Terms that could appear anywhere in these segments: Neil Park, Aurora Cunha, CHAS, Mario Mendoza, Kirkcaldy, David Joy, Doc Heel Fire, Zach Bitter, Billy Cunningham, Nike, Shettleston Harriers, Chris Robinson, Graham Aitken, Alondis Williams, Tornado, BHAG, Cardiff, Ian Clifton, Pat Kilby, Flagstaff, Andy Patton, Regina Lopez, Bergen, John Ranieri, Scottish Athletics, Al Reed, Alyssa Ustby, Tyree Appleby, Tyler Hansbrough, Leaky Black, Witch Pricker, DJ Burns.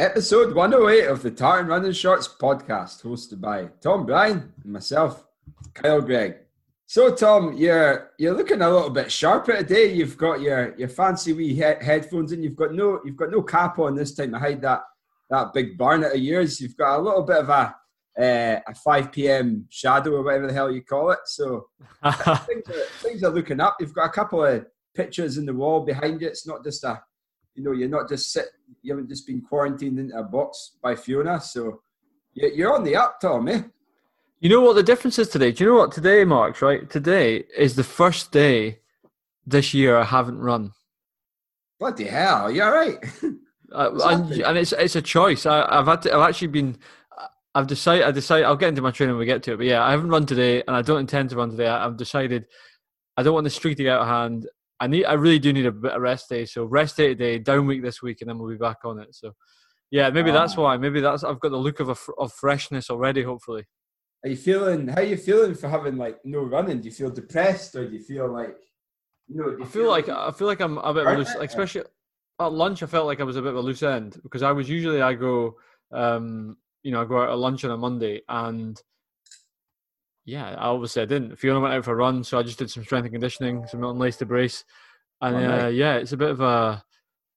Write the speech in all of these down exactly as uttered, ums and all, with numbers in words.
Episode one oh eight of the Tartan Running Shorts podcast, hosted by Tom Bryan and myself, Kyle Gregg. So, Tom, you're you're looking a little bit sharper today. You've got your, your fancy wee he- headphones in. You've got no you've got no cap on this time to hide that that big barnet of yours. You've got a little bit of a uh, a five p.m. shadow or whatever the hell you call it. So things are, things are looking up. You've got a couple of pictures in the wall behind you. It's not just a You know, you're not just sit. You haven't just been quarantined into a box by Fiona, so you're on the up, Tom, eh? You know what the difference is today? Do you know what today marks, right? Today is the first day this year I haven't run. Bloody hell, you're right. uh, and, and it's it's a choice. I, I've had to, I've actually been. I've decided. I decide. I'll get into my training when we get to it. But yeah, I haven't run today, and I don't intend to run today. I, I've decided I don't want the streak to get out of hand. I need. I really do need a bit of rest day. So rest day today, down week this week, and then we'll be back on it. So, yeah, maybe ah. that's why. Maybe that's. I've got the look of a, of freshness already. Hopefully. Are you feeling? How are you feeling for having like no running? Do you feel depressed, or do you feel like? You know, do you I feel, feel like, like I feel like I'm a bit of a loose. Like, especially at lunch, I felt like I was a bit of a loose end because I was usually I go, um, you know, I go out at lunch on a Monday and. Yeah, obviously I didn't. Fiona went out for a run, so I just did some strength and conditioning, some unlaced a brace, and uh, yeah, it's a bit of a,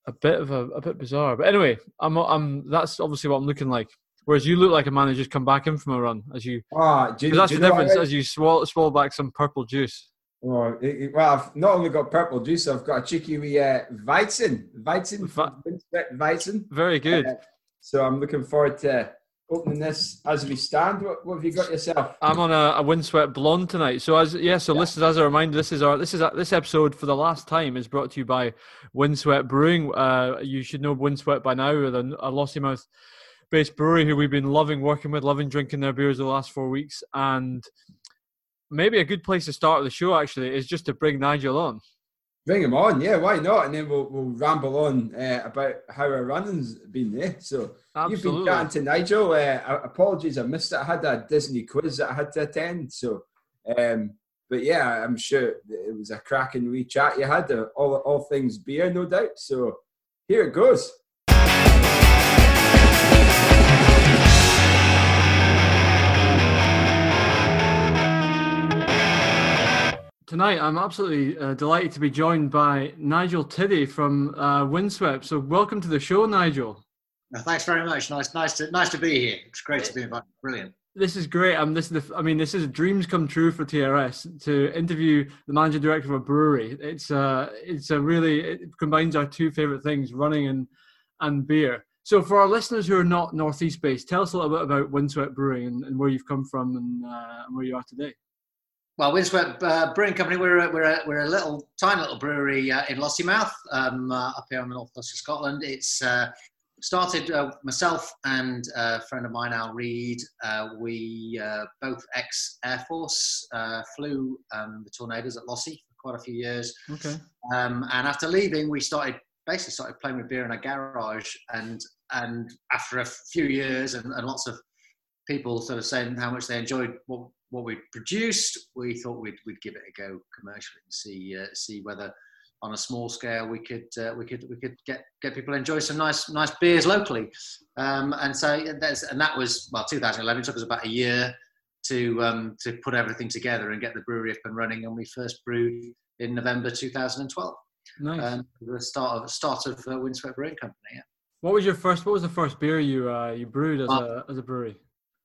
a bit of a, a bit bizarre. But anyway, I'm, I'm. That's obviously what I'm looking like. Whereas you look like a man who's just come back in from a run, as you. Ah, do you, that's do the you difference. I mean? As you swallow, swallow back some purple juice. Oh, it, well, I've not only got purple juice, I've got a cheeky wee uh, Weizen, Weizen, Va- Weizen. Very good. Uh, so I'm looking forward to. Opening this as we stand. What, what have you got yourself? I'm on a, a windswept blonde tonight. So as yeah, so yeah. listeners, as a reminder, this is our this is a, this episode for the last time is brought to you by Windswept Brewing. Uh, you should know Windswept by now, a, a Lossiemouth based brewery who we've been loving working with, loving drinking their beers the last four weeks, and maybe a good place to start the show actually is just to bring Nigel on. Bring him on, yeah, why not? And then we'll we'll ramble on uh, about how our running's been there. So Absolutely. You've been chatting to Nigel. Uh, apologies, I missed it. I had a Disney quiz that I had to attend. So, um, but yeah, I'm sure it was a cracking wee chat you had. Uh, all all things beer, no doubt. So here it goes. Tonight, I'm absolutely uh, delighted to be joined by Nigel Tiddy from uh, Windswept. So, welcome to the show, Nigel. No, thanks very much. Nice, nice to, nice to be here. It's great to be invited. Brilliant. This is great. Um, this is the, I mean, this is dreams come true for T R S to interview the managing director of a brewery. It's uh, it's a really it combines our two favourite things, running and and beer. So, for our listeners who are not Northeast based, tell us a little bit about Windswept Brewing and, and where you've come from and, uh, and where you are today. Well, Windswept uh, Brewing Company, we're a, we're a, we're a little, tiny little brewery uh, in Lossiemouth, um, uh, up here on the north coast of Scotland. It's uh, started uh, myself and a friend of mine, Al Reed. Uh, we uh, both ex-Air Force, uh, flew um, the Tornadoes at Lossie for quite a few years. Okay. Um, and after leaving, we started, basically started playing with beer in a garage. And and after a few years and, and lots of people sort of saying how much they enjoyed what what we produced, we thought we'd we'd give it a go commercially and see uh, see whether on a small scale we could uh, we could we could get get people to enjoy some nice nice beers locally. Um, and so that's and that was well twenty eleven. It took us about a year to um, to put everything together and get the brewery up and running. And we first brewed in November two thousand twelve. Nice. Um, the start of start of uh, Windswept Brewing Company. Yeah. What was your first? What was the first beer you uh, you brewed as well, a as a brewery?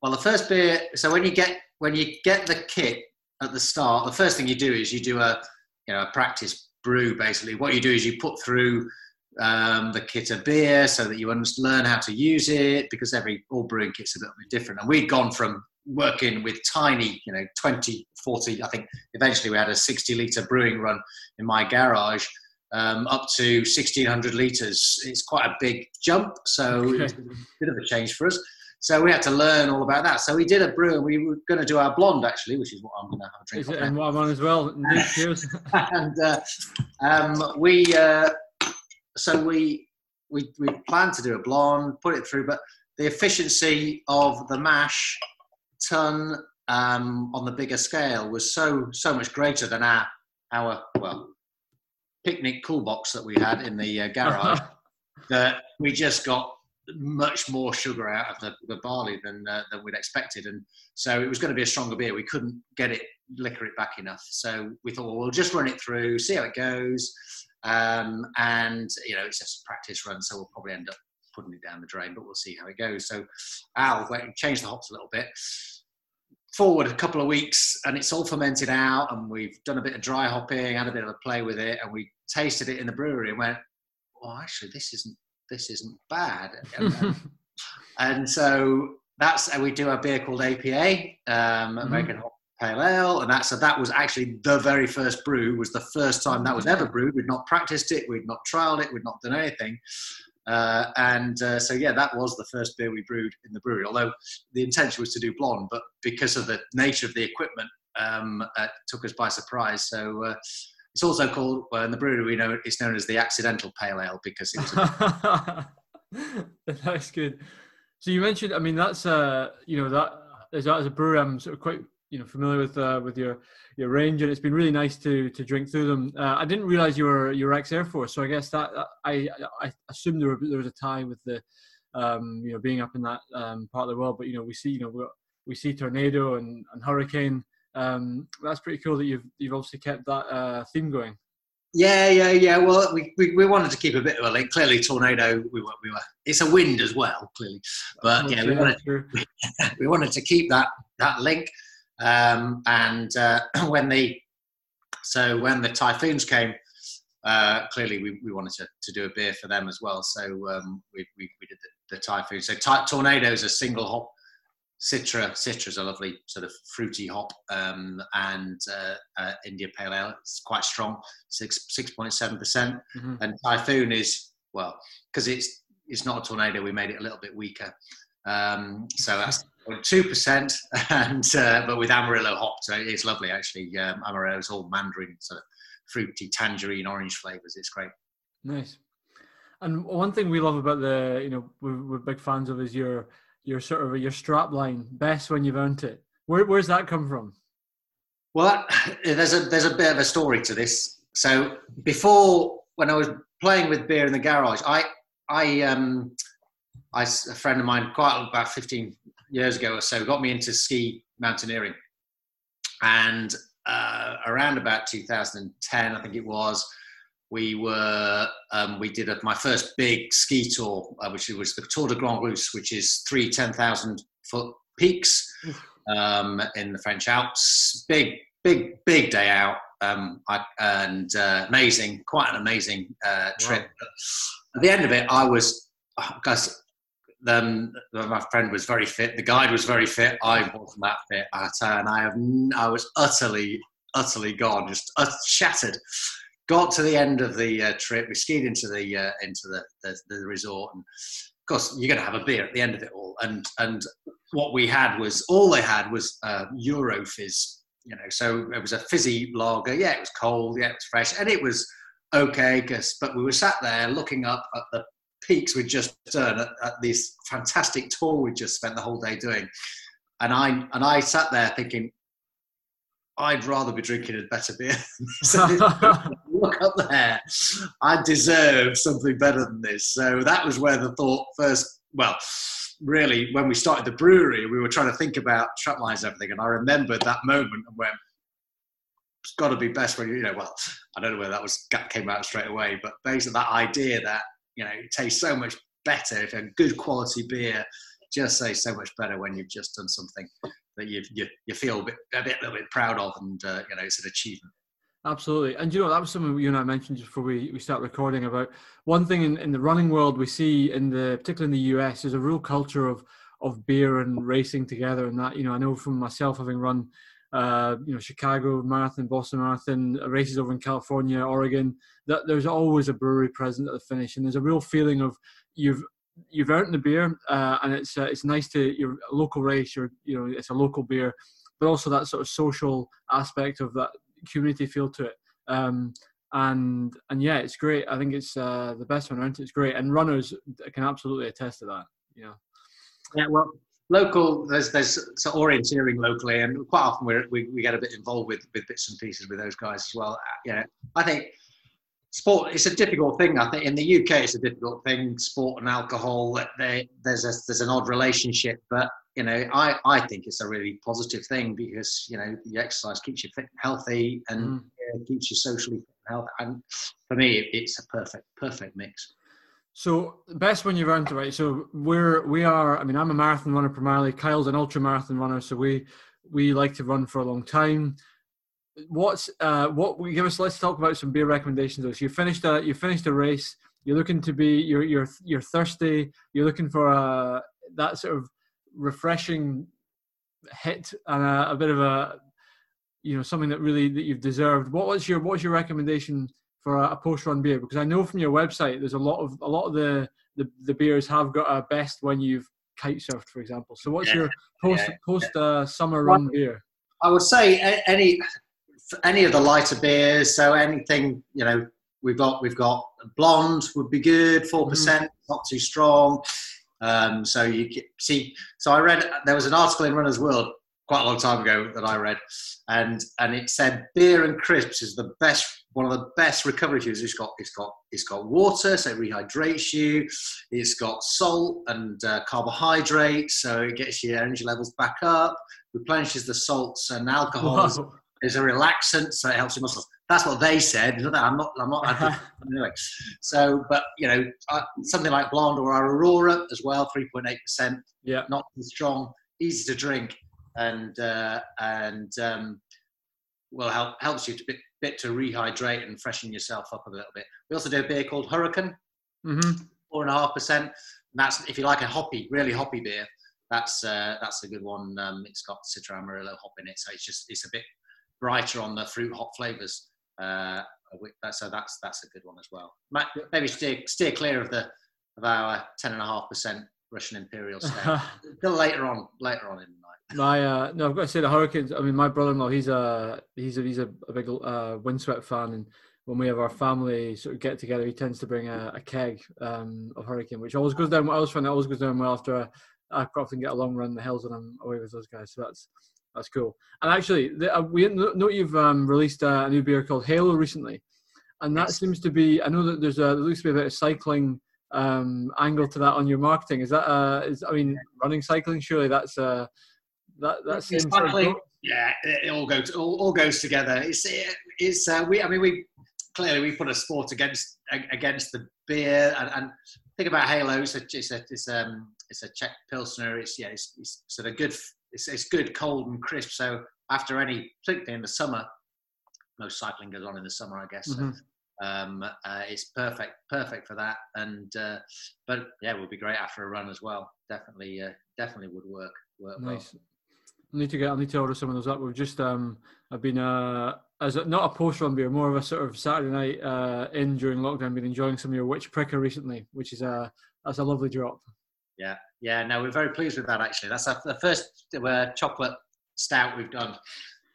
Well, the first beer. So when you get When you get the kit at the start, the first thing you do is you do a, you know, a practice brew. Basically, what you do is you put through um, the kit of beer so that you learn how to use it, because every all brewing kit's a little bit different. And we'd gone from working with tiny, you know, twenty, forty. I think eventually we had a sixty litre brewing run in my garage, um, up to sixteen hundred litres. It's quite a big jump, so it was a bit of a change for us. So we had to learn all about that. So we did a brew, and we were going to do our blonde, actually, which is what I'm going to have a drink of. And what I'm on as well. Cheers. and uh, um, we, uh, so we, we, we planned to do a blonde, put it through, but the efficiency of the mash ton um, on the bigger scale was so so much greater than our our well picnic cool box that we had in the uh, garage that we just got. much more sugar out of the, the barley than uh, than we'd expected, and so it was going to be a stronger beer. We couldn't get it, liquor it back enough, so we thought, well, we'll just run it through, see how it goes, um, and you know, it's just a practice run, so we'll probably end up putting it down the drain, but we'll see how it goes. So Al changed the hops a little bit. Forward a couple of weeks, and it's all fermented out, and we've done a bit of dry hopping, had a bit of a play with it, and we tasted it in the brewery and went, "Oh, actually, this isn't." This isn't bad. And so that's how we do our beer called A P A, um, American mm-hmm. Hop Pale Ale. And that, so that was actually the very first brew, was the first time that was ever brewed. We'd not practiced it. We'd not trialed it. We'd not done anything. Uh, and uh, so, yeah, that was the first beer we brewed in the brewery, although the intention was to do blonde, but because of the nature of the equipment, um, uh, it took us by surprise. So, uh, it's also called, well, in the brewery we know it's known as the accidental pale ale because it was a- That's good. So you mentioned, I mean, that's uh, you know, that as a brewery I'm sort of quite, you know, familiar with uh, with your your range, and it's been really nice to to drink through them. Uh, I didn't realise you were you were ex Air Force, so I guess that, that I I assumed there, were, there was a tie with the um, you know, being up in that um, part of the world. But you know, we see you know we we see Tornado and, and Hurricane. Um, that's pretty cool that you've you've obviously kept that uh, theme going. Yeah, yeah, yeah. Well, we, we, we wanted to keep a bit of a link. Clearly, Tornado. We were we were. It's a wind as well, clearly. But oh, yeah, yeah, we wanted sure. we, we wanted to keep that that link. Um, and uh, when the so when the typhoons came, uh, clearly we, we wanted to, to do a beer for them as well. So um, we, we we did the, the typhoon. So ty- Tornado's a single hop. Citra, Citra's a lovely sort of fruity hop, um, and uh, uh, India Pale Ale. It's quite strong, six six point seven percent. And Typhoon is, well, because it's it's not a tornado. We made it a little bit weaker, um, so that's two percent. And uh, but with Amarillo hop, so it's lovely actually. Um, Amarillo is all mandarin, sort of fruity, tangerine, orange flavors. It's great. Nice. And one thing we love about the, you know, we're, we're big fans of is your. your sort of your strap line, best when you've earned it. Where where's that come from? Well, that, there's a there's a bit of a story to this. So before, when I was playing with beer in the garage, I I um I a friend of mine quite about fifteen years ago or so got me into ski mountaineering, and uh, around about two thousand ten, I think it was. We were, um, we did a, my first big ski tour, uh, which was the Tour de Grand Rousse, which is three ten thousand foot peaks um, in the French Alps. Big, big, big day out, um, I, and uh, amazing, quite an amazing uh, trip. Wow. At the end of it, I was, because um, my friend was very fit, the guide was very fit, I wasn't that fit at all, and I, have, I was utterly, utterly gone, just uh, shattered. Got to the end of the uh, trip, we skied into the uh, into the, the, the resort, and of course you're going to have a beer at the end of it all. And and what we had was all they had was uh, Euro fizz, you know. So it was a fizzy lager. Yeah, it was cold. Yeah, it was fresh, and it was okay. Cause, but we were sat there looking up at the peaks we'd just done, at, at this fantastic tour we'd just spent the whole day doing, and I and I sat there thinking, I'd rather be drinking a better beer. So look up there, I deserve something better than this. So that was where the thought first, well, really, when we started the brewery, we were trying to think about trap lines and everything. And I remembered that moment and went, it's got to be best when you, you know, well, I don't know whether that was that came out straight away, but basically that idea that, you know, it tastes so much better if a good quality beer just tastes so much better when you've just done something that you you, you feel a bit, a bit a little bit proud of, and uh, you know, it's an achievement. Absolutely. And you know, that was something you and I mentioned just before we, we start recording about one thing in, in the running world we see in the, particularly in the U S, is a real culture of of beer and racing together, and that, you know, I know from myself having run uh, you know, Chicago Marathon, Boston Marathon, races over in California, Oregon, that there's always a brewery present at the finish, and there's a real feeling of you've you've earned the beer, uh, and it's uh, it's nice to your local race, your you know, it's a local beer, but also that sort of social aspect of that community feel to it, um and and yeah, it's great. I think it's uh the best one around. It's great, and runners can absolutely attest to that, you know. Yeah, well, local, there's there's so orienteering locally, and quite often we're, we we get a bit involved with with bits and pieces with those guys as well. Yeah, I think sport, it's a difficult thing. I think in the U K it's a difficult thing, sport and alcohol. They, there's a, there's an odd relationship, but you know, I, I think it's a really positive thing because, you know, the exercise keeps you fit and healthy and mm. uh, keeps you socially fit and healthy. And for me, it, it's a perfect, perfect mix. So best one you've earned, right? So we're, we are, I mean, I'm a marathon runner primarily. Kyle's an ultra marathon runner. So we, we like to run for a long time. What's uh, what we give us? Let's talk about some beer recommendations. Though. So you finished a you finished a race. You're looking to be you're you're you're thirsty. You're looking for a that sort of refreshing hit and a, a bit of a you know something that really that you've deserved. What was your what's your recommendation for a, a post run beer? Because I know from your website there's a lot of a lot of the the, the beers have got a best when you've kite surfed, for example. So what's yeah, your post yeah, post yeah. Uh, summer run well, beer? I would say any. Any of the lighter beers, so anything, you know, we've got we've got blonde would be good, four percent, mm. not too strong. Um, so you see, so I read there was an article in Runner's World quite a long time ago that I read, and and it said beer and crisps is the best, one of the best recovery foods. It's got it's got it's got water, so it rehydrates you. It's got salt and uh, carbohydrates, so it gets your energy levels back up, replenishes the salts and alcohols. Whoa. It's a relaxant, so it helps your muscles. That's what they said. I'm not. I'm not. I think, anyway, so, but you know, uh, something like blonde or Aurora as well, three point eight percent. Yeah, not too strong, easy to drink, and uh, and um, will help helps you to bit, bit to rehydrate and freshen yourself up a little bit. We also do a beer called Hurricane, mm-hmm. four and a half percent. That's if you like a hoppy, really hoppy beer. That's uh, that's a good one. Um, it's got Citra Amarillo hop in it, so it's just it's a bit brighter on the fruit hop flavors, uh, so that's that's a good one as well. Maybe steer steer clear of the of our ten and a half percent Russian Imperial Stout. later on, later on in the night. My uh, no, I've got to say the Hurricanes. I mean, my brother-in-law, he's a he's a he's a, a big uh, Windswept fan, and when we have our family sort of get together, he tends to bring a, a keg um, of Hurricane, which always goes down. Well, I always find it always goes down well after a, I quite often get a long run in the hills and I'm away with those guys. So that's. That's cool. And actually, the, uh, we know you've um, released a, a new beer called Halo recently, and that yes. seems to be. I know that there's a there looks to be a bit of cycling um, angle to that on your marketing. Is that? Uh, is I mean, running, cycling. Surely that's uh, that that seems. Exactly. Sort of yeah, it all goes all, all goes together. It's it, it's uh, we. I mean, we clearly we put a sport against against the beer and, and think about Halo. It's a it's a it's, um, it's a Czech Pilsner. It's yeah, it's, it's sort of good. It's, it's good, cold and crisp. So after any, particularly in the summer, most cycling goes on in the summer, I guess. Mm-hmm. So, um, uh, it's perfect, perfect for that. And uh, but yeah, it would be great after a run as well. Definitely, uh, definitely would work. Work nice. Well. I need to get. I need to order some of those up. We've just. Um, I've been uh, as a, not a post-run beer, more of a sort of Saturday night uh, in during lockdown. Been enjoying some of your Witch Pricker recently, which is a that's a lovely drop. Yeah, yeah. No, we're very pleased with that. Actually, that's our, the first uh, chocolate stout we've done.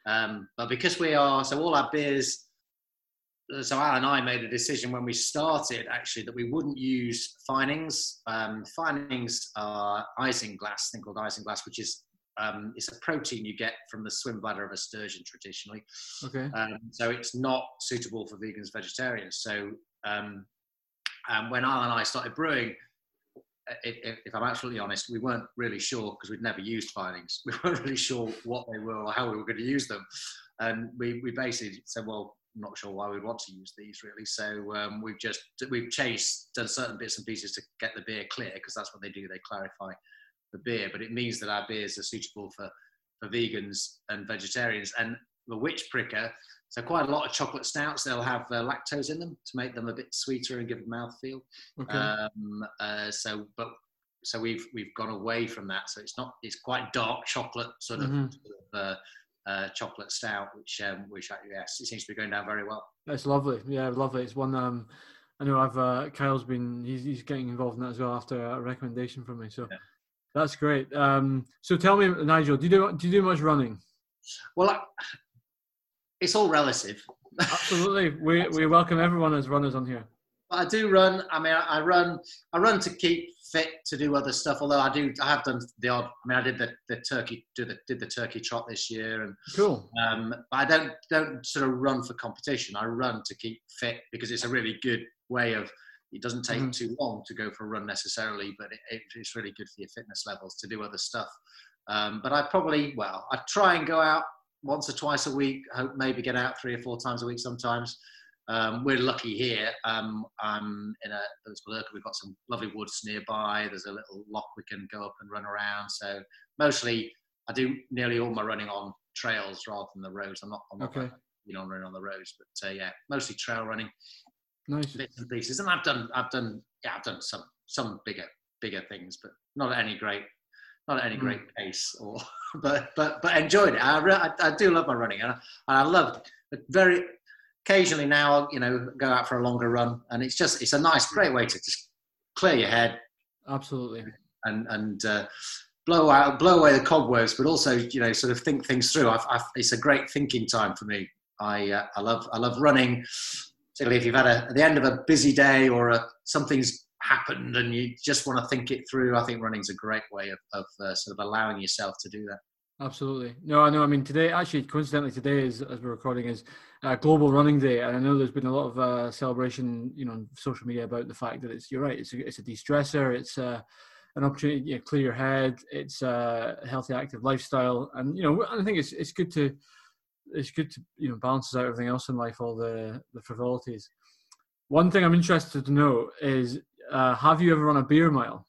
Um, but because we are, so all our beers. So Al and I made a decision when we started, actually, that we wouldn't use finings. Um, finings are isinglass, thing called isinglass, which is um, it's a protein you get from the swim bladder of a sturgeon traditionally. Okay. Um, so it's not suitable for vegans, vegetarians. So um, um, when Al and I started brewing. If, if I'm absolutely honest, we weren't really sure because we'd never used finings. We weren't really sure what they were or how we were going to use them. And we, we basically said, well, I'm not sure why we'd want to use these really. So um, we've just, we've chased, done certain bits and pieces to get the beer clear because that's what they do. They clarify the beer, but it means that our beers are suitable for, for vegans and vegetarians. And the Witch Pricker, so quite a lot of chocolate stouts, they'll have uh, lactose in them to make them a bit sweeter and give them mouthfeel. Okay. Um, uh, so, but so we've we've gone away from that. So it's not it's quite dark chocolate sort of, mm-hmm. sort of uh, uh, chocolate stout, which um, which yes, it seems to be going down very well. It's lovely, yeah, lovely. It's one um, I know I've uh, Kyle's been he's he's getting involved in that as well after a recommendation from me. So yeah. That's great. Um, so tell me, Nigel, do you do do you do much running? Well. I, It's all relative. Absolutely. We we welcome everyone as runners on here. But I do run. I mean, I, I run. I run to keep fit, to do other stuff. Although I do, I have done the odd. I mean, I did the, the turkey. Did the, did the turkey trot this year, and cool. Um, but I don't don't sort of run for competition. I run to keep fit because it's a really good way of. It doesn't take mm-hmm. too long to go for a run necessarily, but it, it, it's really good for your fitness levels to do other stuff. Um, but I probably, well, I try and go out once or twice a week. I hope maybe get out three or four times a week sometimes. Um, we're lucky here. Um, I'm in a, we've got some lovely woods nearby. There's a little lock we can go up and run around. So mostly I do nearly all my running on trails rather than the roads. I'm not, I'm not okay. you know, running on the roads, but uh, yeah, mostly trail running. Nice. Bits and pieces, and I've done, I've done, yeah, I've done some, some bigger, bigger things, but not at any great, not at any mm. great pace, or, but, but, but enjoyed it. I, I, I do love my running, and I, I love very occasionally now, you know, go out for a longer run, and it's just, it's a nice, great way to just clear your head, absolutely, and and uh, blow out, blow away the cobwebs, but also, you know, sort of think things through. I've, I've, it's a great thinking time for me. I, uh, I love, I love running. Particularly if you've had a, at the end of a busy day or a, something's happened and you just want to think it through, I think running's a great way of, of uh, sort of allowing yourself to do that. Absolutely. No, I know. I mean, today, actually, coincidentally, today, is, as we're recording, is uh, Global Running Day. And I know there's been a lot of uh, celebration, you know, on social media about the fact that it's, you're right, it's a, it's a de-stressor, it's uh, an opportunity to, you know, clear your head, it's a healthy, active lifestyle. And, you know, I think it's it's good to... it's good to, you know, balance out everything else in life, all the, the frivolities. One thing I'm interested to know is, uh, have you ever run a beer mile?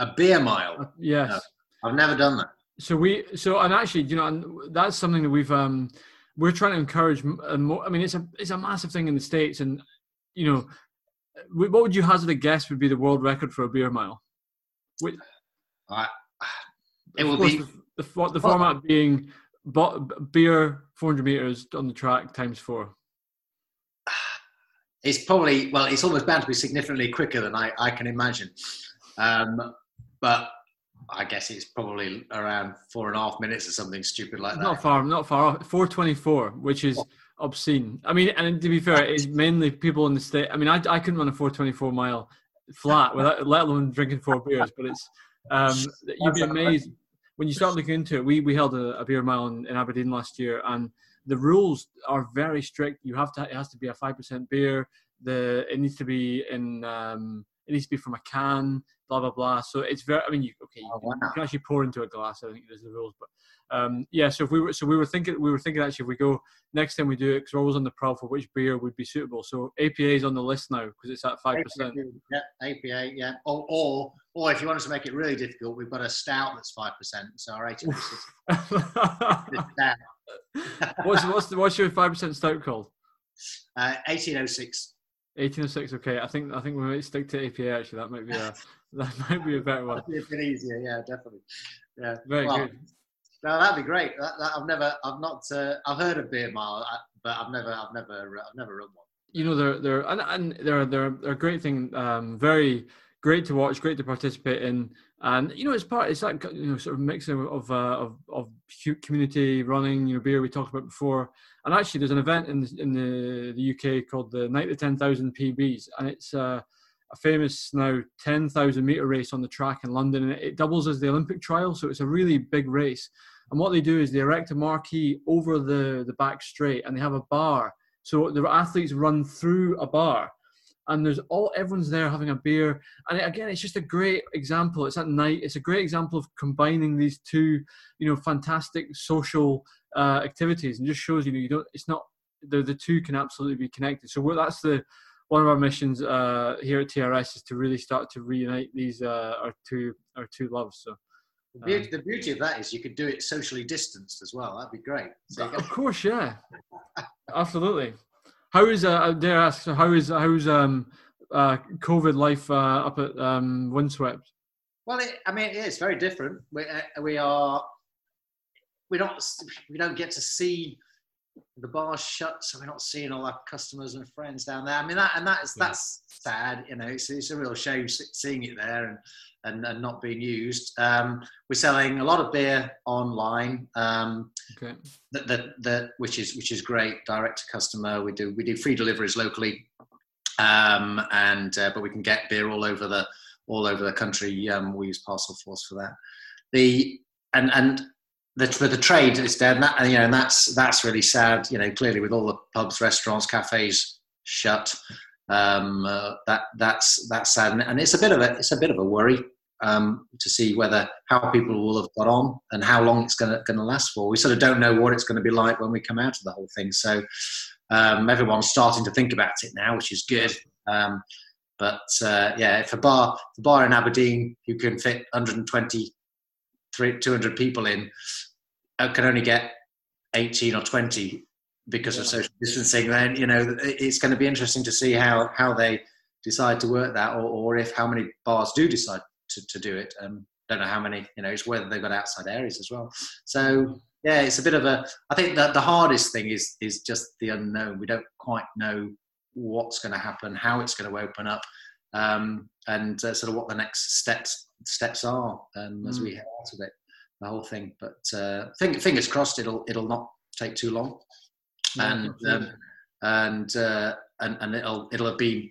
A beer mile? Uh, yes. No, I've never done that. So we, so, and actually, you know, and that's something that we've, um, we're trying to encourage. And more, I mean, it's a, it's a massive thing in the States, and, you know, what would you hazard a guess would be the world record for a beer mile? Which, uh, it will be the, the, the format well, being, But beer, four hundred meters on the track times four. It's probably, well, it's almost bound to be significantly quicker than I, I can imagine. Um, but I guess it's probably around four and a half minutes or something stupid like that. Not far, not far off. four twenty-four, which is obscene. I mean, and to be fair, it's mainly people in the state. I mean, I, I couldn't run a four twenty-four mile flat, without, let alone drinking four beers, but it's, um, you'd be amazed. When you start looking into it, we, we held a, a beer mile in, in Aberdeen last year, and the rules are very strict. You have to, it has to be a five percent beer. The it needs to be in um, it needs to be from a can. Blah blah blah. So it's very. I mean, you okay? You, oh, wow. you can actually pour into a glass. I think there's the rules, but um, yeah. So if we were, so we were thinking, we were thinking actually, if we go next time we do it, because we're always on the prowl for which beer would be suitable. So A P A is on the list now because it's at five percent. Yeah, A P A. Yeah. Or, or or if you want us to make it really difficult, we've got a stout that's five percent. So our eight percent. What's what's the, what's your five percent stout called? Uh, eighteen oh six. eighteen oh six. Okay, I think I think we might stick to A P A. Actually, that might be a that might be a better one. That'd be a bit easier, yeah, definitely. Yeah, very well, good. No, that'd be great. That, that, I've never, I've not, uh, I've heard of beer mile, but I've never, I've never, I've never run one. You know, they're they're and, and they're they're they're a great thing. Um, very great to watch, great to participate in, and you know, it's part, it's that, you know, sort of mixing of uh, of of community running, you know, beer we talked about before. And actually, there's an event in the, in the, the U K called the Night of ten thousand P Bs, and it's uh, a famous now ten thousand meter race on the track in London, and it doubles as the Olympic trial, so it's a really big race. And what they do is they erect a marquee over the, the back straight, and they have a bar, so the athletes run through a bar, and there's all everyone's there having a beer. And again, it's just a great example. It's at night. It's a great example of combining these two, you know, fantastic social uh, activities, and just shows, you know, you don't. It's not the the two can absolutely be connected. So we're, that's the one of our missions uh, here at T R S is to really start to reunite these uh, our two our two loves. So. The beauty, um, the beauty of that is you could do it socially distanced as well. That'd be great. So of get- course, yeah, absolutely. How is uh, I dare ask? How is how is um uh COVID life uh, up at um Windswept? Well, it, I mean, it's very different. We uh, we are we don't we don't get to see the bars shut, so we're not seeing all our customers and friends down there. I mean, that and that is yeah. that's sad. You know, it's it's a real shame seeing it there and and, and not being used. Um, we're selling a lot of beer online. Um, okay. That that which is which is great, direct to customer. We do we do free deliveries locally. Um, and uh, but we can get beer all over the all over the country. Um, we use Parcel Force for that. The and and the the trade is dead. And that, you know, and that's that's really sad. You know, clearly with all the pubs, restaurants, cafes shut, um, uh, that that's that's sad. And, and it's a bit of a it's a bit of a worry. Um, to see whether how people will have got on and how long it's going to last for. We sort of don't know what it's going to be like when we come out of the whole thing. So um, everyone's starting to think about it now, which is good. Um, but uh, yeah, if a bar, if a bar in Aberdeen who can fit one hundred twenty, two hundred people in, uh, can only get eighteen or twenty because yeah. of social distancing, then you know it's going to be interesting to see how how they decide to work that, or, or if how many bars do decide. To, to do it. Um, don't know how many, you know, it's whether they've got outside areas as well. So yeah, it's a bit of a, I think that the hardest thing is, is just the unknown. We don't quite know what's going to happen, how it's going to open up, um, and uh, sort of what the next steps, steps are um, as mm. we head out of it, the whole thing. But uh, think, fingers crossed, it'll, it'll not take too long. No, and, um, and, uh, and, and it'll, it'll have been,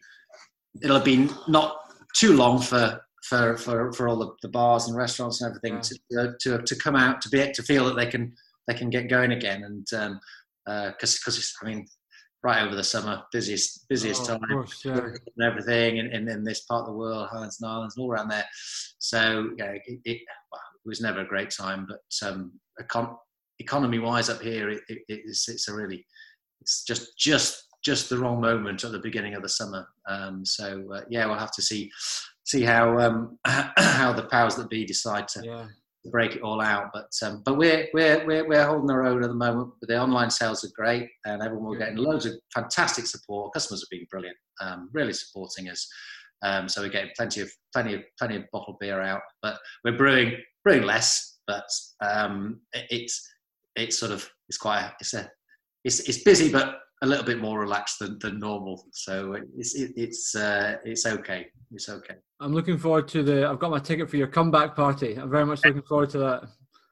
it'll have been not too long for, For, for, for all the, the bars and restaurants and everything wow. to, to to come out to be to feel that they can they can get going again, and because um, uh, because I mean right over the summer busiest busiest oh, time course, yeah. and everything in, in, in this part of the world, Highlands and Islands and all around there. So yeah, it, it, well, it was never a great time, but um, econ- economy wise up here, it, it, it's it's a really it's just just just the wrong moment at the beginning of the summer. Um, so uh, yeah, we'll have to see. See how um, how the powers that be decide to yeah. break it all out, but um, but we're we're we're we're holding our own at the moment. But the online sales are great, and everyone we're getting loads of fantastic support. Customers have been brilliant, um, really supporting us. Um, so we're getting plenty of plenty of plenty of bottled beer out, but we're brewing brewing less. But um, it, it's it's sort of it's quite a, it's a it's it's busy, but a little bit more relaxed than, than normal. So it's it, it's uh, it's okay. It's okay. I'm looking forward to the. I've got my ticket for your comeback party. I'm very much looking forward to that.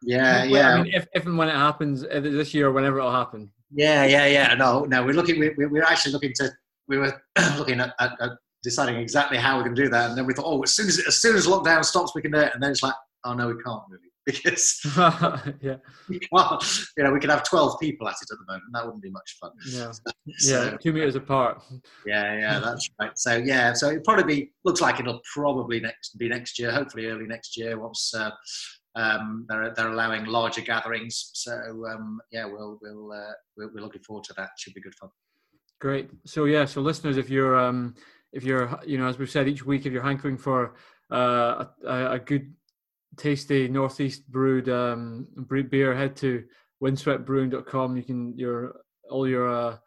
Yeah, well, yeah. I mean, if, if and when it happens this year, or whenever it'll happen. Yeah, yeah, yeah. No, no. We're looking. We, we, we're actually looking to. We were looking at, at, at deciding exactly how we're going to do that, and then we thought, oh, as soon as as soon as lockdown stops, we can do it. And then it's like, oh no, we can't really. Because yeah, well, you know, we could have twelve people at it at the moment. That wouldn't be much fun. Yeah, so, yeah, two meters apart. Yeah, yeah, that's right. So yeah, so it probably be, looks like it'll probably next be next year. Hopefully, early next year once uh, um, they're they're allowing larger gatherings. So um, yeah, we'll we'll uh, we're, we're looking forward to that. Should be good fun. Great. So yeah, so listeners, if you're um, if you're you know, as we've said each week, if you're hankering for uh, a, a good tasty northeast brewed um brewed beer, head to windswept brewing dot com. You can your all your uh,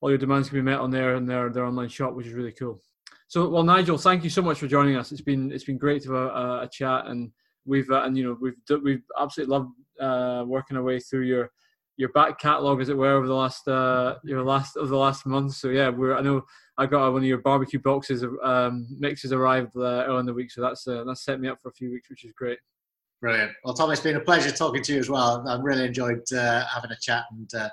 all your demands can be met on there and their their online shop, which is really cool. So well, Nigel, thank you so much for joining us. It's been it's been great to have a, a chat, and we've uh, and you know we've we've absolutely loved uh, working our way through your your back catalogue, as it were, over the last uh, your last of the last month. So yeah, we're I know I got one of your barbecue boxes um, mixes arrived uh, early in the week, so that's uh, that's set me up for a few weeks, which is great. Brilliant. Well, Tom, it's been a pleasure talking to you as well. I've really enjoyed uh, having a chat, and uh,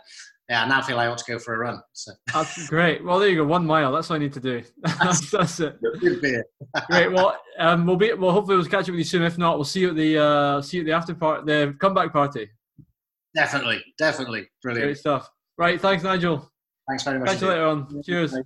yeah, I now feel I ought to go for a run. So. That's great. Well, there you go. One mile. That's all I need to do. that's, that's it. Good beer. Great. Well, um, we'll be. Well, hopefully we'll catch up with you soon. If not, we'll see you at the uh, see you at the after part, the comeback party. Definitely. Definitely. Brilliant. Great stuff. Right. Thanks, Nigel. Thanks very much. Catch you later on. Cheers. Bye.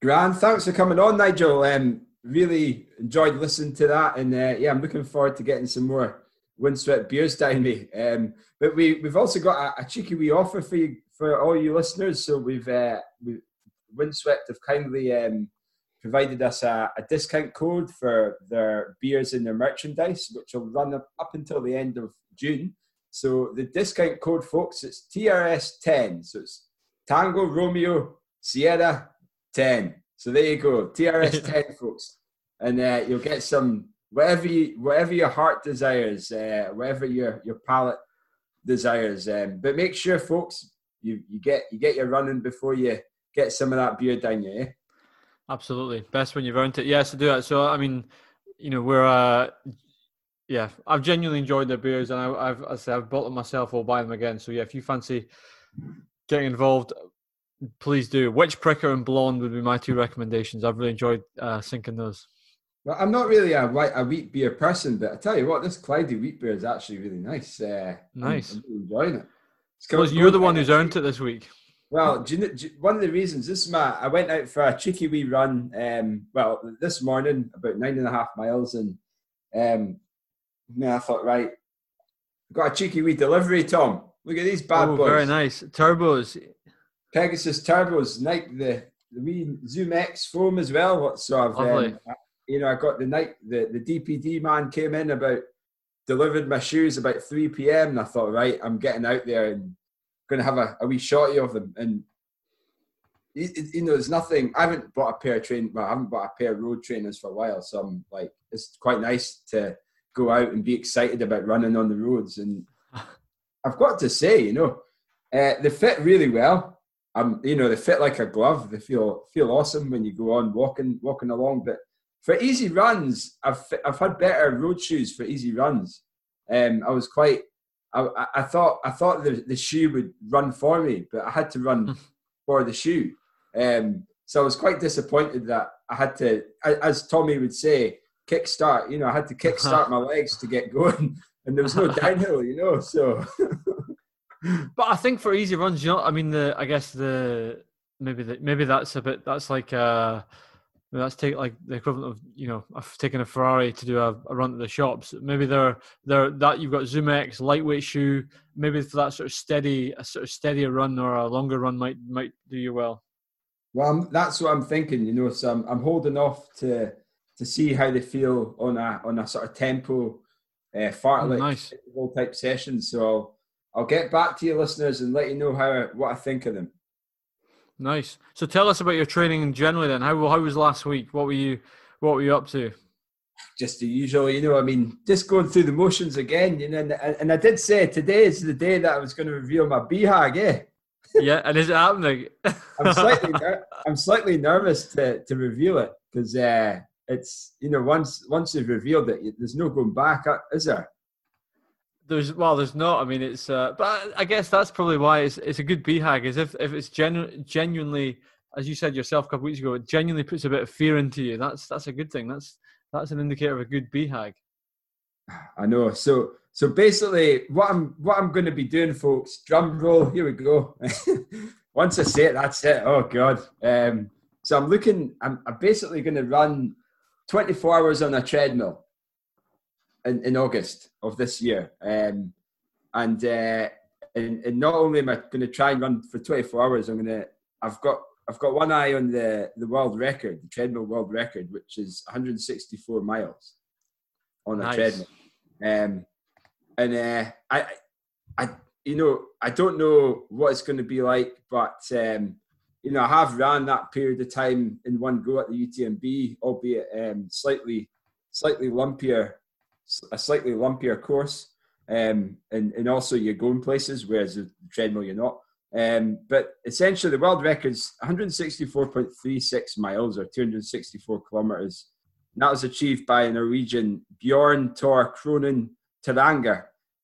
Grand, thanks for coming on, Nigel. Um, really enjoyed listening to that, and uh, yeah, I'm looking forward to getting some more Windswept beers down me. Um, but we we've also got a, a cheeky wee offer for you, for all you listeners. So we've uh, we Windswept have kindly um, provided us a, a discount code for their beers and their merchandise, which will run up, up until the end of June. So the discount code, folks, it's T R S ten. So it's Tango Romeo Sierra ten. So there you go, T R S ten, folks, and uh, you'll get some whatever you, whatever your heart desires, uh, whatever your your palate desires. Um, but make sure, folks, you you get you get your running before you get some of that beer down you. Eh? Absolutely, best when you've earned it. Yes, to do that. So I mean, you know, we're uh, yeah, I've genuinely enjoyed their beers, and I, I've I said I've bought them myself. I'll buy them again. So yeah, if you fancy getting involved, please do. Witch Pricker and Blonde would be my two recommendations. I've really enjoyed uh, sinking those. Well, I'm not really a white a wheat beer person, but I tell you what, this Clyde wheat beer is actually really nice. Uh, nice, I'm, I'm enjoying it. Because well, you're the one who's earned it this week. Well, do you know, do you, one of the reasons this Matt, I went out for a cheeky wee run. Um, well, this morning about nine and a half miles, and um, yeah, I thought, right, I've got a cheeky wee delivery. Tom, look at these bad oh, boys. Very nice turbos. Pegasus turbos, Nike the, the wee Zoom X foam as well. So I've. Lovely. Um, I, You know, I got the night, the, the D P D man came in about, delivered my shoes about three p.m. and I thought, right, I'm getting out there and going to have a, a wee shotty of them. And, you, you know, there's nothing, I haven't bought a pair of train, well, I haven't bought a pair of road trainers for a while. So I'm like, it's quite nice to go out and be excited about running on the roads. And I've got to say, you know, uh, they fit really well. Um, you know, they fit like a glove. They feel feel awesome when you go on walking walking along, but for easy runs, I've I've had better road shoes for easy runs. Um, I was quite, I I thought I thought the, the shoe would run for me, but I had to run for the shoe. Um, so I was quite disappointed that I had to, as Tommy would say, kickstart. You know, I had to kickstart my legs to get going, and there was no downhill. You know, so. But I think for easy runs, you know, I mean, the I guess the maybe the, maybe that's a bit that's like. Uh, That's take like the equivalent of, you know, I've taken a Ferrari to do a, a run to the shops. Maybe they're they're that you've got Zoom X lightweight shoe. Maybe for that sort of steady, a sort of steadier run or a longer run might might do you well. Well, I'm, that's what I'm thinking. You know, so I'm, I'm holding off to to see how they feel on a on a sort of tempo, uh, fartlek, oh, nice. type session. So I'll I'll get back to you, listeners, and let you know how what I think of them. Nice. So tell us about your training in general then. How how was last week? What were you what were you up to? Just the usual, you know, I mean, just going through the motions again. You know, and, and I did say today is the day that I was going to reveal my BHAG, eh? Yeah, and is it happening? I'm slightly ner- I'm slightly nervous to, to reveal it because uh, it's, you know, once once you've revealed it, there's no going back, is there? There's, well, there's not. I mean, it's, uh, but I guess that's probably why it's it's a good BHAG, is if, if it's genu- genuinely, as you said yourself a couple of weeks ago, it genuinely puts a bit of fear into you. That's that's a good thing. That's that's an indicator of a good BHAG. I know. So so basically, what I'm what I'm going to be doing, folks. Drum roll. Here we go. Once I say it, that's it. Oh God. Um, so I'm looking. I'm, I'm basically going to run twenty-four hours on a treadmill. In, in August of this year, um, and, uh, and and not only am I going to try and run for twenty-four hours, I'm going to I've got I've got one eye on the, the world record, the treadmill world record, which is one hundred sixty-four miles on a nice. treadmill. Um, and uh, I I you know I don't know what it's going to be like, but um, you know I have ran that period of time in one go at the U T M B, albeit um, slightly slightly lumpier. a slightly lumpier course um, and, and also you're going places, whereas the treadmill you're not. Um, but essentially the world record's one hundred sixty-four point three six miles or two hundred sixty-four kilometres. And that was achieved by a Norwegian, Bjorn Tor Kronen Taranger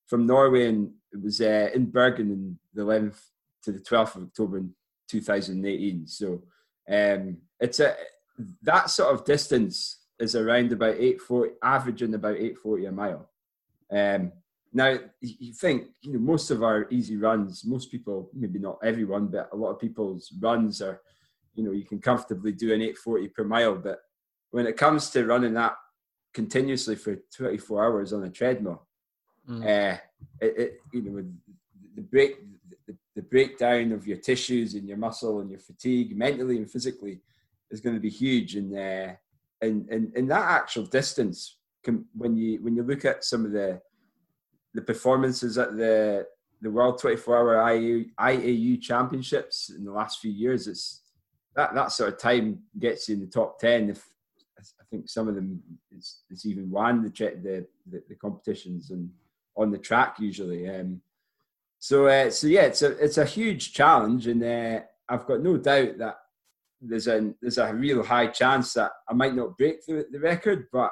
from Norway, and it was uh, in Bergen on the eleventh to the twelfth of October in two thousand eighteen. So um, it's a that sort of distance is around about eight forty, averaging about eight forty a mile. Um, now, you think, you know, most of our easy runs, most people, maybe not everyone, but a lot of people's runs are, you know, you can comfortably do an eight forty per mile. But when it comes to running that continuously for twenty-four hours on a treadmill, mm. uh, it, it, you know, the break, the, the breakdown of your tissues and your muscle and your fatigue, mentally and physically, is going to be huge. And uh, And, and and that actual distance, can, when you when you look at some of the the performances at the the World twenty-four Hour I A U Championships in the last few years, it's that, that sort of time gets you in the top ten. If I think some of them, it's it's even won the the the, the competitions and on the track usually. Um, so uh, so yeah, it's a it's a huge challenge, and uh, I've got no doubt that. There's a there's a real high chance that I might not break the, the record, but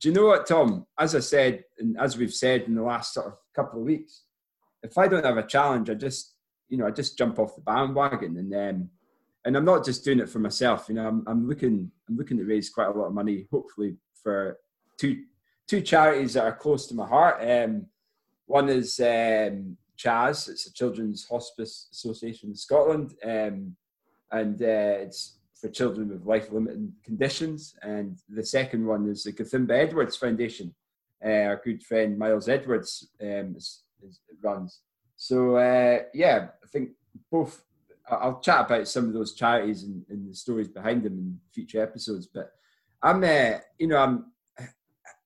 Do you know what, Tom? As I said, and as we've said in the last sort of couple of weeks, if I don't have a challenge, I just, you know, I just jump off the bandwagon. And um, and I'm not just doing it for myself. You know, I'm, I'm looking, I'm looking to raise quite a lot of money, hopefully for two two charities that are close to my heart. Um, one is um, CHAS. It's the Children's Hospice Association in Scotland, um, and uh, it's for children with life-limiting conditions. And the second one is the Gothimba Edwards Foundation. Uh, our good friend Miles Edwards um, is, is, runs. So, uh, yeah, I think both... I'll chat about some of those charities and, and the stories behind them in future episodes. But I'm, uh, you know, I'm...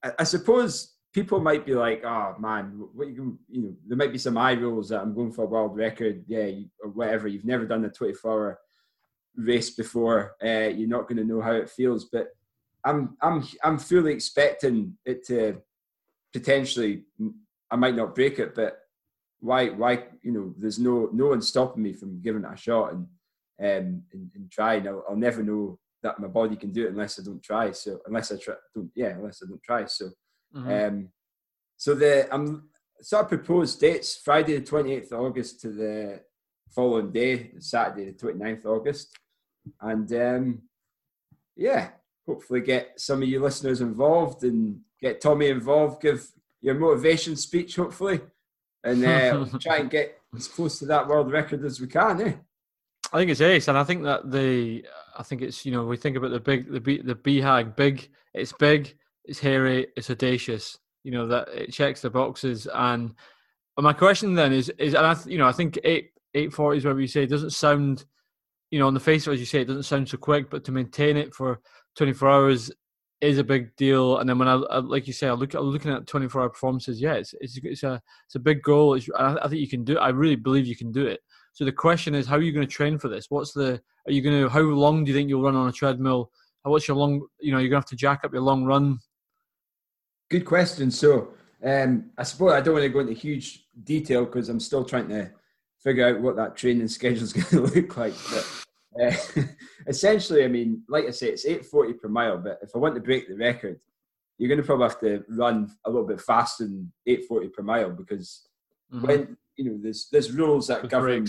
I, I suppose people might be like, oh, man, what you, you know, there might be some eye rolls that I'm going for a world record, yeah, you, or whatever. You've never done a twenty-four hour race before, uh, you're not going to know how it feels, but I'm I'm I'm fully expecting it to potentially, I might not break it, but why why you know, there's no no one stopping me from giving it a shot and um and, and trying. I'll, I'll never know that my body can do it unless I don't try. So unless I try, don't yeah unless I don't try. So mm-hmm. um so the I'm so I proposed dates: Friday the twenty-eighth of August to the following day, Saturday the twenty-ninth of August. And um, yeah, hopefully get some of you listeners involved and get Tommy involved, give your motivation speech, hopefully, and uh, try and get as close to that world record as we can, eh? I think it's ace, and I think that the, I think it's, you know, we think about the big, the, bee, the BHAG, big, it's big, it's hairy, it's audacious, you know, that it checks the boxes. And my question then is, is and I, you know, I think it, eight forty is whatever you say. It doesn't sound, you know, on the face of it, as you say, it doesn't sound so quick, but to maintain it for twenty-four hours is a big deal. And then when I, I like you say, I look, I'm looking at twenty-four hour performances. Yeah, it's, it's, it's a it's a big goal. It's, I, I think you can do it. I really believe you can do it. So the question is, how are you going to train for this? What's the, are you going to, how long do you think you'll run on a treadmill? What's your long, you know, you're going to have to jack up your long run? Good question. So um, I suppose I don't want to go into huge detail because I'm still trying to figure out what that training schedule is going to look like. But uh, essentially, I mean, like I say, it's eight forty per mile, but if I want to break the record, you're going to probably have to run a little bit faster than eight forty per mile because mm-hmm. when, you know, there's there's rules that govern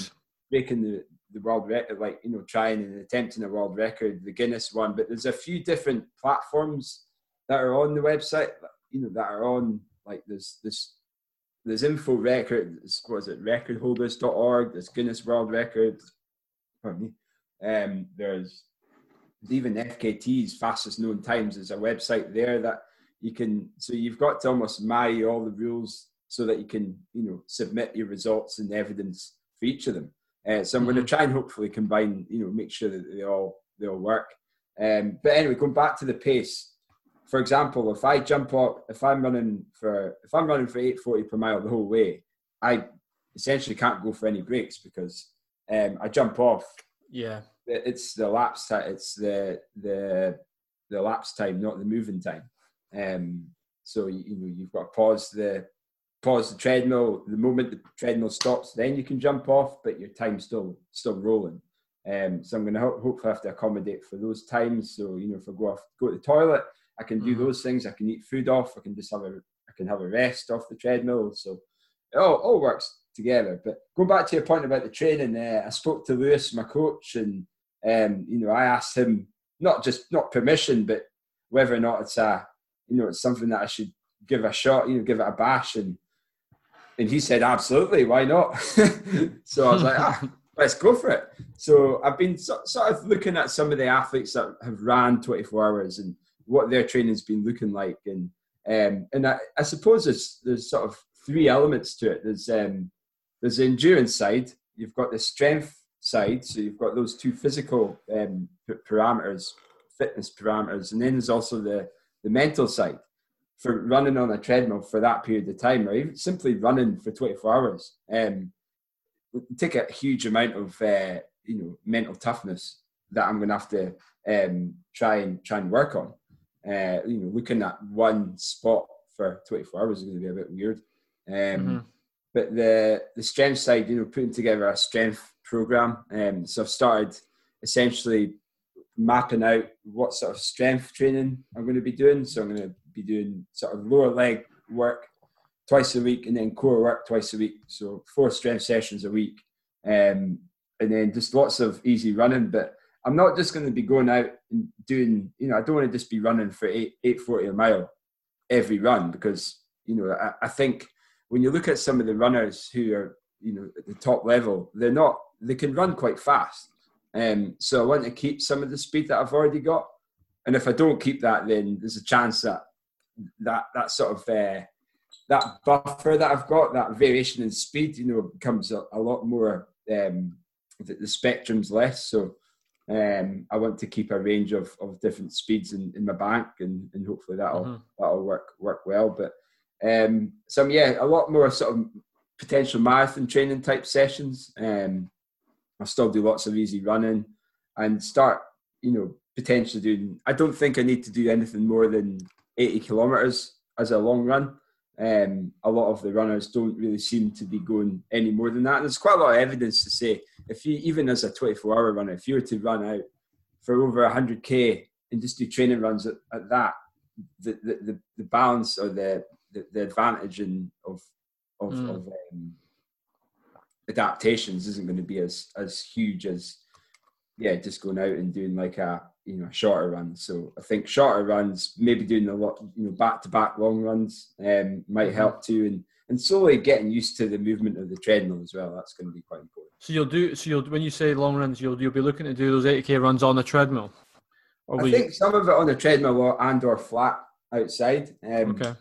breaking the, the world record, like, you know, trying and attempting a world record, the Guinness one, but there's a few different platforms that are on the website, you know, that are on, like, there's this, there's info record, what is it, record holders dot org, there's Guinness World Records, pardon me, um, there's even F K T's, fastest known times, there's a website there that you can, so you've got to almost marry all the rules so that you can, you know, submit your results and evidence for each of them. Uh, so I'm mm-hmm. going to try and hopefully combine, you know, make sure that they all, they all work. Um, but anyway, going back to the pace. For example, if I jump up, if I'm running for, if I'm running for eight forty per mile the whole way, I essentially can't go for any breaks because um, I jump off. Yeah, it's the lapse time. It's the the the lapse time, not the moving time. Um, so you, you know you've got to pause the pause the treadmill. The moment the treadmill stops, then you can jump off, but your time's still still rolling. Um, so I'm going to ho- hopefully have to accommodate for those times. So you know, if I go off, go to the toilet, I can do mm-hmm. those things. I can eat food off. I can just have a. I can have a rest off the treadmill. So it all, all works together. But going back to your point about the training, uh, I spoke to Lewis, my coach, and um, you know, I asked him not just not permission, but whether or not it's a, you know, it's something that I should give a shot, you know, give it a bash, and and he said absolutely, why not? So I was like, ah, let's go for it. So I've been so, sort of looking at some of the athletes that have ran twenty-four hours and what their training's been looking like, and um, and I, I suppose there's there's sort of three elements to it. There's um, there's the endurance side, you've got the strength side, so you've got those two physical um, parameters, fitness parameters, and then there's also the the mental side for running on a treadmill for that period of time, or even simply running for twenty-four hours. Um, take a huge amount of uh, you know mental toughness that I'm going to have to um, try and try and work on. Uh, you know, looking at one spot for twenty-four hours is going to be a bit weird. Um, mm-hmm. But the the strength side, you know, putting together a strength program. Um, so I've started essentially mapping out what sort of strength training I'm going to be doing. So I'm going to be doing sort of lower leg work twice a week and then core work twice a week. So four strength sessions a week. Um, and then just lots of easy running. But I'm not just going to be going out and doing, you know, I don't want to just be running for eight, eight forty a mile every run, because, you know, I, I think when you look at some of the runners who are, you know, at the top level, they're not, they can run quite fast. Um, so I want to keep some of the speed that I've already got. And if I don't keep that, then there's a chance that that, that sort of, uh, that buffer that I've got, that variation in speed, you know, becomes a, a lot more, um, the, the spectrum's less. So um, I want to keep a range of, of different speeds in, in my bank, and, and hopefully that'll mm-hmm. that'll work work well. But um, some, yeah, a lot more sort of potential marathon training type sessions. Um, I'll still do lots of easy running and start, you know, potentially doing, I don't think I need to do anything more than eighty kilometres as a long run. Um, a lot of the runners don't really seem to be going any more than that. And there's quite a lot of evidence to say, if you, even as a twenty-four hour runner, if you were to run out for over one hundred K and just do training runs at, at that, the, the, the, the balance or the, the, the advantage in, of, of, mm. of um, adaptations isn't going to be as, as huge as, yeah, just going out and doing like a, you know, a shorter run. So I think shorter runs, maybe doing a lot, you know, back-to-back long runs um, might mm-hmm. help too. And, and slowly getting used to the movement of the treadmill as well. That's going to be quite important. So you'll do, so you'll, when you say long runs, you'll, you'll be looking to do those eighty K runs on the treadmill? Or I think you... some of it on the treadmill or, and or flat outside. Um, okay.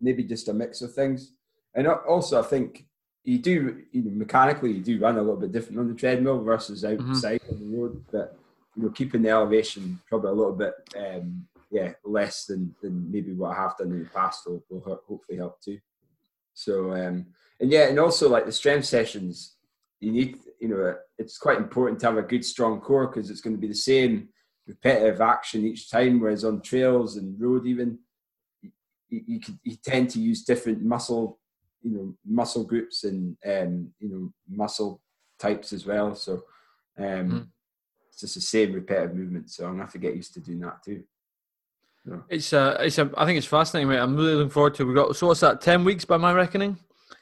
Maybe just a mix of things. And also I think you do, you know, mechanically you do run a little bit different on the treadmill versus outside mm-hmm. on the road, but you know, keeping the elevation probably a little bit, um, yeah, less than, than maybe what I have done in the past will, will hopefully help too. So, um, and yeah, and also like the strength sessions, you need, you know, it's quite important to have a good strong core, because it's going to be the same repetitive action each time. Whereas on trails and road, even you, you, can, you tend to use different muscle, you know, muscle groups and, um, you know, muscle types as well. So, um, mm. it's just the same repetitive movement, so I'm gonna have to get used to doing that too. So. It's uh, it's a, I think it's fascinating, mate. I'm really looking forward to. We got, so what's that? Ten weeks by my reckoning.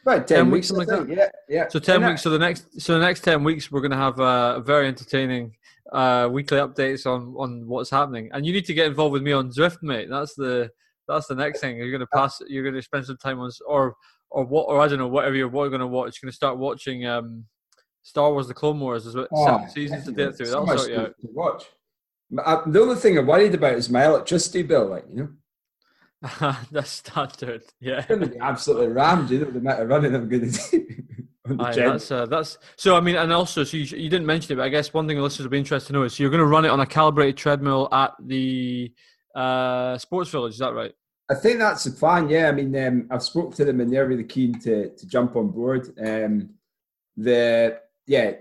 Right, ten, ten weeks, something like that. Yeah, yeah. So ten weeks. So the next, so the next ten weeks, we're gonna have uh, very entertaining uh, weekly updates on, on what's happening. And you need to get involved with me on Zwift, mate. That's the that's the next thing. You're gonna pass. You're gonna spend some time on or or what or I don't know whatever you're what you're gonna watch. You're gonna start watching. Um, Star Wars: The Clone Wars is what oh, seven seasons to get through. That'll so sort you out. To watch. I, the only thing I'm worried about is my electricity bill, like, you know. That's standard. Yeah. It's going to be absolutely rammed, you know, the amount of running I'm going to do. Aye, that's, uh, that's so. I mean, and also, so you, you didn't mention it, but I guess one thing the listeners will be interested to know is, so you're going to run it on a calibrated treadmill at the uh, Sports Village. Is that right? I think that's the plan. Yeah, I mean, um, I've spoken to them and they're really keen to to jump on board. Um, the Yeah,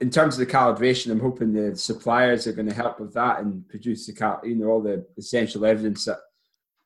in terms of the calibration, I'm hoping the suppliers are going to help with that and produce the cal- you know, all the essential evidence that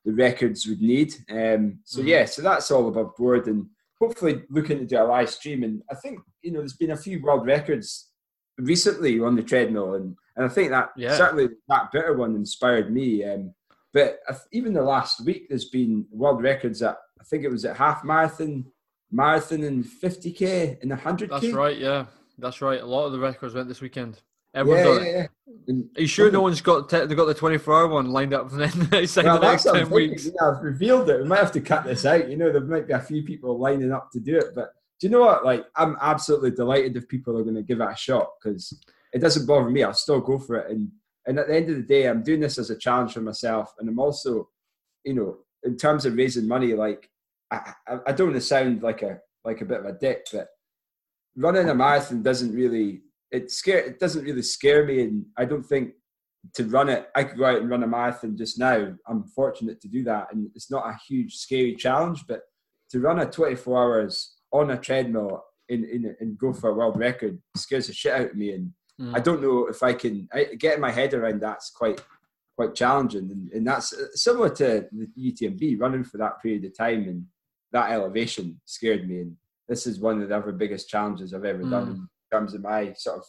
the records would need. Um, so yeah, so that's all above board, and hopefully looking to do a live stream. And I think, you know, there's been a few world records recently on the treadmill, and, and I think that yeah. certainly that better one inspired me. Um, but even the last week, there's been world records at, I think it was at half marathon, marathon and fifty K and one hundred K. That's right, yeah. That's right. A lot of the records went this weekend. Everyone's yeah, on yeah, it. Yeah. Are you sure no one's got te- they got the twenty-four hour one lined up for the next ten weeks? You know, I've revealed it. We might have to cut this out. You know, there might be a few people lining up to do it. But do you know what? Like, I'm absolutely delighted if people are going to give it a shot, because it doesn't bother me. I'll still go for it. And and at the end of the day, I'm doing this as a challenge for myself. And I'm also, you know, in terms of raising money, like, I, I don't want to sound like a like a bit of a dick, but running a marathon doesn't really it scare it doesn't really scare me, and I don't think to run it. I could go out and run a marathon just now. I'm fortunate to do that, and it's not a huge scary challenge. But to run a twenty-four hours on a treadmill in in and go for a world record scares the shit out of me, and mm. I don't know if I can I, getting my head around that's quite. quite challenging, and, and that's similar to the U T M B. Running for that period of time and that elevation scared me, and this is one of the other biggest challenges I've ever mm. done in terms of my sort of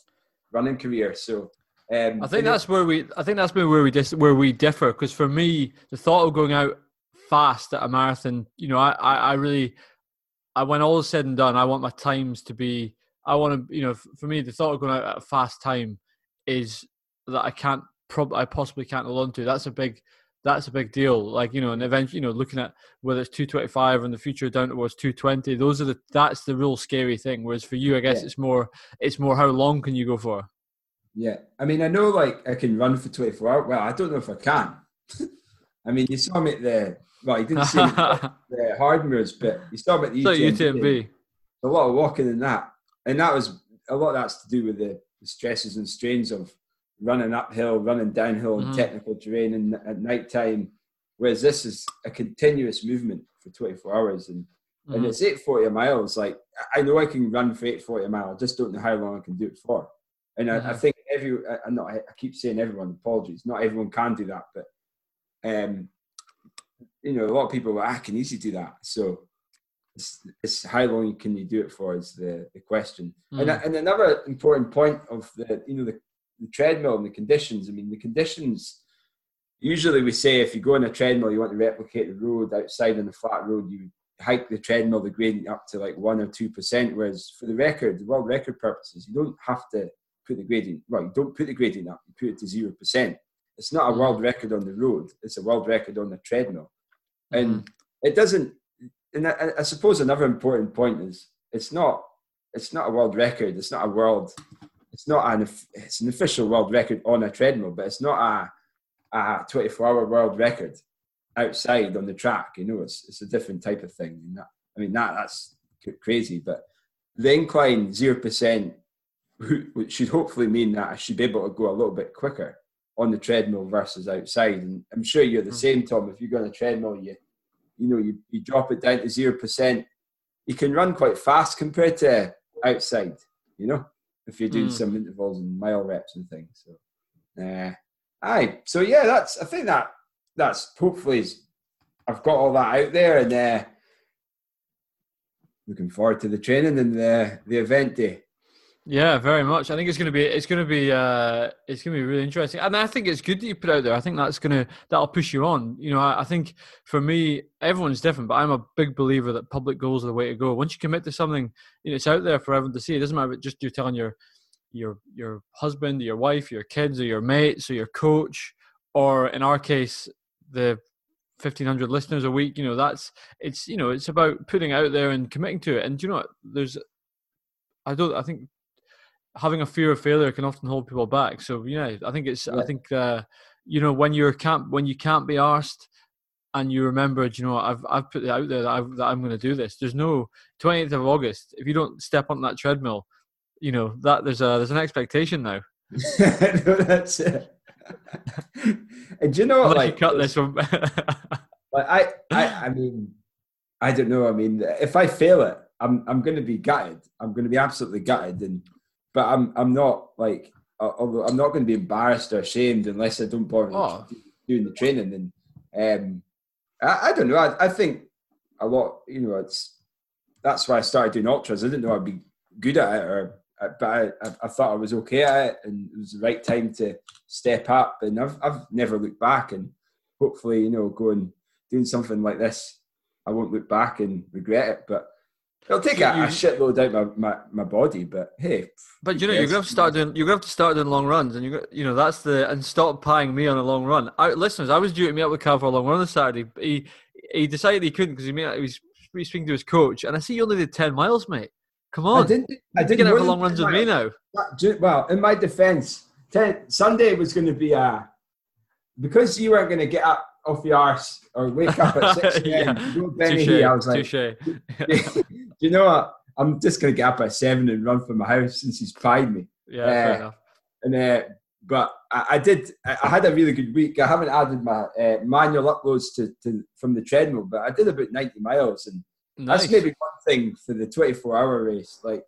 running career. So Um, I think that's where we. I think that's been where we dis- where we differ. Because for me, the thought of going out fast at a marathon, you know, I, I, I really, I when all is said and done, I want my times to be. I want to, you know, for me, the thought of going out at a fast time is that I can't. Prob- I possibly can't hold on to. That's a big. That's a big deal. Like, you know, and eventually, you know, looking at whether it's two twenty-five or in the future down towards two twenty. Those are the. That's the real scary thing. Whereas for you, I guess yeah. it's more. It's more how long can you go for. Yeah, I mean, I know, like, I can run for twenty-four hours. Well, I don't know if I can. I mean, you saw me at the, well, you didn't see me at the Hardmoors, but you saw me at the U T M B. So U T M B. A lot of walking in that. And that was, a lot of that's to do with the stresses and strains of running uphill, running downhill, mm-hmm. and technical terrain and at night time. Whereas this is a continuous movement for twenty-four hours. And, mm-hmm. and it's eight forty a mile. Like, I know I can run for eight forty a mile. I just don't know how long I can do it for. And I, mm-hmm. I think every, I, not, I keep saying everyone, apologies, not everyone can do that, but, um, you know, a lot of people are, I can easily do that. So it's, it's how long can you do it for is the, the question. Mm-hmm. And and another important point of the, you know, the, the treadmill and the conditions. I mean, the conditions, usually we say if you go on a treadmill, you want to replicate the road outside on a flat road, you hike the treadmill, the gradient up to like one or two percent. Whereas for the record, the world record purposes, you don't have to put the gradient, well, you don't put the gradient up, you put it to zero percent. It's not a world record on the road, it's a world record on the treadmill. And mm-hmm. it doesn't, and I, I suppose another important point is it's not it's not a world record, it's not a world, it's not an it's an official world record on a treadmill, but it's not a a twenty-four hour world record outside on the track, you know, it's it's a different type of thing. And that, I mean that that's crazy, but the incline zero percent which should hopefully mean that I should be able to go a little bit quicker on the treadmill versus outside. And I'm sure you're the same, Tom. If you go on a treadmill, you you know, you, you drop it down to zero percent. You can run quite fast compared to outside, you know, if you're doing mm. some intervals and mile reps and things. So, uh, aye. So, yeah, that's, I think that that's hopefully, I've got all that out there, and uh, looking forward to the training and the, the event day. Yeah, very much. I think it's going to be it's going to be uh, it's going to be really interesting, and I think it's good that you put out there. I think that's going to that'll push you on. You know, I, I think for me, everyone's different, but I'm a big believer that public goals are the way to go. Once you commit to something, you know, it's out there for everyone to see. It doesn't matter if just you're telling your your your husband, or your wife, or your kids, or your mates, or your coach, or in our case, the fifteen hundred listeners a week. You know, that's it's you know, it's about putting it out there and committing to it. And you know, there's I don't I think. having a fear of failure can often hold people back. So yeah, I think it's. Yeah. I think uh, you know when you're can't when you can't be arsed, and you remember, you know, I've I've put it out there that, I've, that I'm going to do this. There's no twenty-eighth of August. If you don't step on that treadmill, you know that there's a there's an expectation now. No, that's it. And do you know, like, you cut this from. Like I, I I mean, I don't know. I mean, if I fail it, I'm I'm going to be gutted. I'm going to be absolutely gutted and. But I'm I'm not like although I'm not going to be embarrassed or ashamed unless I don't bother oh. doing the training. And um, I, I don't know. I, I think a lot. You know, it's that's why I started doing ultras. I didn't know I'd be good at it, or but I, I thought I was okay at it, and it was the right time to step up. And I've I've never looked back, and hopefully, you know, going doing something like this, I won't look back and regret it. But It'll take so a, you, a shitload out my, my, my body, but hey. But you know, yes. you're gonna have to start doing. You're gonna have to start doing long runs, and you you know that's the and stop pieing me on a long run. I, listeners, I was due to meet up with Cal for a long run on Saturday. But he he decided he couldn't because he, he was speaking to his coach, and I see you only did ten miles, mate. Come on, I didn't. I didn't have a long runs with me now. Well, in my defence, Sunday was going to be a because you weren't going to get up off your arse or wake up at six a.m. yeah. Go Benny here. I was like, you know what? I'm just going to get up at seven and run for my house since he's pied me. Yeah, uh, fair enough. And, uh, but I, I did, I, I had a really good week. I haven't added my uh, manual uploads to, to from the treadmill, but I did about ninety miles. And nice. That's maybe one thing for the twenty-four hour race, like,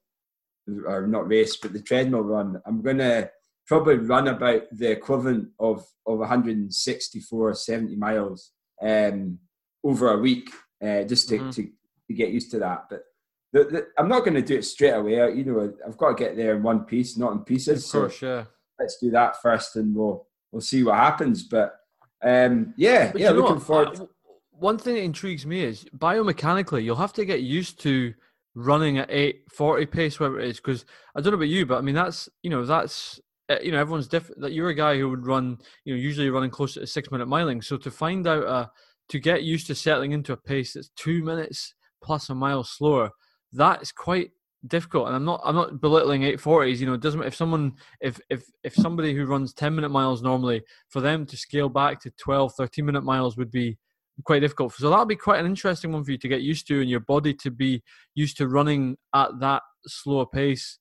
or not race, but the treadmill run. I'm going to probably run about the equivalent of, of one sixty-four, seventy miles um, over a week uh, just to, mm-hmm. to, to get used to that. But The, the, I'm not going to do it straight away. You know, I've got to get there in one piece, not in pieces. Of course, so yeah. let's do that first, and we'll we'll see what happens. But um, yeah, but yeah, looking what? forward. Uh, one thing that intrigues me is biomechanically, you'll have to get used to running at eight forty pace, whatever it is, because I don't know about you, but I mean that's you know that's you know everyone's different. That you're a guy who would run, you know, usually running close to the six minute miling. So to find out a to get used to settling into a pace that's two minutes plus a mile slower, that is quite difficult. And I'm not, I'm not belittling eight forties. You know, it doesn't. If someone, if if if somebody who runs ten minute miles normally, for them to scale back to twelve, thirteen minute miles would be quite difficult. So that'll be quite an interesting one for you to get used to, and your body to be used to running at that slower pace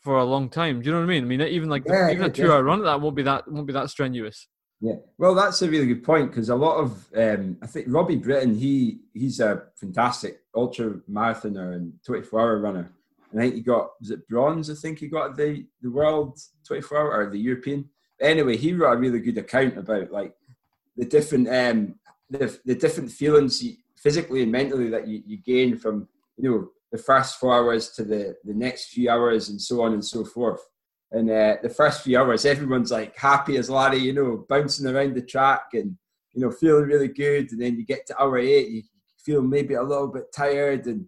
for a long time. Do you know what I mean? I mean, even like yeah, even yeah, a two-hour yeah. run at that won't be that won't be that strenuous. Yeah, well, that's a really good point, because a lot of, um, I think Robbie Britton, he he's a fantastic ultra marathoner and twenty-four hour runner. And I think he got, was it bronze, I think he got the, the world twenty-four hour, or the European. Anyway, he wrote a really good account about like the different um, the, the different feelings physically and mentally that you, you gain from, you know, the first four hours to the, the next few hours and so on and so forth. And uh, the first few hours, everyone's like happy as Larry, you know, bouncing around the track and, you know, feeling really good. And then you get to hour eight, you feel maybe a little bit tired. And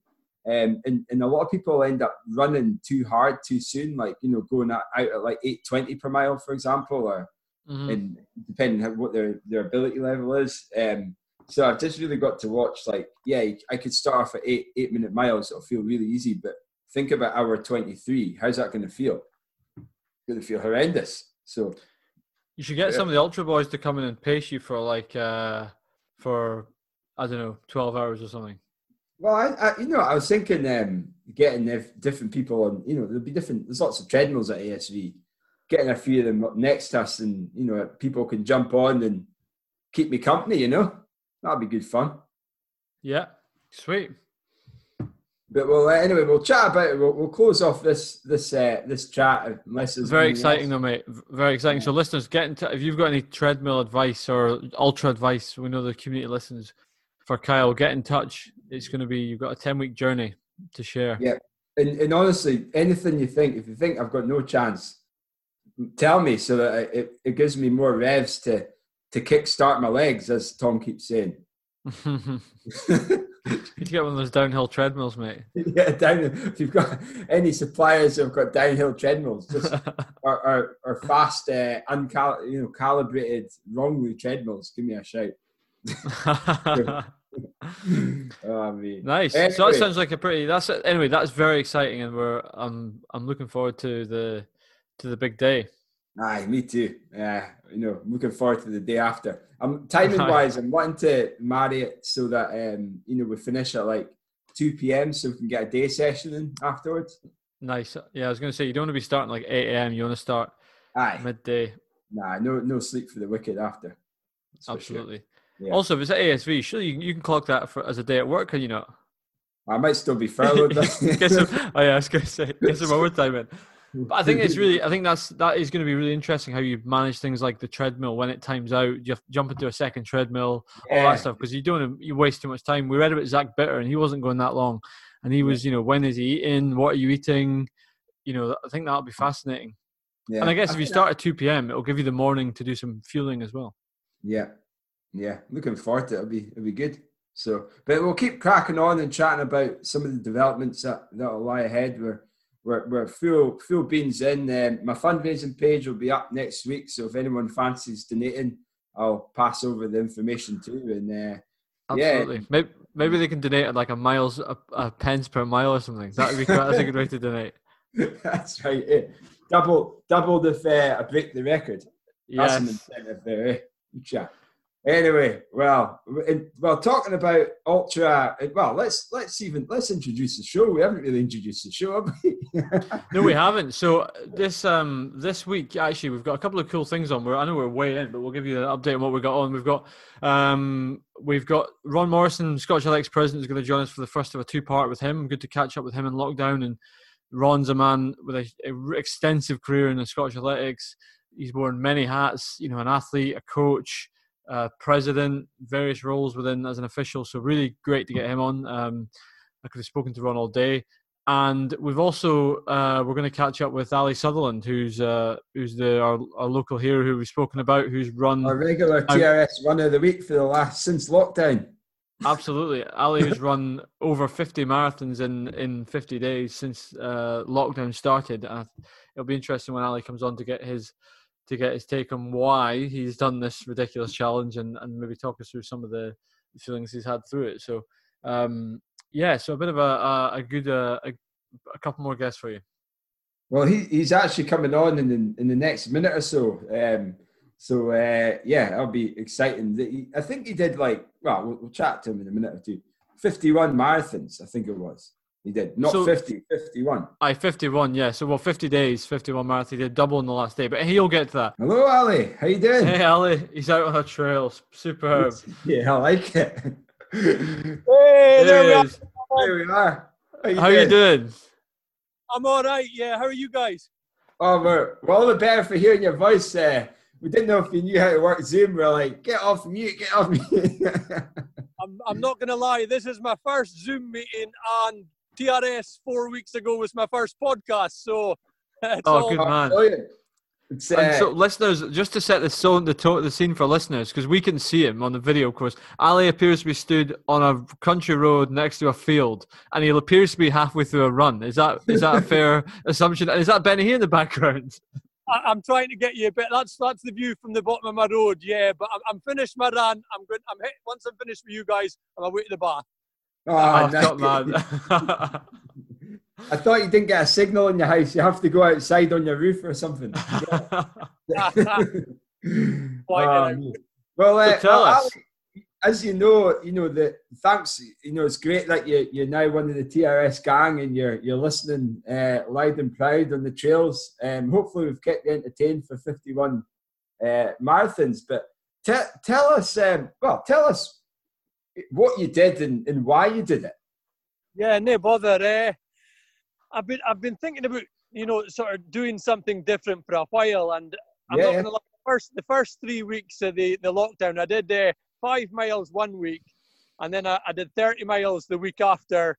um, and, and a lot of people end up running too hard too soon, like, you know, going out at like eight twenty per mile, for example, or mm-hmm. and depending on what their, their ability level is. Um, so I've just really got to watch, like, yeah, I could start off at eight, eight minute miles. It'll feel really easy. But think about hour twenty-three. How's that going to feel? Going to feel horrendous. So you should get yeah. some of the ultra boys to come in and pace you for like uh for I don't know twelve hours or something. Well, I, I you know I was thinking um getting different people on, you know, there'll be different, there's lots of treadmills at A S V, getting a few of them up next to us, and you know people can jump on and keep me company, you know that'd be good fun. Yeah, sweet. But well, anyway, we'll chat about it. We'll, we'll close off this this uh, this chat. Unless it's very exciting, else. though, mate. Very exciting. Yeah. So, listeners, get in touch if you've got any treadmill advice or ultra advice. We know the community listens. For Kyle, get in touch. It's going to be, you've got a ten week journey to share. Yeah, and and honestly, anything you think, if you think I've got no chance, tell me so that it it gives me more revs to to kickstart my legs, as Tom keeps saying. You need to get one of those downhill treadmills, mate. Yeah, downhill. If you've got any suppliers who've got downhill treadmills, just or, or, or fast, uh, uncal- you know, calibrated wrongly treadmills, give me a shout. Oh, I mean. Nice. Anyway. So that sounds like a pretty. That's anyway. That's very exciting, and we're. I'm. I'm looking forward to the to the big day. Aye, me too. Yeah, uh, you know, looking forward to the day after. I'm timing wise. I'm wanting to marry it so that um, you know we finish at like two p.m. so we can get a day session in afterwards. Nice. Yeah, I was going to say you don't want to be starting like eight a.m. You want to start Aye. midday. Nah, no, no sleep for the wicked after. That's absolutely. Sure. Yeah. Also, if it's at A S V, surely you, you can clock that for as a day at work, can you not? I might still be furloughed. Get some, oh yeah, I was going to say get some overtime in. But I think it's really, I think that's, that is going to be really interesting how you manage things like the treadmill when it times out. You have to jump into a second treadmill, all yeah. that stuff, because you don't want to, you waste too much time. We read about Zach Bitter and he wasn't going that long. And he was, you know, when is he eating? What are you eating? You know, I think that'll be fascinating. Yeah. And I guess if you start at two p.m., it'll give you the morning to do some fueling as well. Yeah. Yeah. Looking forward to it. It'll be, it'll be good. So, but we'll keep cracking on and chatting about some of the developments that, that'll lie ahead. We're, We're, we're full full beans in. Um, my fundraising page will be up next week, so if anyone fancies donating, I'll pass over the information too. And uh, absolutely, yeah. maybe maybe they can donate at like a miles a, a pence per mile or something. That would be quite, that's a good way to donate. That's right. Yeah. Double doubled if uh, I break the record. Yes. That's an incentive there. Eh? Yeah. Anyway, well, well, talking about ultra, well, let's let's even let's introduce the show. We haven't really introduced the show, have we? No, we haven't. So this um this week actually we've got a couple of cool things on. We're, I know we're way in, but we'll give you an update on what we got on. We've got um we've got Ron Morrison, Scottish Athletics President, is going to join us for the first of a two part with him. Good to catch up with him in lockdown. And Ron's a man with a, a extensive career in Scottish athletics. He's worn many hats. You know, an athlete, a coach. Uh, president, various roles within as an official, so really great to get him on. um, I could have spoken to Ron all day. And we've also uh, we're going to catch up with Ali Sutherland, who's uh, who's the our, our local hero who we've spoken about, who's run a regular T R S runner of the week for the last since lockdown. Absolutely, Ali has run over fifty marathons in, in fifty days since uh, lockdown started. Uh, it'll be interesting when Ali comes on to get his to get his take on why he's done this ridiculous challenge, and, and maybe talk us through some of the feelings he's had through it. So. Um, Yeah, so a bit of a a, a good uh, a, a couple more guests for you. Well, he he's actually coming on in the, in the next minute or so. Um, so uh, yeah, that'll be exciting. I think he did like well, well, we'll chat to him in a minute or two. fifty-one marathons, I think it was. He did not so, fifty, fifty-one. Aye, fifty-one. Yeah. So well, fifty days, fifty-one marathons. He did double on the last day, but he'll get to that. Hello, Ali. How you doing? Hey, Ali. He's out on a trail. Superb. Yeah, I like it. Hey, there we are. There we are. How you, how doing? you doing? I'm all right, yeah. How are you guys? Oh, we're, we're all the better for hearing your voice. Uh, we didn't know if you knew how to work Zoom. We're like, get off mute, get off mute. I'm, I'm not going to lie. This is my first Zoom meeting, and T R S four weeks ago was my first podcast. So, it's oh, all good man. Brilliant. It's, uh, and so, listeners, just to set the, tone, the, tone, the scene for listeners, because we can see him on the video, of course. Ali appears to be stood on a country road next to a field, and he appears to be halfway through a run. Is that is that a fair assumption? And is that Benny here in the background? I, I'm trying to get you a bit. That's that's the view from the bottom of my road. Yeah, but I'm, I'm finished my run. I'm going. I'm hit, once I'm finished with you guys, I'm away to the bar. Oh, oh nice. Man. I thought you didn't get a signal in your house. You have to go outside on your roof or something. Yeah. um, well, uh, so well Alex, as you know, you know the thanks. You know it's great that you you're now one of the T R S gang and you're you're listening uh, loud and proud on the trails. Um, hopefully, we've kept you entertained for fifty-one uh, marathons. But te- tell us, um, well, tell us what you did and, and why you did it. Yeah, no bother. Eh? I've been I've been thinking about, you know, sort of doing something different for a while, and I'm yeah. not gonna lie, the first the first three weeks of the, the lockdown I did uh, five miles one week, and then I, I did thirty miles the week after.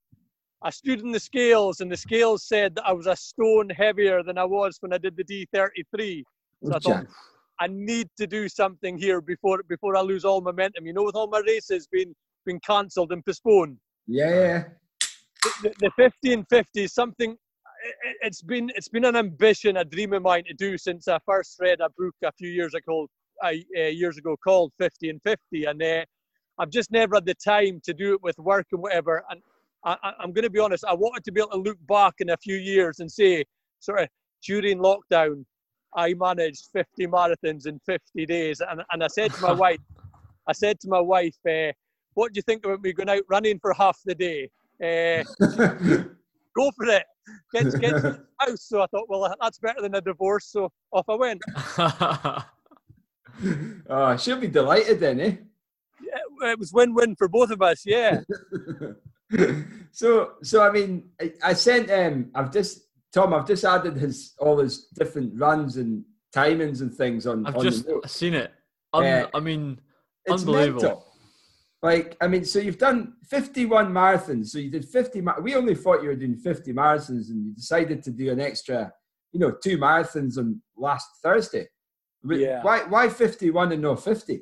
I stood in the scales, and the scales said that I was a stone heavier than I was when I did the D thirty-three. So I thought, I need to do something here before before I lose all momentum. You know, with all my races being being cancelled and postponed. Yeah. The, the fifty and fifty is something. It, it's been it's been an ambition, a dream of mine to do since I first read a book a few years ago, uh, years ago called fifty and fifty, and uh, I've just never had the time to do it with work and whatever. And I, I, I'm going to be honest, I wanted to be able to look back in a few years and say, sort of during lockdown, I managed fifty marathons in fifty days, and and I said to my wife, I said to my wife, uh, what do you think about me going out running for half the day? Uh, go for it, get, get to the house. So I thought, well, that's better than a divorce, so off I went. Oh, she'll be delighted then, eh? Yeah, it was win-win for both of us, yeah. so so I mean I, I sent um I've just Tom I've just added his all his different runs and timings and things on I've on just the seen it Un- uh, I mean unbelievable mental. Like, I mean, so you've done fifty-one marathons. So you did fifty. Ma- we only thought you were doing fifty marathons, and you decided to do an extra, you know, two marathons on last Thursday. Yeah. Why? Why fifty-one and not fifty?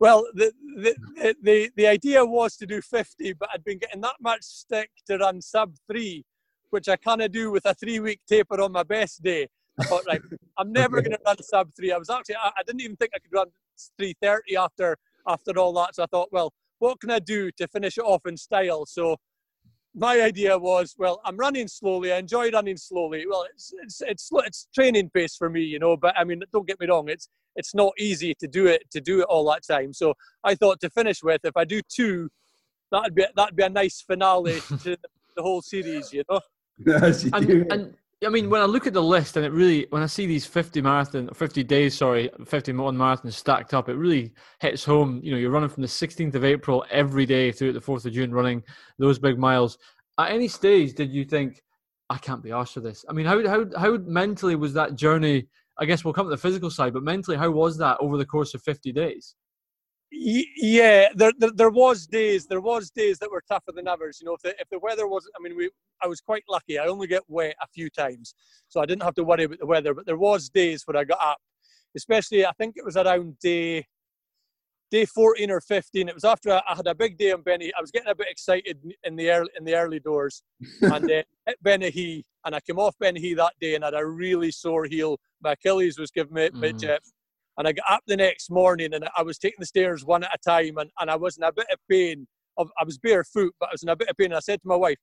Well, the the, the the the idea was to do fifty, but I'd been getting that much stick to run sub three, which I can't do with a three-week taper on my best day. I thought, right, I'm never okay. going to run sub three. I was actually, I, I didn't even think I could run three thirty after. After all that, so I thought, well, what can I do to finish it off in style? So my idea was, well, I'm running slowly. I enjoy running slowly. Well, it's it's it's, it's training pace for me, you know. But I mean, don't get me wrong, it's it's not easy to do it to do it all that time. So I thought to finish with, if I do two, that'd be that'd be a nice finale to the whole series, you know. and, and I mean, when I look at the list, and it really, when I see these fifty marathon, fifty days, sorry, fifty-one marathons stacked up, it really hits home. You know, you're running from the sixteenth of April every day through the fourth of June, running those big miles. At any stage, did you think, I can't be arsed for this? I mean, how how how mentally was that journey? I guess we'll come to the physical side, but mentally, how was that over the course of fifty days? Yeah, there, there there was days there was days that were tougher than others. You know, if the, if the weather wasn't, I mean, we I was quite lucky. I only get wet a few times, so I didn't have to worry about the weather. But there was days where I got up, especially I think it was around day day fourteen or fifteen. It was after I, I had a big day in Benny. I was getting a bit excited in the early in the early doors, and then uh, hit Benahee, and I came off Benahee that day and had a really sore heel. My Achilles was giving me mm-hmm. midget. And I got up the next morning and I was taking the stairs one at a time, and, and I was in a bit of pain. I was barefoot, but I was in a bit of pain. And I said to my wife,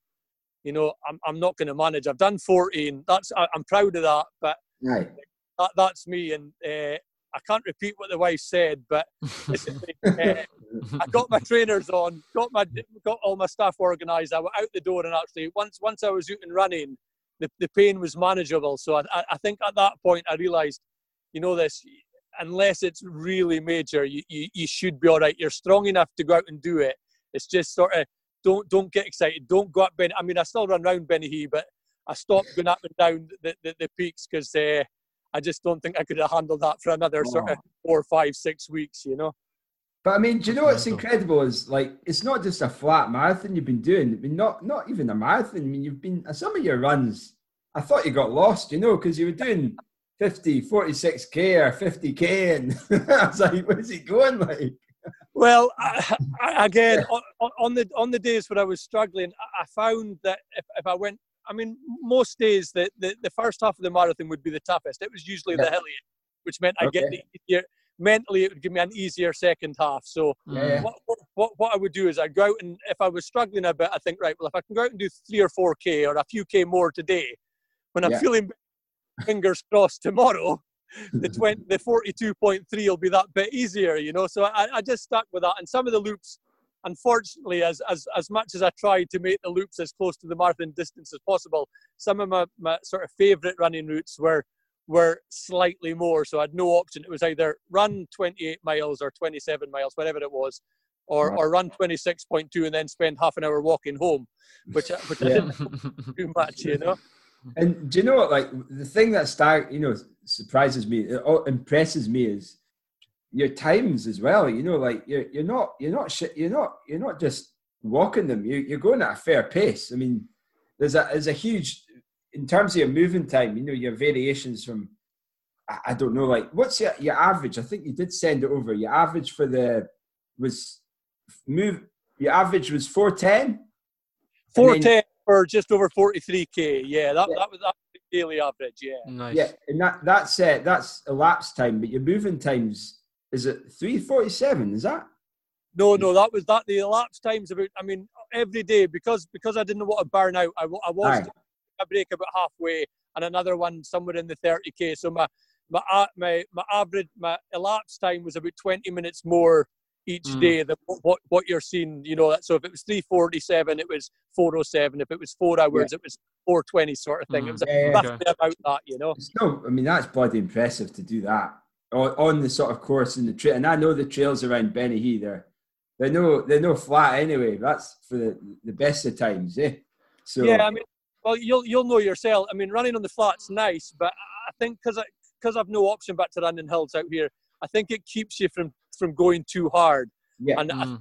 you know, I'm I'm not going to manage. I've done fourteen. That's I, I'm proud of that, but right. that, that's me. And uh, I can't repeat what the wife said, but uh, I got my trainers on, got my got all my stuff organised. I went out the door, and actually once once I was out and running, the, the pain was manageable. So I, I, I think at that point I realised, you know this. Unless it's really major, you, you you should be all right. You're strong enough to go out and do it. It's just sort of don't don't get excited. Don't go up Ben. I mean, I still run round Benahee, but I stopped going up and down the the, the peaks because uh, I just don't think I could have handled that for another oh. sort of four, five, six weeks. You know. But I mean, do you know what's incredible is like it's not just a flat marathon you've been doing. I mean, not not even a marathon. I mean, you've been some of your runs. I thought you got lost, you know, because you were doing fifty, forty-six K or fifty K, and I was like, where's he going like? Well, I, I, again, yeah. on, on the on the days where I was struggling, I found that if, if I went, I mean, most days, the, the, the first half of the marathon would be the toughest. It was usually yeah. the hilly, which meant I'd okay. get the easier, mentally it would give me an easier second half. So yeah. what, what what I would do is I'd go out, and if I was struggling a bit, I think, right, well, if I can go out and do three or four K or a few K more today, when I'm yeah. feeling fingers crossed tomorrow, the twenty, the forty-two point three will be that bit easier, you know. So I, I just stuck with that. And some of the loops, unfortunately, as as as much as I tried to make the loops as close to the marathon distance as possible, some of my, my sort of favourite running routes were were slightly more. So I had no option. It was either run twenty-eight miles or twenty-seven miles, whatever it was, or or run twenty-six point two and then spend half an hour walking home, which I, which yeah. I didn't do much, you know. And do you know what, like, the thing that, star- you know, surprises me, it impresses me is your times as well, you know, like, you're, you're not, you're not, sh- you're not, you're not just walking them, you're, you're going at a fair pace. I mean, there's a, there's a huge, in terms of your moving time, you know, your variations from, I, I don't know, like, what's your, your average? I think you did send it over. Your average for the, was, move, your average was four ten? four ten. Or just over forty-three K, yeah, that, yeah. that was the daily average, yeah. Nice. Yeah, and that, that's uh, that's elapsed time, but your moving times, is it three forty-seven, is that? No, no, that was that, the elapsed time's about, I mean, every day, because because I didn't want to burn out, I, I was doing a break about halfway, and another one somewhere in the thirty K, so my, my, my, my average, my elapsed time was about twenty minutes more each mm. day, the, what what you're seeing, you know. So if it was three forty-seven, it was four oh seven. If it was four hours, yeah. it was four twenty sort of thing. Mm. It was yeah, roughly okay. about that, you know. Still, I mean, that's bloody impressive to do that on, on the sort of course in the trail. And I know the trails around Benahee, they're, they're, no, they're no flat anyway. That's for the, the best of times, eh? So yeah, I mean, well, you'll, you'll know yourself. I mean, running on the flat's nice, but I think because I, because I've no option but to run in hills out here, I think it keeps you from from going too hard, yeah. and mm. I,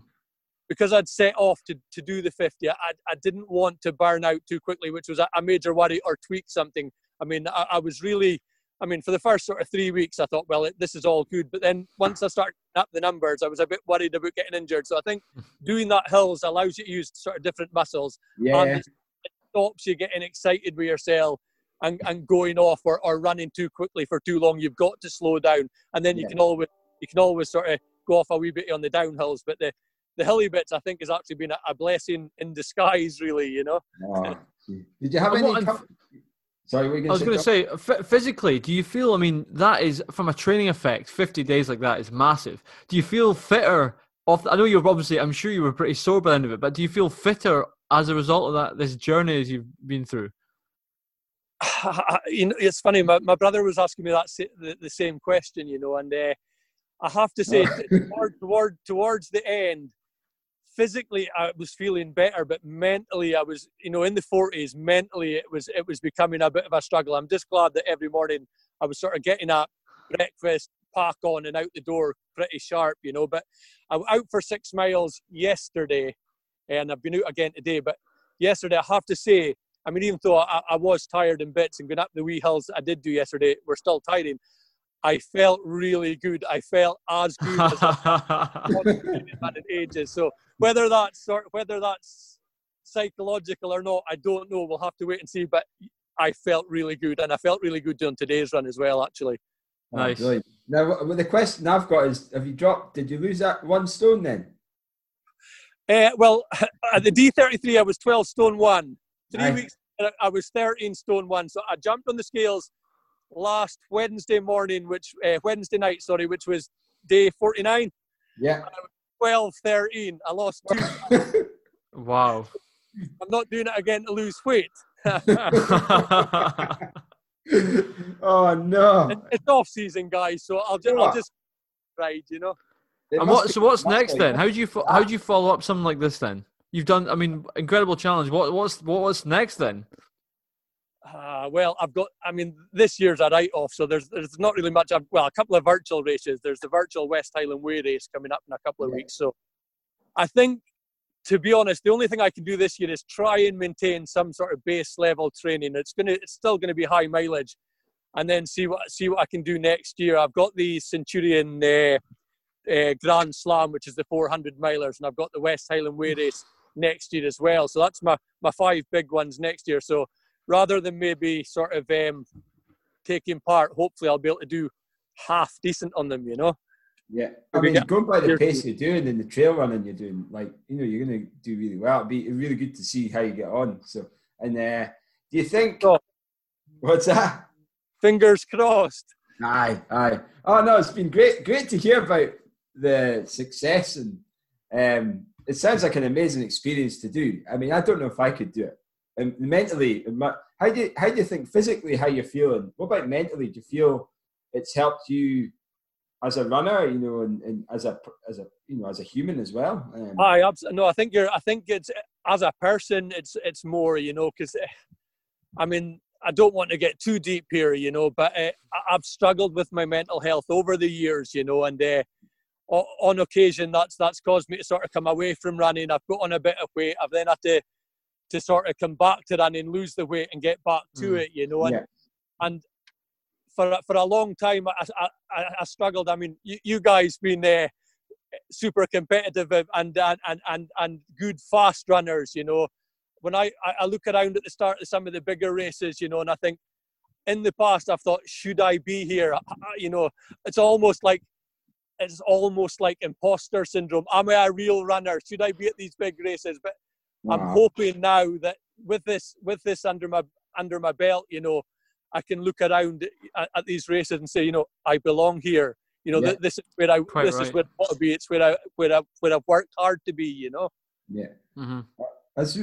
because I'd set off to, to do the fifty, I I didn't want to burn out too quickly, which was a, a major worry, or tweak something. I mean, I, I was really, I mean, for the first sort of three weeks, I thought, well, it, this is all good. But then once I started up the numbers, I was a bit worried about getting injured. So I think doing that hills allows you to use sort of different muscles, yeah. and it stops you getting excited with yourself and, and going off or, or running too quickly for too long. You've got to slow down, and then you yeah. can always. You can always sort of go off a wee bit on the downhills, but the, the hilly bits, I think, has actually been a, a blessing in disguise, really, you know. Oh, did you have any... Com- Sorry, were you gonna I was going to say, f- physically, do you feel, I mean, that is, from a training effect, fifty days like that is massive. Do you feel fitter off... The, I know you're obviously, I'm sure you were pretty sore by the end of it, but do you feel fitter as a result of that, this journey as you've been through? You know, it's funny, my, my brother was asking me that the, the same question, you know, and... Uh, I have to say, toward, toward, towards the end, physically I was feeling better, but mentally I was, you know, in the forties. Mentally, it was it was becoming a bit of a struggle. I'm just glad that every morning I was sort of getting up, breakfast, pack on and out the door pretty sharp, you know. But I'm out for six miles yesterday, and I've been out again today. But yesterday, I have to say, I mean, even though I, I was tired in bits and going up the wee hills I did do yesterday, we're still tiring. I felt really good. I felt as good as I've had in ages. So whether that's sort, whether that's psychological or not, I don't know. We'll have to wait and see. But I felt really good, and I felt really good doing today's run as well, actually. Nice. Right. Now, the question I've got is: have you dropped? Did you lose that one stone then? Uh, well, at the D thirty-three, I was twelve stone one. Three Aye. weeks later, I was thirteen stone one. So I jumped on the scales last Wednesday morning, which uh, Wednesday night, sorry, which was day forty-nine. Yeah. twelve thirteen. I lost two. Wow. I'm not doing it again to lose weight. Oh no! It's off season, guys. So I'll just, I'll just ride, you know. And what, so what's next then? How do you fo- how do you follow up something like this then? You've done, I mean, incredible challenge. What what's what, what's next then? Uh, well, I've got. I mean, this year's a write-off, so there's there's not really much. I've, well, a couple of virtual races. There's the virtual West Highland Way race coming up in a couple of yeah. weeks. So, I think, to be honest, the only thing I can do this year is try and maintain some sort of base level training. It's gonna, it's still gonna be high mileage, and then see what see what I can do next year. I've got the Centurion uh, uh, Grand Slam, which is the four hundred milers, and I've got the West Highland Way race next year as well. So that's my my five big ones next year. So, rather than maybe sort of um, taking part, hopefully I'll be able to do half decent on them, you know? Yeah. I mean, going by the pace you're doing and the trail running you're doing, like, you know, you're going to do really well. It'd be really good to see how you get on. So, and uh, do you think... Oh. What's that? Fingers crossed. Aye, aye. Oh, no, it's been great great to hear about the success, and um, it sounds like an amazing experience to do. I mean, I don't know if I could do it. And mentally, how do you, how do you think physically how you're feeling? What about mentally? Do you feel it's helped you as a runner, you know, and, and as a as a you know as a human as well? Um, I absolutely no. I think you're. I think it's as a person, it's it's more, you know, because I mean, I don't want to get too deep here, you know, but uh, I've struggled with my mental health over the years, you know, and uh, on occasion that's that's caused me to sort of come away from running. I've put on a bit of weight. I've then had to. to sort of come back to running, lose the weight and get back to mm. it, you know. And, yeah. and for for a long time, I I, I struggled. I mean, you, you guys being uh, super competitive and, and, and, and good fast runners, you know. When I, I look around at the start of some of the bigger races, you know, and I think in the past I've thought, should I be here? I, you know, it's almost like, it's almost like imposter syndrome. Am I a real runner? Should I be at these big races? But I'm hoping now that with this with this under my under my belt, you know, I can look around at, at these races and say, you know, I belong here. You know, yeah. th- this is where I Quite this right. is where I want to be. It's where I where I where I've worked hard to be. You know. Yeah. Mm-hmm. That's,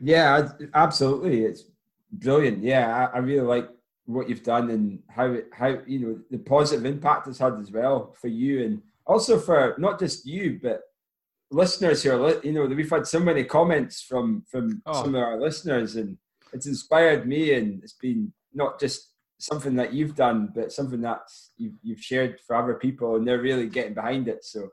yeah. Absolutely, it's brilliant. Yeah, I, I really like what you've done and how it, how you know the positive impact it's had as well for you, and also for not just you but listeners here. You know, we've had so many comments from from oh. some of our listeners, and it's inspired me, and it's been not just something that you've done but something that you've, you've shared for other people, and they're really getting behind it. So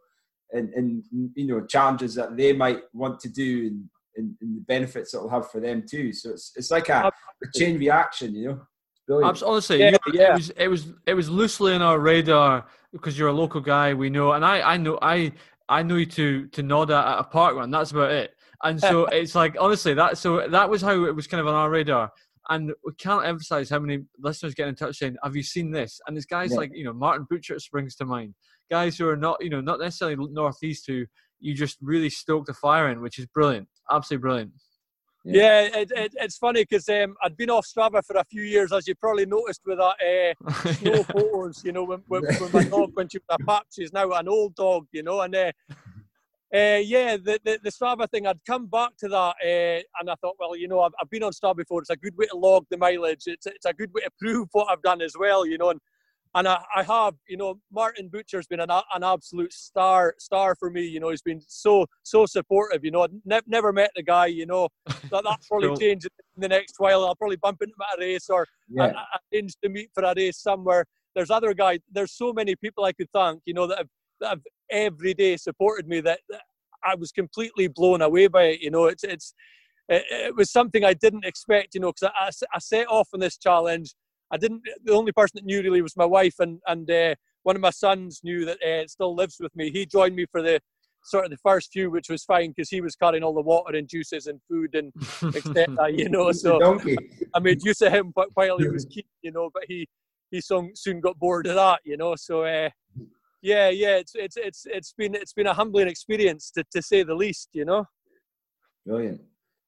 and and you know, challenges that they might want to do, and, and, and the benefits it'll have for them too. So it's it's like a, a chain reaction, you know. Absolutely. Honestly, yeah, you, yeah. It was it was it was loosely on our radar because you're a local guy, we know, and I I know I. I know you to to nod at a park run. That's about it. And so it's like, honestly, that so that was how it was kind of on our radar. And we can't emphasize how many listeners get in touch saying, "Have you seen this?" And there's guys yeah. like, you know, Martin Butcher springs to mind. Guys who are not, you know, not necessarily northeast, who you just really stoked the fire in, which is brilliant, absolutely brilliant. Yeah, yeah it, it, it's funny because um, I'd been off Strava for a few years, as you probably noticed with that uh, snow yeah. photos, you know, when, when, when my dog, when she was a pup, she's now an old dog, you know, and uh, uh, yeah, the, the, the Strava thing, I'd come back to that uh, and I thought, well, you know, I've, I've been on Strava before, it's a good way to log the mileage, it's, it's a good way to prove what I've done as well, you know, and, and I, I have, you know, Martin Butcher's been an, an absolute star star for me, you know, he's been so, so supportive, you know, I've ne- never met the guy, you know, that, that's probably cool. changed in the next while, I'll probably bump into him at a race or yeah. I, I arrange to meet for a race somewhere, there's other guys, there's so many people I could thank, you know, that have, that have every day supported me, that, that I was completely blown away by it. You know, it's, it's, it, it was something I didn't expect, you know, because I, I, I set off on this challenge. I didn't, the only person that knew really was my wife, and, and uh, one of my sons knew that uh, still lives with me. He joined me for the sort of the first few, which was fine because he was carrying all the water and juices and food and et cetera, you know, so donkey. I made use of him while he was keen, you know, but he, he soon got bored of that, you know, so uh, yeah, yeah, it's, it's, it's, it's been, it's been a humbling experience to, to say the least, you know. Brilliant.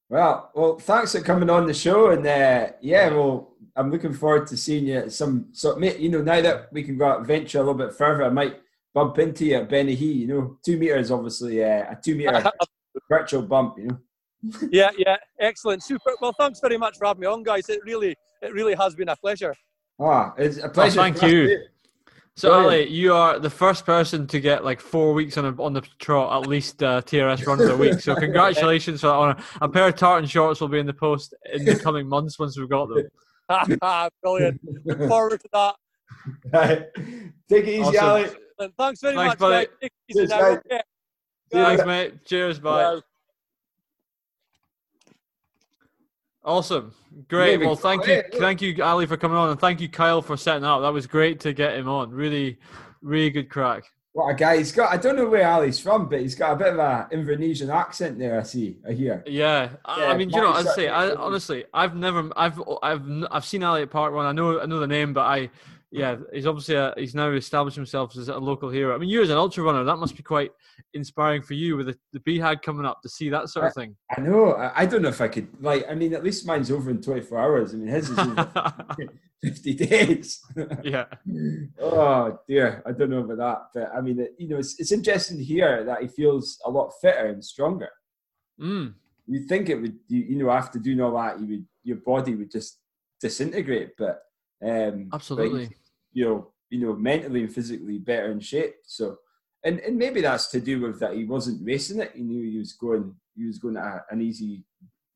Well, well, thanks for coming on the show, and uh, yeah, well, I'm looking forward to seeing you at some, so, mate, you know, now that we can go out and venture a little bit further, I might bump into you at Benny Hee, you know, two meters, obviously, uh, a two meter virtual bump, you know. Yeah, yeah, excellent, super. Well, thanks very much for having me on, guys. It really, it really has been a pleasure. Ah, it's a pleasure. Oh, thank you. Too. So, Ali, you are the first person to get like four weeks on a, on the trot, at least uh, T R S runs a week. So congratulations for that honour. A pair of tartan shorts will be in the post in the coming months once we've got them. Brilliant. Look forward to that. Right. Take it easy, awesome. Ali. Thanks very Thanks, much, buddy. Take it easy. Cheers, now. Yeah. Thanks, mate. Cheers, bye. Well. Awesome. Great. Well, thank you. Thank you, Ali, for coming on. And thank you, Kyle, for setting up. That was great to get him on. Really, really good crack. What a guy. He's got, I don't know where Ali's from, but he's got a bit of an Invernessian accent there, I see, I hear. Yeah. yeah I mean, you know, I'd say, I, honestly, I've never, I've, I've, I've seen Ali at Park One. I know, I know the name, but I, yeah, he's obviously, a, he's now established himself as a local hero. I mean, you as an ultra runner, that must be quite inspiring for you with the, the B HAG coming up to see that sort of I, thing. I know. I, I don't know if I could, like, I mean, at least mine's over in twenty-four hours. I mean, his is over fifty days. Yeah. Oh, dear. I don't know about that. But I mean, it, you know, it's, it's interesting to hear that he feels a lot fitter and stronger. Mm. You'd think it would, you, you know, after doing all that, you would, your body would just disintegrate, but um absolutely, but, you know, you know, mentally and physically better in shape. So, and and maybe that's to do with that he wasn't racing it. He knew he was going, he was going at an easy,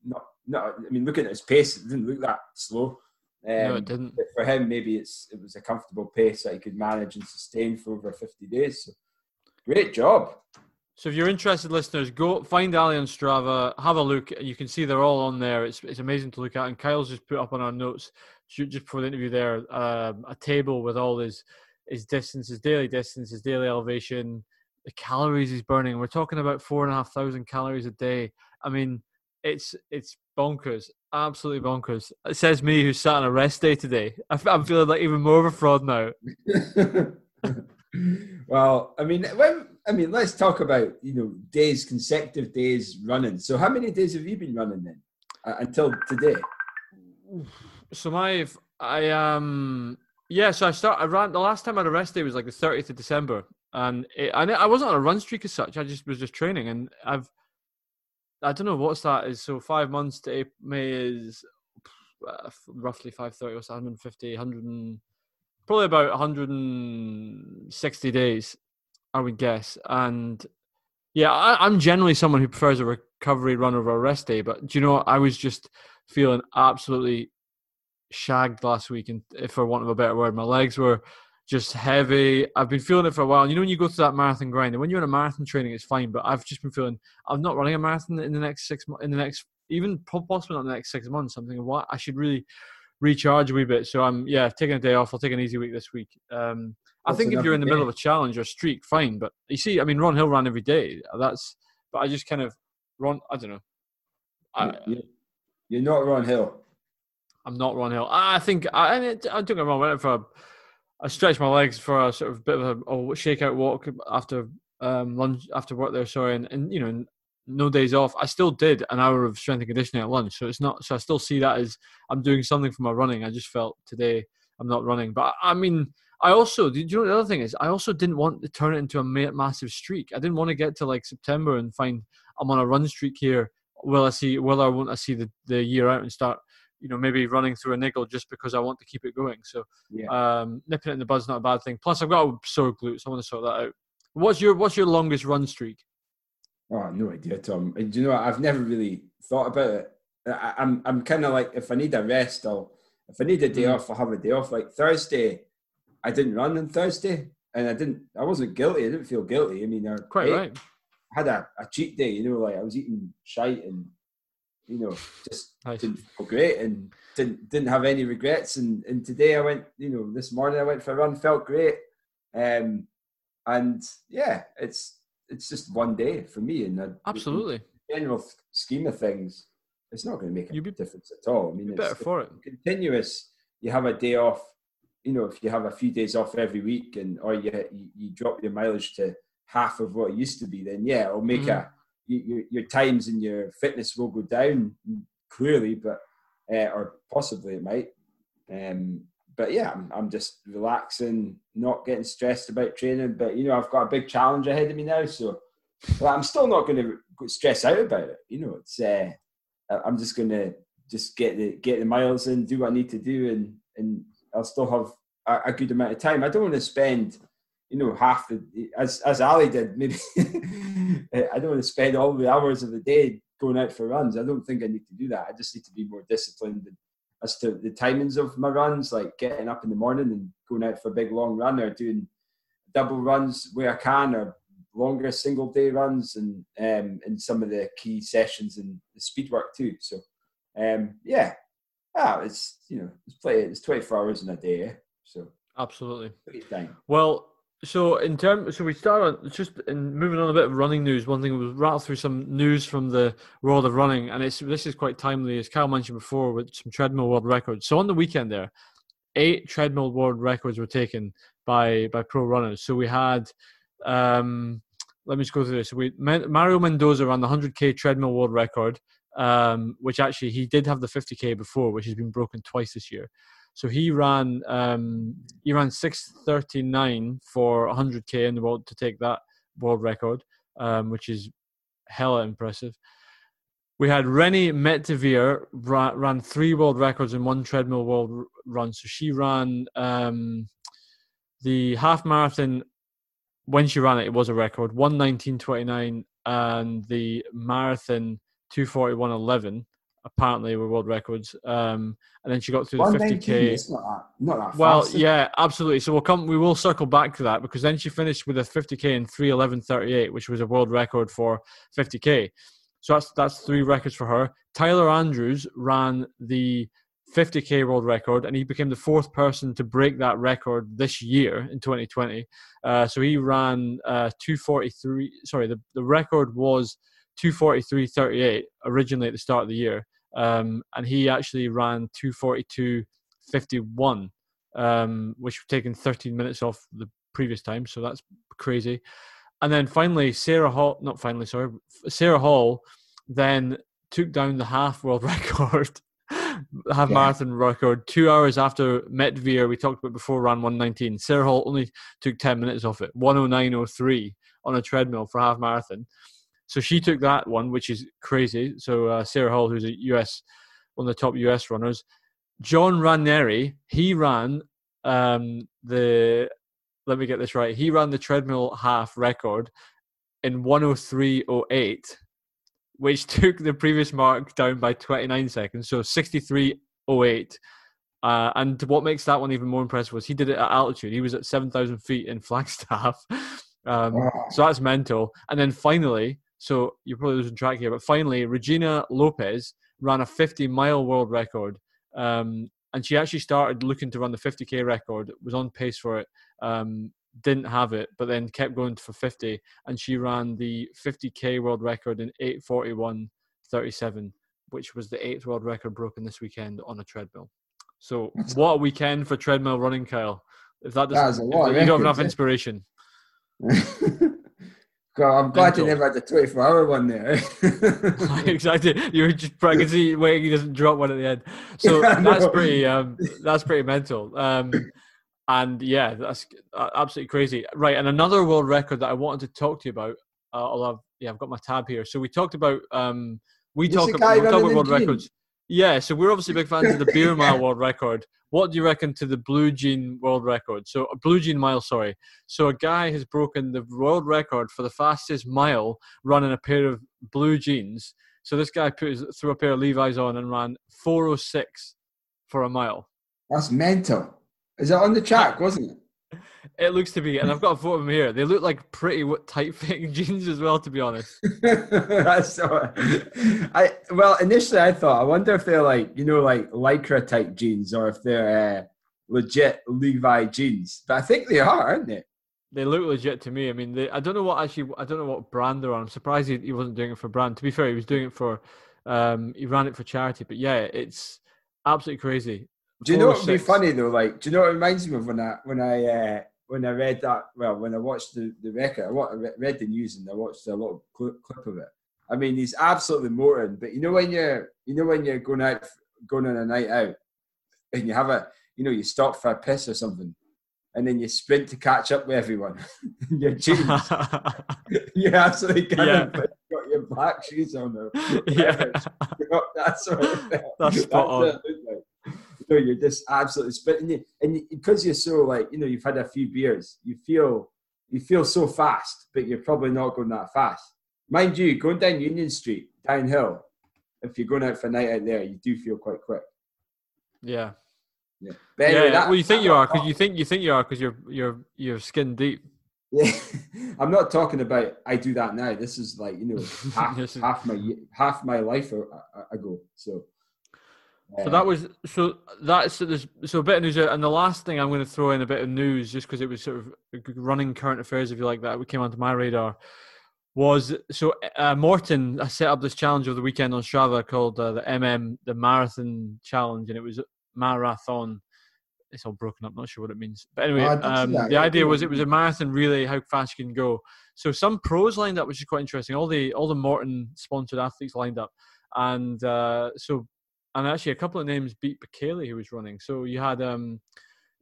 not, not. I mean, looking at his pace, it didn't look that slow. Um, no, it didn't. But for him, maybe it's it was a comfortable pace that he could manage and sustain for over fifty days. So, great job. So if you're interested, listeners, go find Ali on Strava, have a look. You can see they're all on there. It's it's amazing to look at. And Kyle's just put up on our notes just before the interview there um, a table with all his his distance, his daily distance, his daily elevation, the calories he's burning. We're talking about four and a half thousand calories a day. I mean, it's it's bonkers, absolutely bonkers. It says me who sat on a rest day today. I'm feeling like even more of a fraud now. Well, I mean, when I mean, let's talk about, you know, days, consecutive days running. So how many days have you been running then uh, until today? So my, I, um, yeah, so I start, I ran, the last time I had a rest day was like the thirtieth of December, and it, I, I wasn't on a run streak as such. I just was just training, and I've, I don't know what's that is. So five months to April, May is uh, roughly five thirty, what's that, one hundred fifty, one hundred and, probably about one hundred sixty days. I would guess. And yeah, I, I'm generally someone who prefers a recovery run over a rest day, but do you know, I was just feeling absolutely shagged last week, and for want of a better word, my legs were just heavy. I've been feeling it for a while. And you know, when you go through that marathon grind, and when you're in a marathon training, it's fine, but I've just been feeling, I'm not running a marathon in the next six months, in the next, even possibly not in the next six months, I'm thinking, what, I should really recharge a wee bit. So I'm, yeah, taking a day off. I'll take an easy week this week. Um, I think if you're in the middle of a challenge or a streak, fine. But you see, I mean, Ron Hill ran every day. That's, but I just kind of, Ron, I don't know. I, you're not Ron Hill. I'm not Ron Hill. I think, I and it, I took it wrong. I went for a, I stretched my legs for a sort of bit of a, a shakeout walk after um, lunch, after work there, sorry. And, and, you know, no days off. I still did an hour of strength and conditioning at lunch. So it's not, so I still see that as I'm doing something for my running. I just felt today I'm not running. But I mean, I also, did you know the other thing is, I also didn't want to turn it into a massive streak. I didn't want to get to like September and find I'm on a run streak here. Will I see, will I won't I see the, the year out and start, you know, maybe running through a niggle just because I want to keep it going. So yeah. um, nipping it in the bud's not a bad thing. Plus I've got a sore glutes. I want to sort that out. What's your, what's your longest run streak? Oh, no idea, Tom. And you know, I've never really thought about it. I, I'm, I'm kind of like, if I need a rest, I'll, if I need a day off, I'll have a day off. Like Thursday, I didn't run on Thursday, and I didn't. I wasn't guilty. I didn't feel guilty. I mean, I quite ate, right. I had a, a cheat day, you know, like I was eating shite and, you know, just nice. Didn't feel great and didn't didn't have any regrets. And, and today I went, you know, this morning I went for a run, felt great, um, and yeah, it's it's just one day for me. And I, absolutely, in the general scheme of things, it's not going to make a be, difference at all. I mean, it's better for it. Continuous. You have a day off, you know, if you have a few days off every week, and or you you, you drop your mileage to half of what it used to be, then yeah, it'll make mm-hmm. a you, your times and your fitness will go down clearly, but uh, or possibly it might. Um, but yeah, I'm, I'm just relaxing, not getting stressed about training. But you know, I've got a big challenge ahead of me now, so but I'm still not going to stress out about it. You know, it's uh, I'm just going to just get the get the miles in, do what I need to do, and and I'll still have a, a good amount of time. I don't want to spend, you know, half the as as Ali did. Maybe I don't want to spend all the hours of the day going out for runs. I don't think I need to do that. I just need to be more disciplined as to the timings of my runs, like getting up in the morning and going out for a big long run, or doing double runs where I can, or longer single day runs, and um, and some of the key sessions and the speed work too. So. Um, yeah, ah, it's you know, it's play. It's twenty-four hours in a day, so absolutely. Well, so in terms, so we start on just in moving on a bit of running news. One thing we'll rattle through some news from the world of running, and it's this is quite timely, as Carl mentioned before, with some treadmill world records. So on the weekend there, eight treadmill world records were taken by by pro runners. So we had, um, let me just go through this. So we Mario Mendoza ran the one hundred K treadmill world record. Um, which actually he did have the fifty K before, which has been broken twice this year. So he ran um, he ran six thirty-nine for one hundred K in the world to take that world record, um, which is hella impressive. We had Rennie Metevere ra- ran three world records in one treadmill world r- run. So she ran um, the half marathon. When she ran it, it was a record, one nineteen twenty-nine, and the marathon two forty-one eleven apparently were world records, um, and then she got through the fifty K. It's not that, not that well, fast, yeah, absolutely. So we'll come, we will circle back to that, because then she finished with a fifty K in three eleven thirty-eight, which was a world record for fifty K. So that's that's three records for her. Tyler Andrews ran the fifty K world record, and he became the fourth person to break that record this year in twenty twenty. Uh, so he ran uh, two forty-three. Sorry, the the record was two forty-three thirty-eight originally at the start of the year, um, and he actually ran two forty-two fifty-one, um, which was taken thirteen minutes off the previous time, so that's crazy. And then finally, Sarah Hall, not finally, sorry, Sarah Hall then took down the half world record, the half yeah. marathon record, two hours after Metevere, we talked about before, ran one nineteen. Sarah Hall only took ten minutes off it, one oh nine oh three on a treadmill for half marathon. So she took that one, which is crazy. So uh, Sarah Hall, who's a U S, one of the top U S runners. John Ranieri, he ran um, the, let me get this right. He ran the treadmill half record in one oh three oh eight, which took the previous mark down by twenty-nine seconds. So sixty-three oh eight. Uh, and what makes that one even more impressive was he did it at altitude. He was at seven thousand feet in Flagstaff. Um, wow. So that's mental. And then finally, so you're probably losing track here, but finally, Regina Lopez ran a fifty-mile world record, um, and she actually started looking to run the fifty K record, was on pace for it, um, didn't have it, but then kept going for fifty, and she ran the fifty K world record in eight forty-one thirty-seven, which was the eighth world record broken this weekend on a treadmill. So what a weekend for treadmill running, Kyle. If that doesn't, that if you records, don't have enough inspiration. God, I'm glad you never had the twenty-four hour one there. Exactly. You're just practically waiting he doesn't drop one at the end. So yeah, that's pretty um, that's pretty mental. Um, and yeah, that's absolutely crazy. Right, and another world record that I wanted to talk to you about, uh, I'll have, yeah, I've got my tab here. So we talked about, um, we talk about, we talk about world jeans. Records. Yeah, so we're obviously big fans of the beer mile world record. What do you reckon to the blue jean world record? So a blue jean mile, sorry. So a guy has broken the world record for the fastest mile running a pair of blue jeans. So this guy put his, threw a pair of Levi's on and ran four oh six for a mile. That's mental. Is that on the track, wasn't it? It looks to be, and I've got a photo of them here. They look like pretty tight-fitting jeans as well, to be honest. That's so, I well, initially I thought, I wonder if they're like, you know, like Lycra-type jeans or if they're uh, legit Levi jeans. But I think they are, aren't they? They look legit to me. I mean, they, I don't know what actually, I don't know what brand they're on. I'm surprised he, he wasn't doing it for brand. To be fair, he was doing it for, um, he ran it for charity. But yeah, it's absolutely crazy. Do you know what would be funny though? Like, do you know what it reminds me of when I when I uh, when I read that? Well, when I watched the the record, I read the news and I watched a little clip, clip of it. I mean, he's absolutely Morton, but you know when you're you know when you're going out going on a night out and you have a you know you stop for a piss or something, and then you sprint to catch up with everyone. Your jeans, you absolutely can't. Yeah. But you've got your black shoes on though. Yeah, that's sort of thing. That's spot on. So you're just absolutely spitting, and because you're so like you know you've had a few beers, you feel you feel so fast, but you're probably not going that fast, mind you. Going down Union Street downhill, if you're going out for a night out there, you do feel quite quick. Yeah, yeah. But anyway, yeah, that, well, you think you are because you think you think you are because you're you're you're skin deep. Yeah, I'm not talking about I do that now. This is like you know half, is... half my half my life ago. So. So that was so that's so a bit of news, and the last thing I'm going to throw in a bit of news just because it was sort of running current affairs, if you like that, we came onto my radar was so uh, Morton. I set up this challenge over the weekend on Strava called uh, the M M the Marathon Challenge, and it was marathon. It's all broken up. Not sure what it means, but anyway, oh, um, the idea was it was a marathon relay, how fast you can go. So some pros lined up, which is quite interesting. All the all the Morton sponsored athletes lined up, and uh, so. And actually, a couple of names beat Bekele, who was running. So you had um,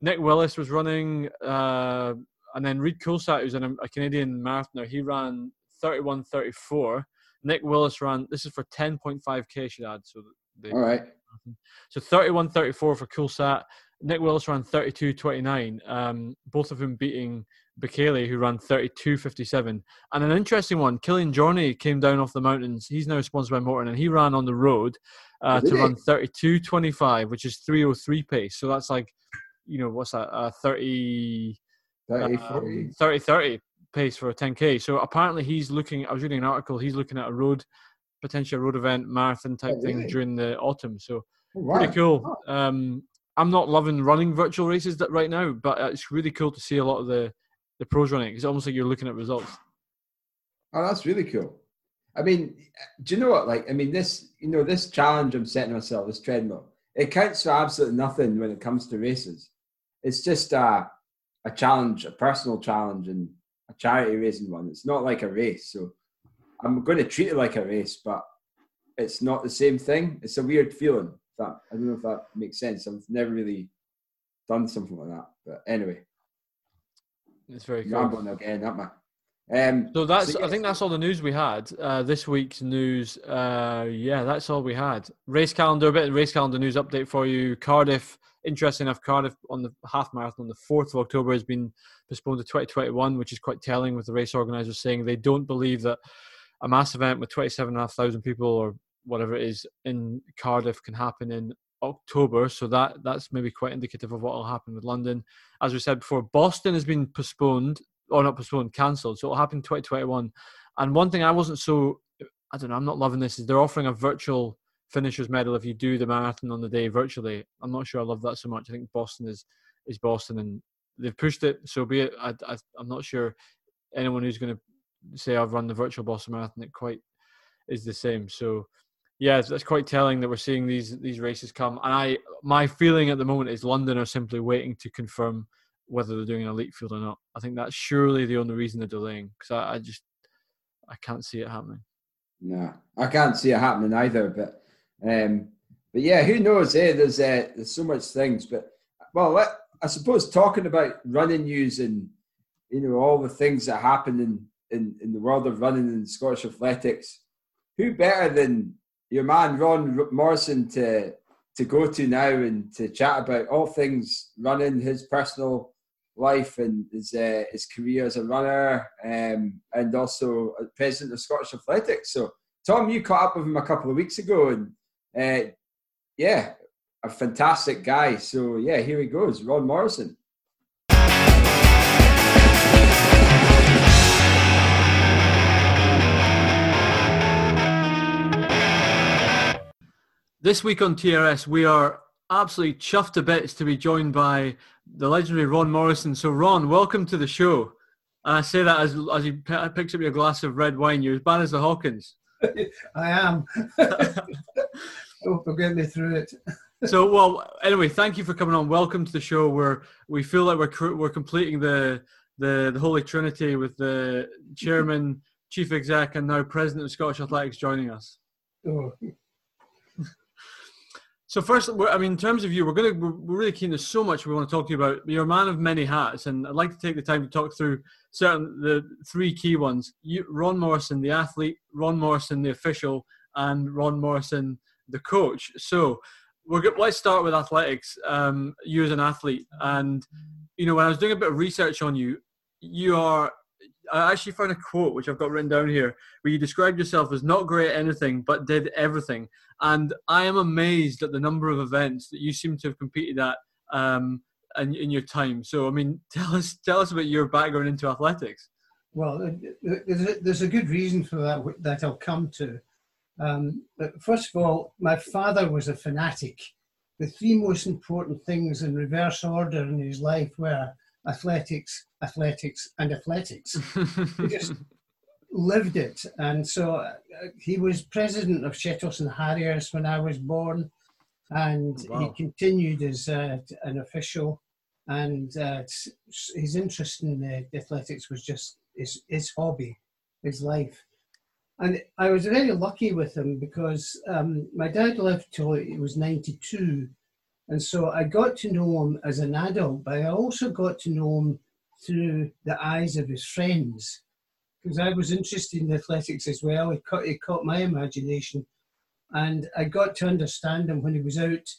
Nick Willis was running, uh, and then Reid Coulsat, who's an, a Canadian marathoner, he ran thirty-one thirty-four. Nick Willis ran, this is for ten point five K, I should add. So they, all right. So thirty-one thirty-four for Coulsat. Nick Willis ran thirty-two twenty-nine, um, both of them beating Bekele, who ran thirty-two fifty-seven. And an interesting one, Killian Jornay came down off the mountains. He's now sponsored by Morton, and he ran on the road uh, to run thirty-two twenty-five, which is three oh three pace. So that's like, you know, what's that, uh, thirty, thirty, thirty pace for a ten K. So apparently he's looking, I was reading an article, he's looking at a road, potential road event, marathon type oh, really? thing during the autumn. So oh, wow. Pretty cool. Um, I'm not loving running virtual races that right now, but it's really cool to see a lot of the, the pros running. It's almost like you're looking at results. Oh, that's really cool. I mean, do you know what? Like, I mean, this, you know, this challenge I'm setting myself, this treadmill, it counts for absolutely nothing when it comes to races. It's just uh, a challenge, a personal challenge and a charity raising one. It's not like a race. So I'm going to treat it like a race, but it's not the same thing. It's a weird feeling. That, I don't know if that makes sense. I've never really done something like that. But anyway, it's very cool. Rambling again, aren't I? Um, so that's. So yeah. I think that's all the news we had uh, this week's news. Uh, yeah, that's all we had. Race calendar, a bit of race calendar news update for you. Cardiff, interesting enough, Cardiff on the half marathon on the fourth of October has been postponed to twenty twenty-one, which is quite telling. With the race organisers saying they don't believe that a mass event with twenty-seven and a half thousand people or whatever it is in Cardiff can happen in October. So that that's maybe quite indicative of what will happen with London. As we said before, Boston has been postponed, or not postponed, cancelled. So it'll happen in twenty twenty-one. And one thing I wasn't so, I don't know, I'm not loving this, is they're offering a virtual finisher's medal if you do the marathon on the day virtually. I'm not sure I love that so much. I think Boston is is Boston and they've pushed it. So be it, I, I, I'm not sure anyone who's going to say I've run the virtual Boston Marathon, it quite is the same. So yeah, that's quite telling that we're seeing these these races come. And I, my feeling at the moment is London are simply waiting to confirm whether they're doing an elite field or not. I think that's surely the only reason they're delaying, because I, I just, I can't see it happening. No, I can't see it happening either. But um, but yeah, who knows? Eh? There's uh, there's so much things. But, well, I, I suppose talking about running news and, you know, all the things that happen in, in, in the world of running and Scottish athletics, who better than your man Ron Morrison to to go to now and to chat about all things running, his personal life and his uh, his career as a runner, um, and also president of Scottish Athletics. So Tom, you caught up with him a couple of weeks ago, and uh, yeah, a fantastic guy. So yeah, here he goes, Ron Morrison. This week on T R S, we are absolutely chuffed to bits to be joined by the legendary Ron Morrison. So, Ron, welcome to the show. And I say that as as he p- picks up your glass of red wine. You're as bad as the Hawkins. I am. Hope I'll get me through it. So, well, anyway, thank you for coming on. Welcome to the show. Where we feel like we're we're completing the the, the Holy Trinity with the chairman, chief exec, and now president of Scottish Athletics joining us. Oh. So first, I mean, in terms of you, we're going to, we're really keen. There's so much we want to talk to you about. You're a man of many hats, and I'd like to take the time to talk through certain the three key ones. You, Ron Morrison, the athlete; Ron Morrison, the official; and Ron Morrison, the coach. So we're go- let's start with athletics. Um, you as an athlete, and you know, when I was doing a bit of research on you, you are. I actually found a quote which I've got written down here where you described yourself as not great at anything but did everything. And I am amazed at the number of events that you seem to have competed at um, in, in your time. So, I mean, tell us tell us about your background into athletics. Well, there's a good reason for that that I'll come to. Um, but first of all, my father was a fanatic. The three most important things in reverse order in his life were athletics, athletics, and athletics. He just lived it. And so uh, he was president of Shettleston Harriers when I was born, and wow. He continued as uh, an official, and uh, his interest in uh, athletics was just his, his hobby, his life. And I was very lucky with him because um, my dad lived till he was ninety-two, and so I got to know him as an adult, but I also got to know him through the eyes of his friends, because I was interested in athletics as well. It caught, it caught my imagination, and I got to understand him when he was out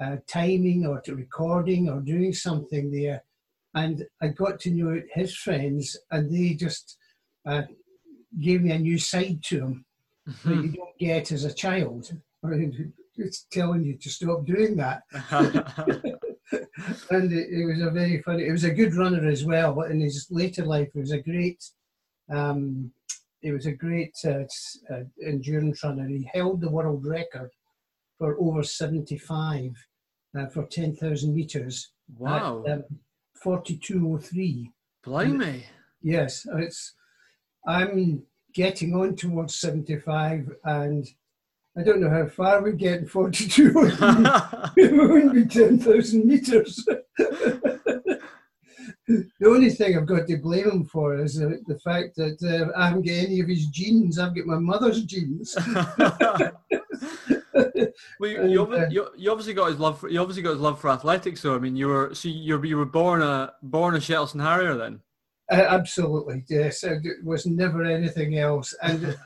uh, timing or to recording or doing something there, and I got to know his friends, and they just uh, gave me a new side to him mm-hmm. that you don't get as a child. It's telling you to stop doing that. And it, it was a very funny, it was a good runner as well, but in his later life, he was a great, um, he was a great uh, uh, endurance runner. He held the world record for over seventy-five uh, for ten thousand metres. Wow. At, um, forty-two oh three. Blimey. And, yes. It's, I'm getting on towards seventy-five, and I don't know how far we get in forty-two. It wouldn't be ten thousand metres. The only thing I've got to blame him for is the, the fact that uh, I haven't got any of his genes. I've got my mother's genes. Well, you, you, you, you obviously got his love. For, you obviously got his love for athletics, though. I mean, you were so you were, you were born a born a Shettleston Harrier, then. Uh, absolutely, yes. It was never anything else, and.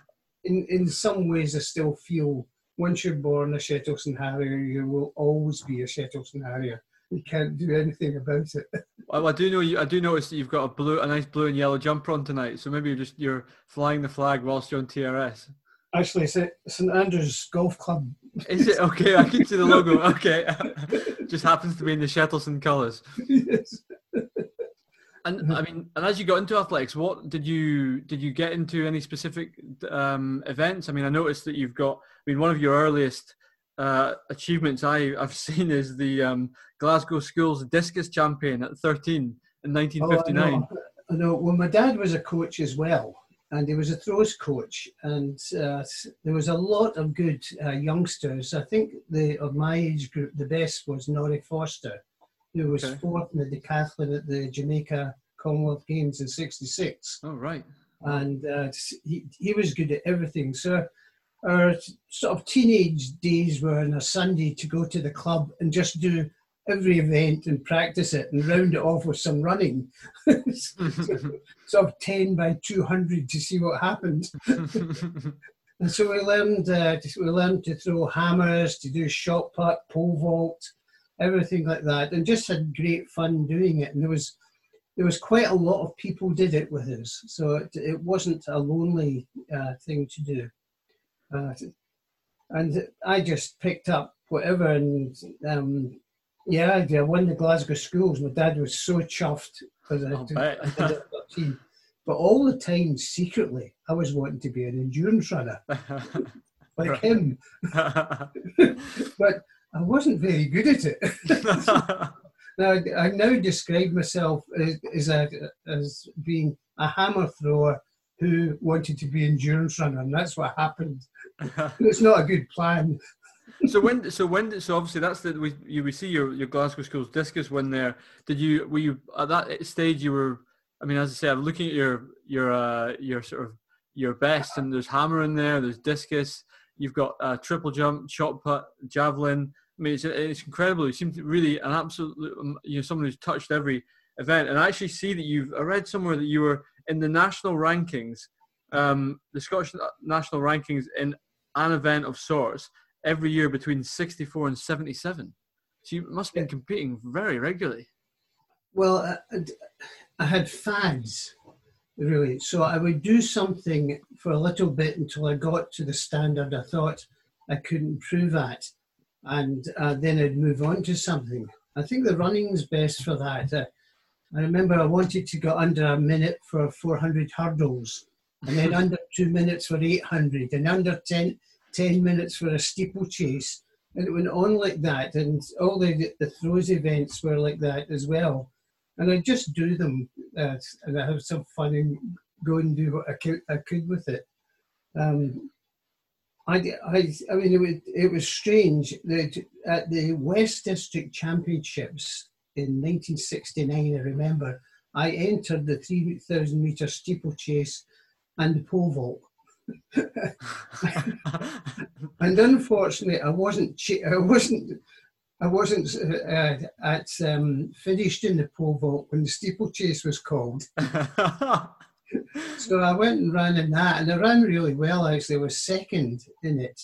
In in some ways, I still feel once you're born a Shettleston Harrier, you will always be a Shettleston Harrier. You can't do anything about it. Well, I do know you. I do notice that you've got a blue, a nice blue and yellow jumper on tonight. So maybe you're just you're flying the flag whilst you're on T R S. Actually, it's at Saint Andrews Golf Club. Is it okay? I can see the logo. Okay, just happens to be in the Shettleston colours. Yes. And I mean, and as you got into athletics, what did you did you get into any specific um, events? I mean, I noticed that you've got. I mean, one of your earliest uh, achievements I, I've seen is the um, Glasgow School's discus champion at thirteen in nineteen fifty-nine. Oh, I know. I know. Well, my dad was a coach as well, and he was a throws coach, and uh, there was a lot of good uh, youngsters. I think the of my age group, the best was Norrie Foster, who was okay. fourth in the decathlon at the Jamaica Commonwealth Games in sixty-six. Oh, right. And uh, he, he was good at everything. So our sort of teenage days were on a Sunday to go to the club and just do every event and practice it and round it off with some running. so, sort of ten by two hundred to see what happened. And so we learned, uh, we learned to throw hammers, to do shot put, pole vault, everything like that, and just had great fun doing it. And there was there was quite a lot of people did it with us, so it, it wasn't a lonely uh, thing to do. Uh, and I just picked up whatever, and um, yeah, I won the Glasgow Schools. My dad was so chuffed because I did it at thirteen. But all the time, secretly, I was wanting to be an endurance runner. like right. him. But I wasn't very good at it. Now, I now describe myself as, as, a, as being a hammer thrower who wanted to be endurance runner, and that's what happened. It's not a good plan. So when, so when, so obviously that's the we you we see your your Glasgow Schools discus win there. Did you were you at that stage? You were, I mean, as I say, I'm looking at your your uh, your sort of your best, and there's hammer in there, there's discus, you've got uh, triple jump, shot put, javelin. I mean, it's, it's incredible. You seem to really an absolute, you know, someone who's touched every event. And I actually see that you've, I read somewhere that you were in the national rankings, um, the Scottish national rankings in an event of sorts every year between sixty-four and seventy-seven. So you must have been competing very regularly. Well, I had fads, really. So I would do something for a little bit until I got to the standard I thought I could improve at. And uh, then I'd move on to something. I think the running's best for that. Uh, I remember I wanted to go under a minute for four hundred hurdles, and then under two minutes for eight hundred, and under ten, ten minutes for a steeplechase. And it went on like that, and all the, the throws events were like that as well. And I'd just do them, uh, and I have some fun and go and do what I could, I could with it. Um, I, I, I mean, it was, it was strange that at the West District Championships in nineteen sixty-nine, I remember, I entered the three thousand metre steeplechase and the pole vault. And unfortunately, I wasn't, I wasn't, I wasn't uh, at um, finished in the pole vault when the steeplechase was called. So I went and ran in that, and I ran really well, actually. I was second in it.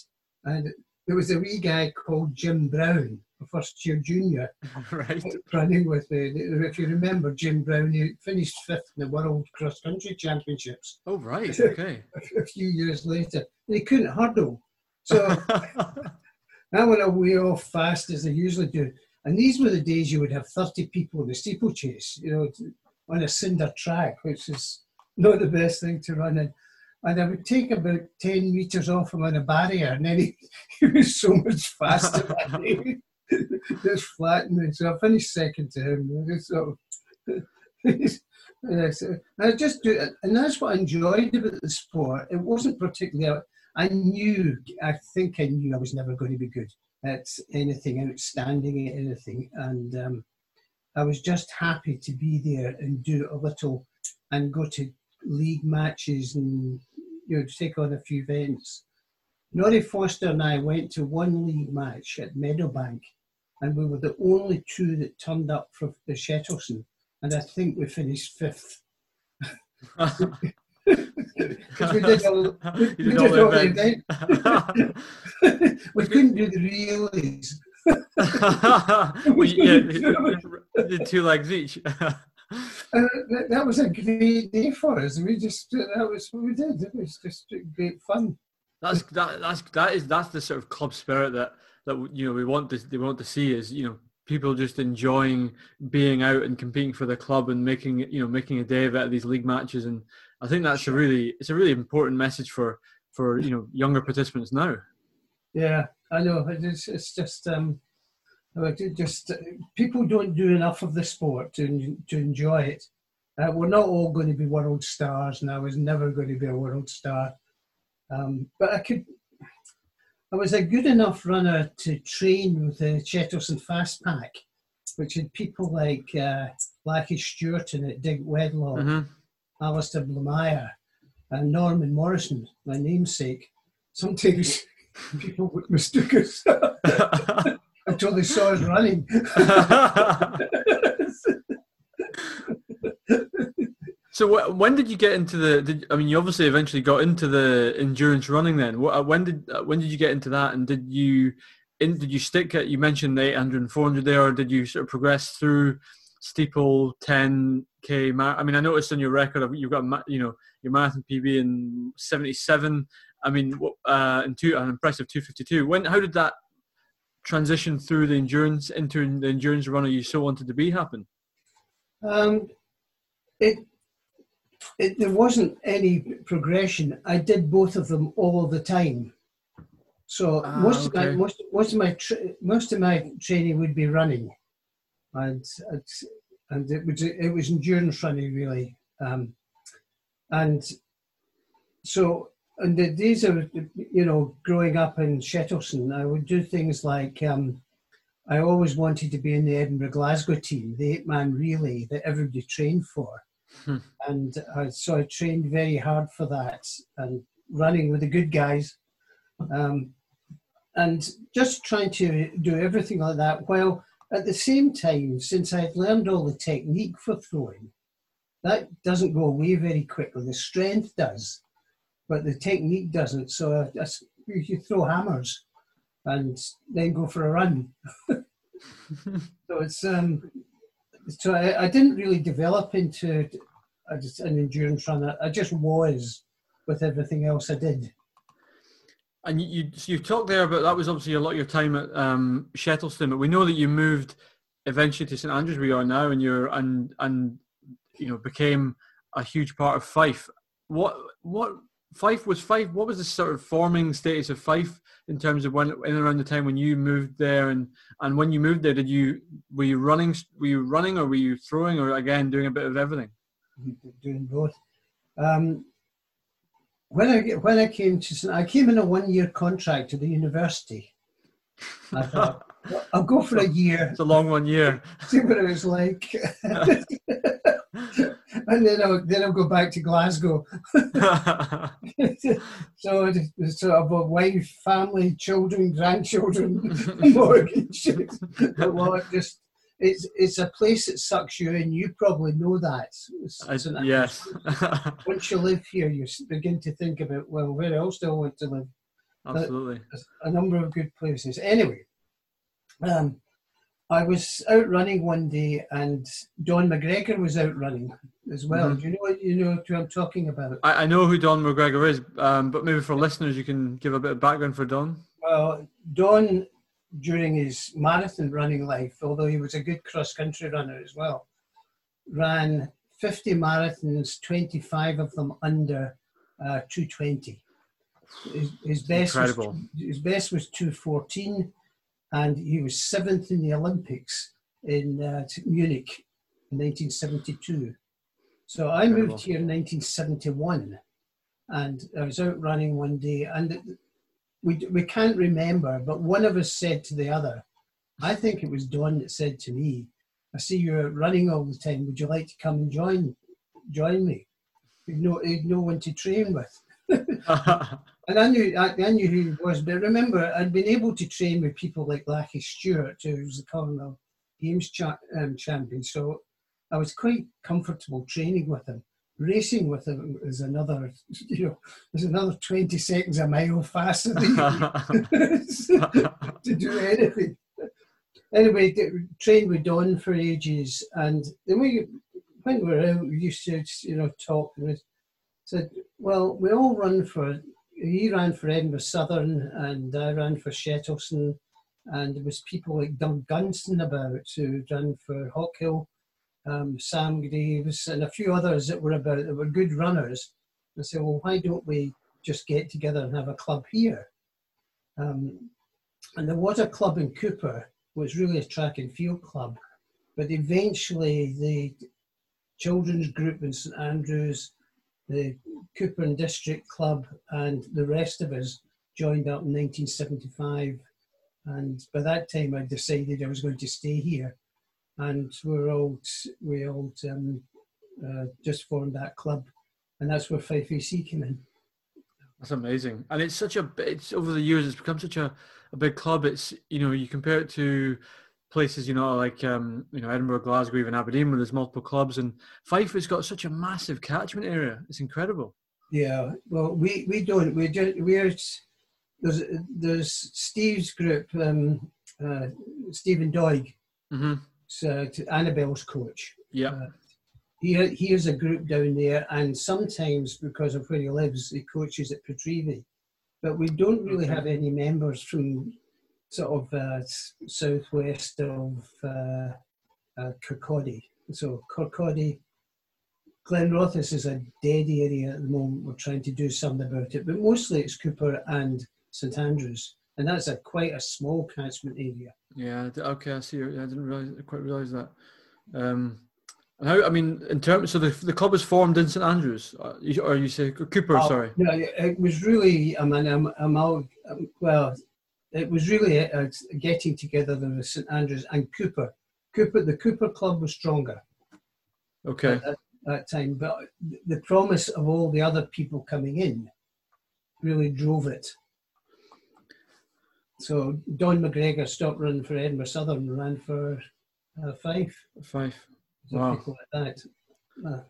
And there was a wee guy called Jim Brown, a first year junior, right. running with me. If you remember Jim Brown, he finished fifth in the World Cross Country Championships. Oh, right, okay. A few years later. And he couldn't hurdle. So I went away off fast, as I usually do. And these were the days you would have thirty people in the steeplechase, you know, on a cinder track, which is not the best thing to run in. And I would take about ten metres off him on a barrier, and then he, he was so much faster than me. Just flattened me. So I finished second to him. Just sort of yeah, so I just do it. And that's what I enjoyed about the sport. It wasn't particularly, I knew, I think I knew I was never going to be good at anything, outstanding at anything. And um, I was just happy to be there and do a little, and go to league matches and, you know, take on a few events. Norrie Foster and I went to one league match at Meadowbank, and we were the only two that turned up for the Shettleston, and I think we finished fifth. Because we did all, we, we did all the events. Event. We couldn't do the relays. Well, yeah, did two legs each. Uh, that, that was a great day for us. We just that was what we did. It was just great fun. That's that, that's that is that's the sort of club spirit that that you know we want to they want to see is you know people just enjoying being out and competing for the club and making you know making a day of it at these league matches. And I think that's a really it's a really important message for for you know younger participants now. Yeah, I know. It's it's just. Um, Just uh, people don't do enough of the sport to to enjoy it. Uh, we're not all going to be world stars, and I was never going to be a world star. Um, but I could, I was a good enough runner to train with the Shettleston Fast Pack, which had people like uh, Lachie Stewart in it, Dig Wedlock, mm-hmm. Alistair Blamire, and Norman Morrison, my namesake. Sometimes people would mistook us. Until they saw us running. So wh when did you get into the? Did, I mean, you obviously eventually got into the endurance running. Then what, when did when did you get into that? And did you in, did you stick at? You mentioned the eight hundred and four hundred there, or did you sort of progress through steeple, ten K? I mean, I noticed on your record you've got you know your marathon P B in seventy-seven. I mean, uh, and two an impressive two fifty-two. When how did that transition through the endurance into the endurance runner you so wanted to be happen? Um, it, it there wasn't any progression. I did both of them all the time. So ah, most, okay. of my, most, most of my tra- most of my training would be running, and and it was it was endurance running really, um, and so in the days of you know growing up in Shettleston, I would do things like um, I always wanted to be in the Edinburgh Glasgow team, the eight man relay that everybody trained for, hmm. and I, so I trained very hard for that and running with the good guys. Um, And just trying to do everything like that, while at the same time, since I'd learned all the technique for throwing, that doesn't go away very quickly. The strength does, but the technique doesn't. So I, I, you throw hammers and then go for a run. So it's um, so I, I didn't really develop into a, just an endurance runner. I just was with everything else I did. And you you talked there about that was obviously a lot of your time at um, Shettleston, but we know that you moved eventually to St Andrews, where you are now, and you're and and you know became a huge part of Fife. What what Fife was Fife? What was the sort of forming status of Fife in terms of when in around the time when you moved there, and, and when you moved there, did you were you running were you running or were you throwing or again doing a bit of everything? Doing both. Um, When I when I came to I came in a one year contract to the university. I thought I'll go for a year. It's a long one year. See what it was like, and then I'll then I'll go back to Glasgow. so so I've got wife, family, children, grandchildren, mortgage. But well, it just it's it's a place that sucks you in. You probably know that. I, yes. Once you live here, you begin to think about, well, where else do I want to live? Absolutely. There's a number of good places. Anyway, um, I was out running one day, and Don McGregor was out running as well. Mm-hmm. Do you know what you know who I'm talking about? I, I know who Don McGregor is, um, but maybe for listeners, you can give a bit of background for Don. Well, Don, during his marathon running life, although he was a good cross-country runner as well, ran fifty marathons, twenty-five of them under uh, two twenty. His, his, best Incredible. Was, his best was two fourteen, and he was seventh in the Olympics in uh, Munich in nineteen seventy-two. So I Incredible. Moved here in nineteen seventy-one, and I was out running one day, and it, We we can't remember, but one of us said to the other, I think it was Don that said to me, I see you're running all the time. Would you like to come and join join me? You'd no, you'd no one to train with. And I knew I, I knew who he was, but remember, I'd been able to train with people like Lachie Stewart, who was the Commonwealth Games cha- um, champion, so I was quite comfortable training with him. Racing with him is another, you know, there's another twenty seconds a mile faster than to do anything. Anyway, trained with Don for ages, and then we, when we were out, we used to, you know, talk, and we said, well, we all run for, he ran for Edinburgh Southern, and I ran for Shettleston, and there was people like Doug Gunston about, who ran for Hawkhill, Um, Sam Graves and a few others that were about that were good runners. I said, well, why don't we just get together and have a club here? Um, and there was a club in Cooper, was really a track and field club, but eventually the children's group in St Andrews, the Cooper and District Club, and the rest of us joined up in nineteen seventy-five. And by that time, I decided I was going to stay here. And we're all, we all um, uh, just formed that club, and that's where Fife A C came in. That's amazing, and it's such a. It's over the years, it's become such a, a big club. It's you know you compare it to places you know like um, you know Edinburgh, Glasgow, even Aberdeen, where there's multiple clubs, and Fife has got such a massive catchment area. It's incredible. Yeah, well, we we don't we just we're there's there's Steve's group, um, uh, Stephen Doig. Mm-hmm. Uh, to Annabelle's coach. Yeah, uh, he he is a group down there, and sometimes because of where he lives, he coaches at Pitreavie. But we don't really okay. have any members from sort of uh, southwest of uh, uh, Kirkcaldy. So Kirkcaldy, Glenrothes is a dead area at the moment. We're trying to do something about it, but mostly it's Cooper and St Andrews. and that's a quite a small catchment area. Yeah. Okay. I see. I didn't realize, quite realize that. Um, and how? I mean, in terms, so the the club was formed in Saint Andrews, or you say Cooper? Oh, sorry. No, it was really. I mean, I'm, I'm all, well, it was really a, a getting together of Saint Andrews and Cooper. Cooper, the Cooper club was stronger. Okay. At that, that time, but the promise of all the other people coming in really drove it. So Don McGregor stopped running for Edinburgh Southern and ran for uh, Fife. Fife. So wow. People like that. Uh,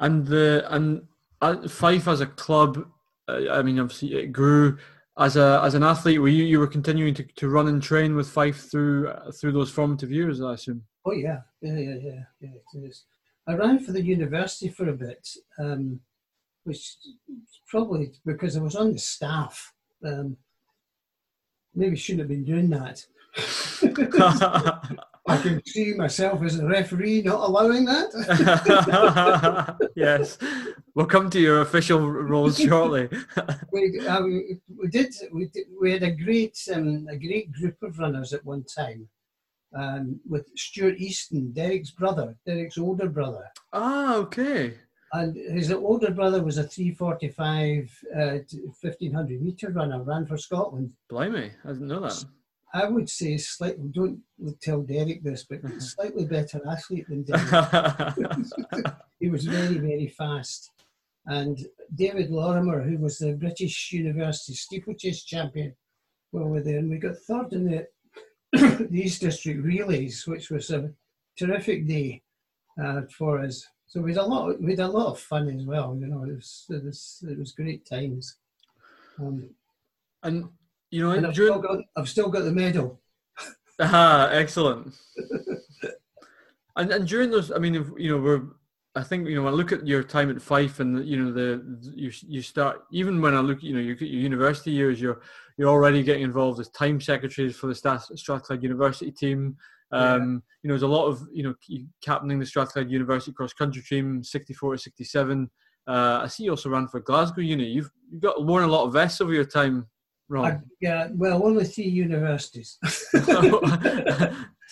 and the and uh, Fife as a club, uh, I mean, obviously it grew. As a as an athlete, were you you were continuing to, to run and train with Fife through uh, through those formative years, I assume. Oh yeah, yeah, yeah, yeah, yeah. It is. I ran for the university for a bit, um, which probably because I was on the staff. Um, maybe shouldn't have been doing that. I can see myself as a referee not allowing that. Yes, we'll come to your official roles shortly. we, uh, we, we did. We did, we had a great um, a great group of runners at one time. Um, with Stuart Easton, Derek's brother, Derek's older brother. Ah, okay. And his older brother was a three forty-five, uh, fifteen hundred metre runner, ran for Scotland. Blimey, I didn't know that. I would say slightly, don't tell Derek this, but slightly better athlete than Derek. He was very, very fast. And David Lorimer, who was the British University steeplechase champion, when we were there, and we got third in the the East District relays, which was a terrific day uh, for us. So we had a lot, we had a lot of fun as well. You know, it was it was, it was great times. Um, and you know, and I've, still got, I've still got the medal. Ah, excellent. and and during those, I mean, if, you know, we're. I think you know. When I look at your time at Fife, and you know the you you start even when I look, you know, you, your university years, you're you're already getting involved as time secretaries for the Strathclyde University team. Um, yeah. You know, there's a lot of you know captaining the Strathclyde University cross country team, sixty-four to sixty-seven. Uh, I see you also ran for Glasgow Uni. You've you've got worn a lot of vests over your time, Ron. I, yeah, well, only three universities.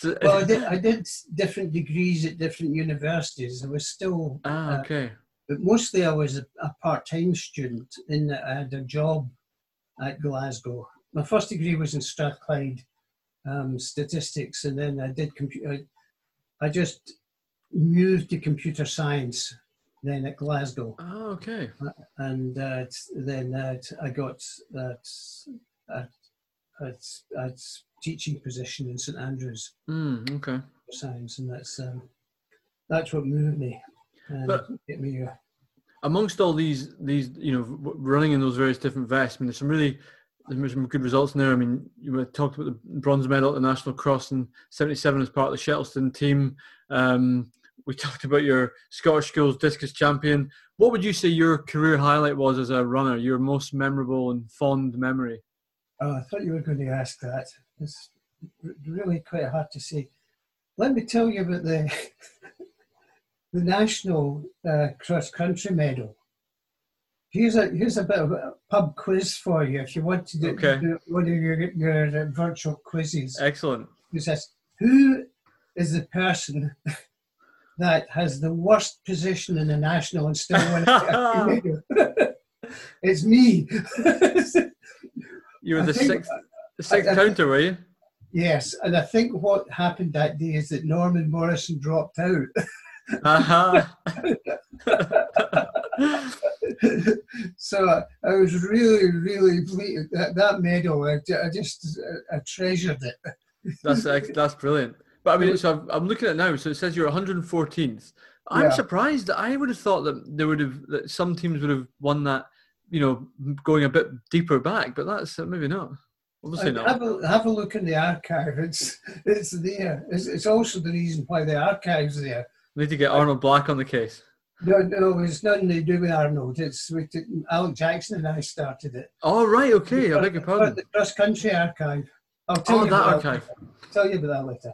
So, well, I did, I did different degrees at different universities. I was still... Ah, okay. Uh, but mostly I was a, a part-time student in that I had a job at Glasgow. My first degree was in Strathclyde um, statistics, and then I did... Compu I, I just moved to computer science then at Glasgow. Oh, okay. Uh, and uh, then uh, I got that... Uh, uh, uh, teaching position in Saint Andrews. Mm, okay. Science, and that's um, that's what moved me. And but get me a... amongst all these these you know running in those various different vests, I mean, there's some really there's some good results in there. I mean, you talked about the bronze medal at the National Cross in seventy-seven as part of the Shettleston team. Um, we talked about your Scottish Schools discus champion. What would you say your career highlight was as a runner? Your most memorable and fond memory? Oh, I thought you were going to ask that. It's really quite hard to say. Let me tell you about the the national uh, cross country medal. Here's a here's a bit of a pub quiz for you if you want to do, okay. do one of your your virtual quizzes. Excellent. It says, who is the person that has the worst position in the national and still won a medal? It's me. You were the sixth. The sixth counter, were you? Yes, and I think what happened that day is that Norman Morrison dropped out. Uh-huh. So I was really, really pleased that, that medal. I, I just I treasured it. That's that's brilliant. But I mean, so I'm looking at it now. So it says you're one hundred fourteenth. I'm yeah. surprised. I would have thought that there would have that some teams would have won that. You know, going a bit deeper back, but that's uh, maybe not. Obviously not. Have a, have a look in the archive. It's it's there. It's, it's also the reason why the archive's there. We need to get Arnold Black on the case. No, no, it's nothing to do with Arnold. It's with Alec Jackson and I started it. Oh, right, okay. I beg your pardon. The cross country archive. I'll tell oh, you that archive. I'll tell you about that later.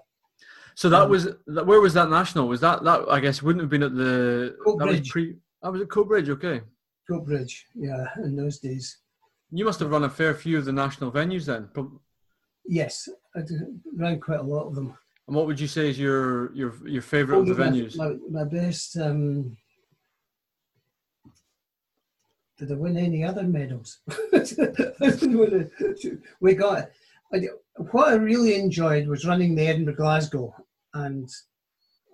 So that um, was where was that national? Was that that? I guess wouldn't have been at the. Coatbridge. That was pre. That was at Coatbridge. Okay. Coatbridge, yeah, in those days. You must have run a fair few of the national venues then. Yes, I ran quite a lot of them. And what would you say is your your your favourite oh, of the my, venues? My, my best. Um, did I win any other medals? We got it. What I really enjoyed was running the Edinburgh Glasgow, and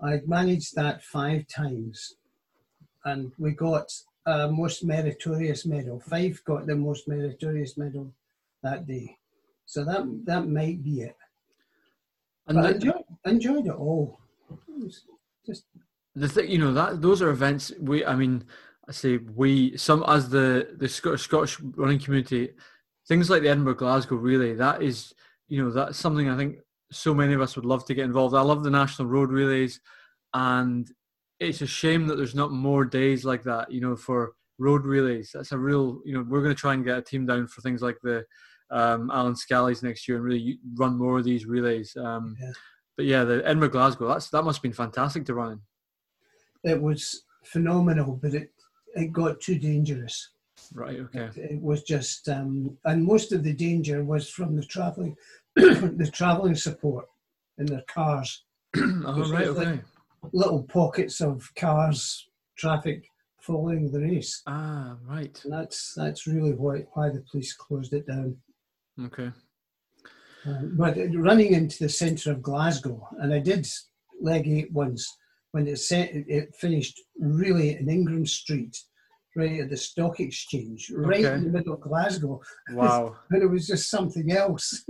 I'd managed that five times, and we got a most meritorious medal. Five got the most meritorious medal that day, so that that might be it. And but I enjoyed, enjoyed it all. It was just the thing, you know, that those are events. We, I mean, I say we some as the the Scottish, Scottish running community, things like the Edinburgh Glasgow. Really, that is, you know, that's something I think so many of us would love to get involved. I love the National Road Relays, and it's a shame that there's not more days like that, you know, for road relays. That's a real, you know, we're going to try and get a team down for things like the um, Alan Scally's next year and really run more of these relays. Um, yeah. But yeah, the Edinburgh Glasgow, that's, that must have been fantastic to run in. It was phenomenal, but it, it got too dangerous. Right, okay. It, it was just, um, and most of the danger was from the travelling the travelling support in their cars. Oh, right, okay. Like little pockets of cars, traffic following the race. Ah, right. And that's that's really why why the police closed it down. Okay. Um, but running into the centre of Glasgow, and I did leg eight once when it set, it finished really in Ingram Street, right at the Stock Exchange, right okay. in the middle of Glasgow. Wow. But it was just something else.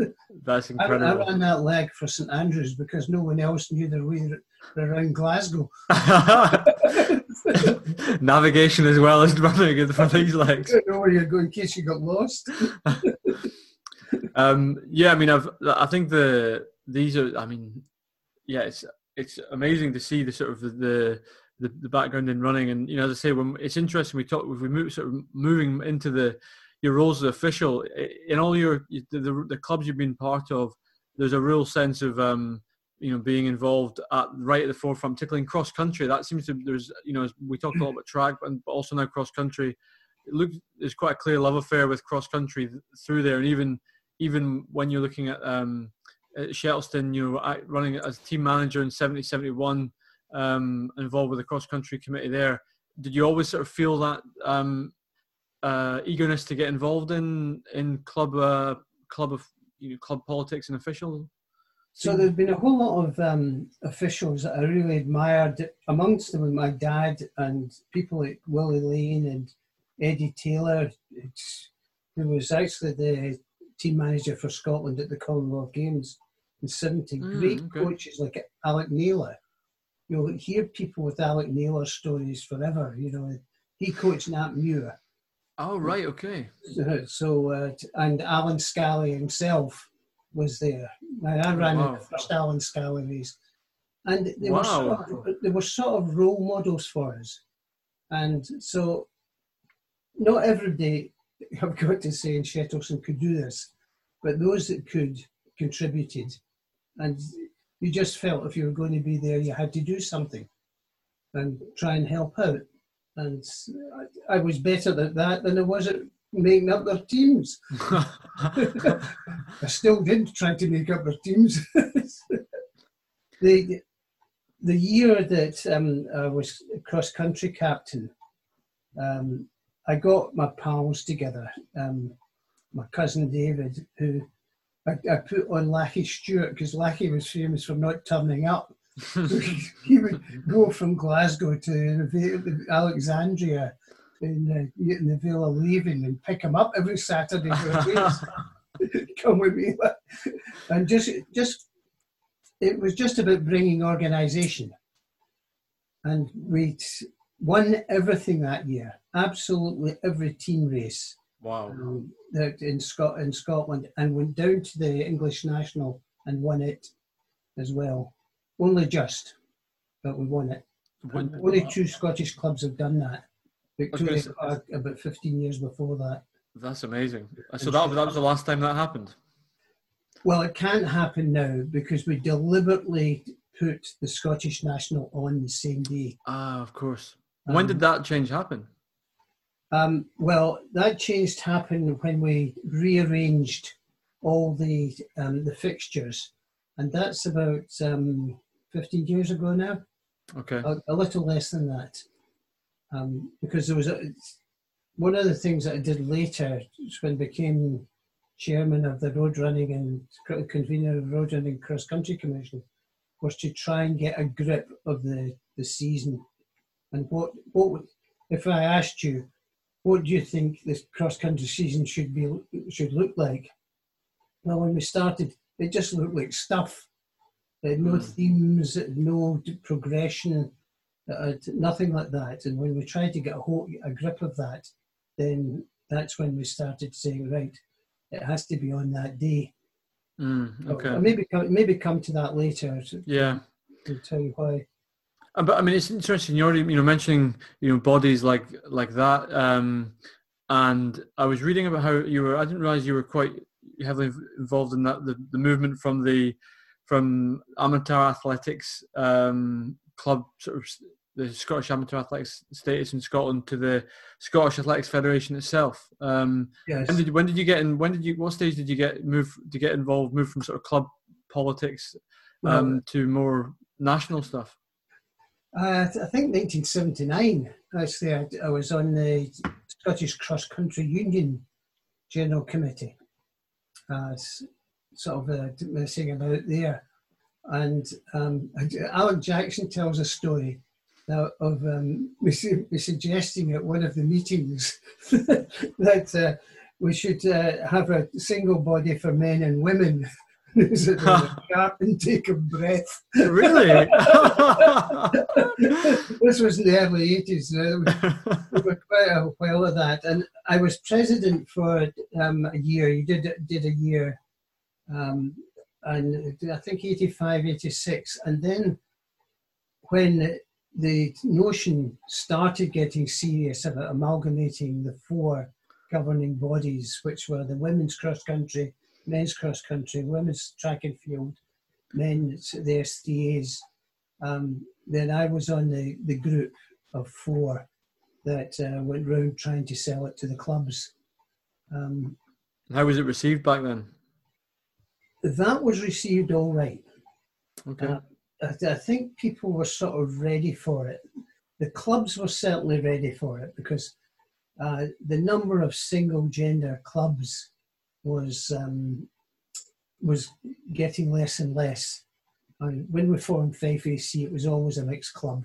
That's incredible. I, I ran that leg for St Andrews because no one else knew their way around Glasgow. Navigation as well as running for these legs. I don't know where you're going in case you got lost. um, yeah, I mean, I've, I think the these are, I mean, yeah, it's, it's amazing to see the sort of the, the The, the background in running, and you know, as I say, when it's interesting, we talk, we move sort of moving into the your roles as official in all your the, the, the clubs you've been part of. There's a real sense of um, you know, being involved at right at the forefront, particularly in cross country. That seems to there's you know we talked a lot about track, but also now cross country. It looks there's quite a clear love affair with cross country through there, and even even when you're looking at um, at Shettleston, you know, running as team manager in seventy seventy-one. Um, involved with the cross-country committee there. Did you always sort of feel that um, uh, eagerness to get involved in in club uh, club of you know club politics and official? So there's been a whole lot of um, officials that I really admired. Amongst them, my dad and people like Willie Lane and Eddie Taylor, who was actually the team manager for Scotland at the Commonwealth Games in seventy. Mm, Great okay. coaches like Alec Naylor. You'll hear people with Alec Naylor stories forever. You know, he coached Nat Muir. Oh, right, okay. So, uh, and Alan Scally himself was there. And I ran wow. the first Alan Scally race. And they, wow. were sort of, they were sort of role models for us. And so, not every day, I've got to say, in Shettleston could do this, but those that could contributed. And you just felt if you were going to be there, you had to do something and try and help out. And I, I was better at that than I was at making up their teams. I still did try to make up their teams. the The year that um, I was cross-country captain, um, I got my pals together. Um, my cousin David, who... I, I put on Lachie Stewart because Lachie was famous for not turning up. So he, he would go from Glasgow to Alexandria in the, in the Vale of Leven and pick him up every Saturday for a race. Come with me. And just, just, it was just about bringing organisation. And we won everything that year, absolutely every team race. Wow. Um, in, Scot- in Scotland, and went down to the English National and won it as well. Only just, but we won it. When, only two Scottish clubs have done that. Victoria Park about fifteen years before that. That's amazing. So that, that was the last time that happened? Well, it can't happen now because we deliberately put the Scottish National on the same day. Ah, of course. When um, did that change happen? Um, well, that change happened when we rearranged all the um, the fixtures, and that's about um, fifteen years ago now. Okay. A, a little less than that, um, because there was a, one of the things that I did later is when I became chairman of the Road Running and convener of the Road Running Cross Country Commission was to try and get a grip of the the season, and what what if I asked you, what do you think this cross-country season should be should look like? Well, when we started, it just looked like stuff. It had no mm. themes, it had no progression, it had nothing like that. And when we tried to get a, whole, a grip of that, then that's when we started saying, right, it has to be on that day. Mm, okay. Or maybe maybe come to that later. To, yeah. To tell you why. But I mean, it's interesting. You're already, you know, mentioning, you know, bodies like like that. Um, and I was reading about how you were. I didn't realize you were quite heavily involved in that the, the movement from the from amateur athletics um, club, sort of the Scottish amateur athletics status in Scotland, to the Scottish Athletics Federation itself. Um, yes. When did, when did you get in? When did you? What stage did you get move to get involved? Move from sort of club politics um, well, to more national stuff. Uh, I think nineteen seventy-nine, actually, I, I was on the Scottish Cross Country Union General Committee, uh, sort of uh, messing about there. And um, Alec Jackson tells a story now of um, me, su me suggesting at one of the meetings that uh, we should uh, have a single body for men and women. Is it sharp and take a breath? Really? This was in the early eighties. It was quite a while of that, and I was president for um, a year. You did did a year, um, and I think eighty-five, eighty-six, and then when the notion started getting serious about amalgamating the four governing bodies, which were the women's cross country, men's cross country, women's track and field, men's the S T As. Um, then I was on the, the group of four that uh, went round trying to sell it to the clubs. Um, How was it received back then? That was received all right. Okay. Uh, I, I think people were sort of ready for it. The clubs were certainly ready for it because uh, the number of single gender clubs was um, was getting less and less. And when we formed five A C, it was always a mixed club.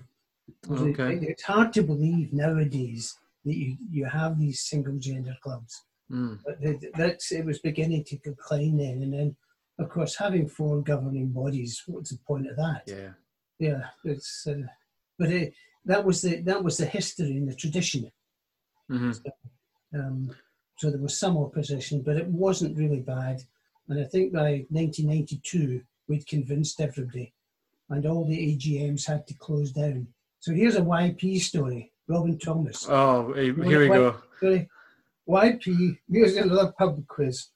Okay. It, it's hard to believe nowadays that you, you have these single gender clubs. Mm. But they, that's, it was beginning to decline then. And then, of course, having four governing bodies, what's the point of that? Yeah. Yeah. It's, uh, but it, that, was the, that was the history and the tradition. Mm-hmm. So, um, So there was some opposition, but it wasn't really bad. And I think by nineteen ninety-two, we'd convinced everybody. And all the A G Ms had to close down. So here's a Y P story, Robin Thomas. Oh, here we go. Story. Y P, here's another pub quiz.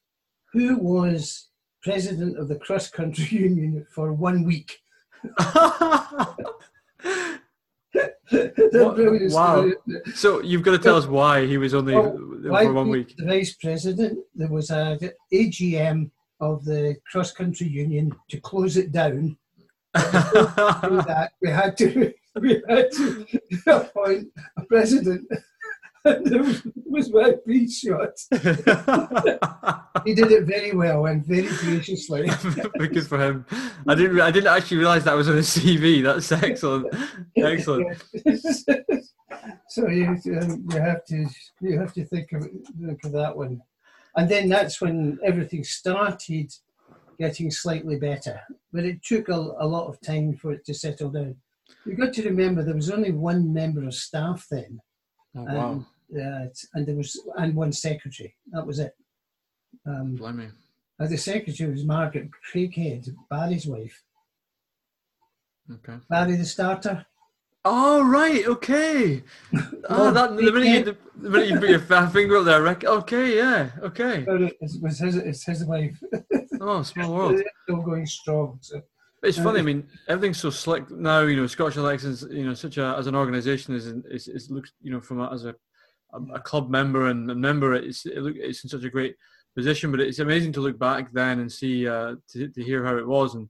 Who was president of the Cross Country Union for one week? Wow. So you've got to tell us why he was only well, for one week. The vice president, there was an A G M of the Cross Country Union to close it down. that, we had to we had to appoint a president. And it was my piece shot. He did it very well and very graciously. Because for him, I didn't. I didn't actually realise that was on his C V. That's excellent. Excellent. So you, um, you have to you have to think of, think of that one, and then that's when everything started getting slightly better. But it took a, a lot of time for it to settle down. You've got to remember there was only one member of staff then. Oh, wow. And, uh, and there was and one secretary. That was it. Um, Blame me. Uh, the secretary was Margaret Craighead, Barry's wife. Okay. Barry the starter. Oh right, okay. Oh, that the minute, you, the minute you put your finger up there, Rick. Okay, yeah, okay. But it was his. It's his wife. Oh, small world. Still going strong. So. It's funny. I mean, everything's so slick now. You know, Scottish Athletics, you know, such a as an organisation is, is, is looks, you know, from a, as a a club member and a member, it's it's in such a great position. But it's amazing to look back then and see uh, to, to hear how it was. And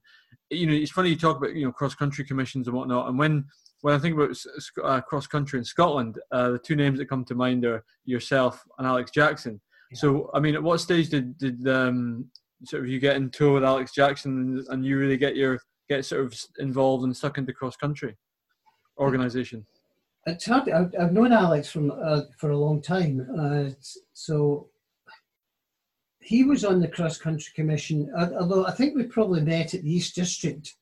you know, it's funny you talk about you know cross country commissions and whatnot. And when when I think about uh, cross country in Scotland, uh, the two names that come to mind are yourself and Alex Jackson. Yeah. So I mean, at what stage did did um, sort of you get in tour with Alex Jackson and you really get your get sort of involved and stuck into cross country organisation? It's hard. I've known Alex from uh, for a long time, uh, so he was on the cross country commission. Although I think we probably met at the East District.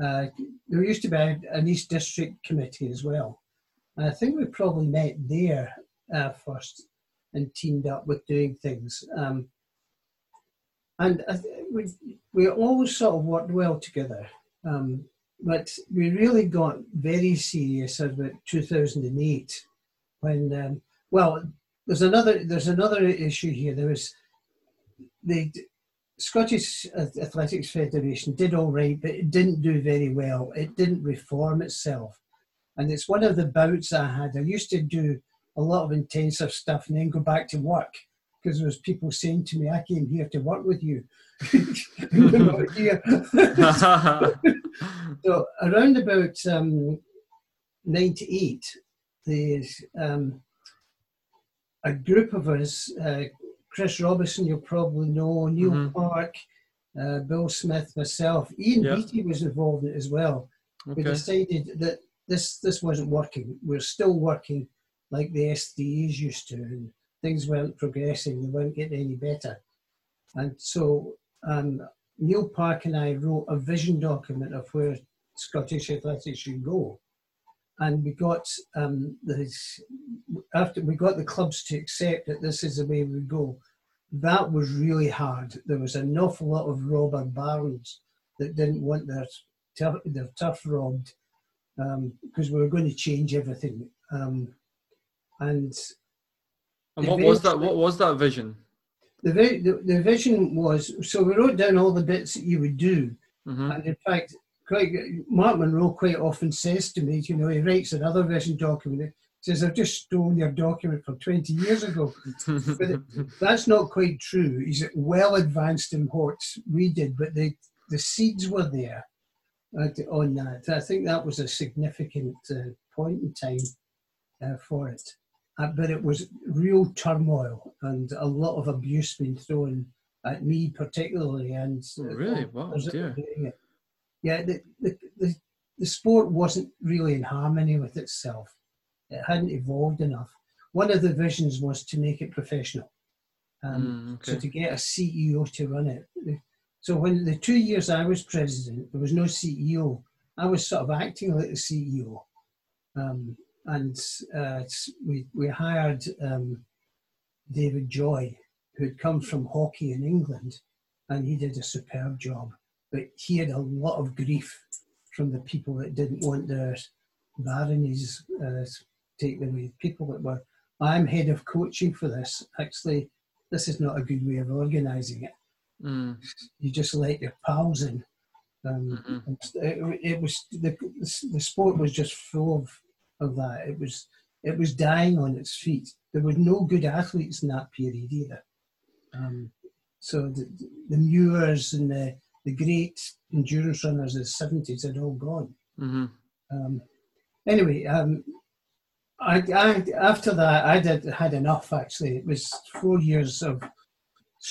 Uh, there used to be an East District committee as well, and I think we probably met there uh, first and teamed up with doing things. Um, and I th- we we always sort of worked well together. Um, But we really got very serious about two thousand eight when, um, well, there's another there's another issue here. There was the Scottish Athletics Federation did all right, but it didn't do very well. It didn't reform itself. And it's one of the bouts I had. I used to do a lot of intensive stuff and then go back to work because there was people saying to me, I came here to work with you. So around about um, ninety-eight, there's um, a group of us, uh, Chris Robinson, you'll probably know, Neil mm-hmm. Park, uh, Bill Smith, myself, Ian yep. Beattie was involved in it as well. Okay. We decided that this, this wasn't working. We're still working like the S D Es used to, and things weren't progressing, they weren't getting any better. And so um, Neil Park and I wrote a vision document of where Scottish athletics should go, and we got um, this, after we got the clubs to accept that this is the way we go. That was really hard. There was an awful lot of robber barons that didn't want their turf, their turf robbed because um, we were going to change everything. Um, and and what was that? What was that vision? The, the, the vision was, so we wrote down all the bits that you would do. Mm-hmm. And in fact, quite, Mark Monroe quite often says to me, you know, he writes another vision document, he says, I've just stolen your document from twenty years ago. But it, that's not quite true. He's well advanced in what we did, but the, the seeds were there on that. I think that was a significant uh, point in time uh, for it. Uh, but it was real turmoil and a lot of abuse being thrown at me particularly. And uh, really? Wow, dear. Yeah, the, the, the, the sport wasn't really in harmony with itself. It hadn't evolved enough. One of the visions was to make it professional. Um, mm, okay. So to get a C E O to run it. So when the two years I was president, there was no C E O. I was sort of acting like the C E O. Um, And uh, we we hired um, David Joy, who'd come from hockey in England, and he did a superb job. But he had a lot of grief from the people that didn't want their baronies uh, taken away. People that were, I'm head of coaching for this. Actually, this is not a good way of organising it. Mm. You just let your pals in. Um, mm-hmm. it, it was the the sport was just full of. of that. It was it was dying on its feet. There were no good athletes in that period either. Um, so the, the Muirs and the, the great endurance runners of the seventies had all gone. Mm-hmm. Um, anyway, um, I, I, after that, I did, had enough, actually. It was four years of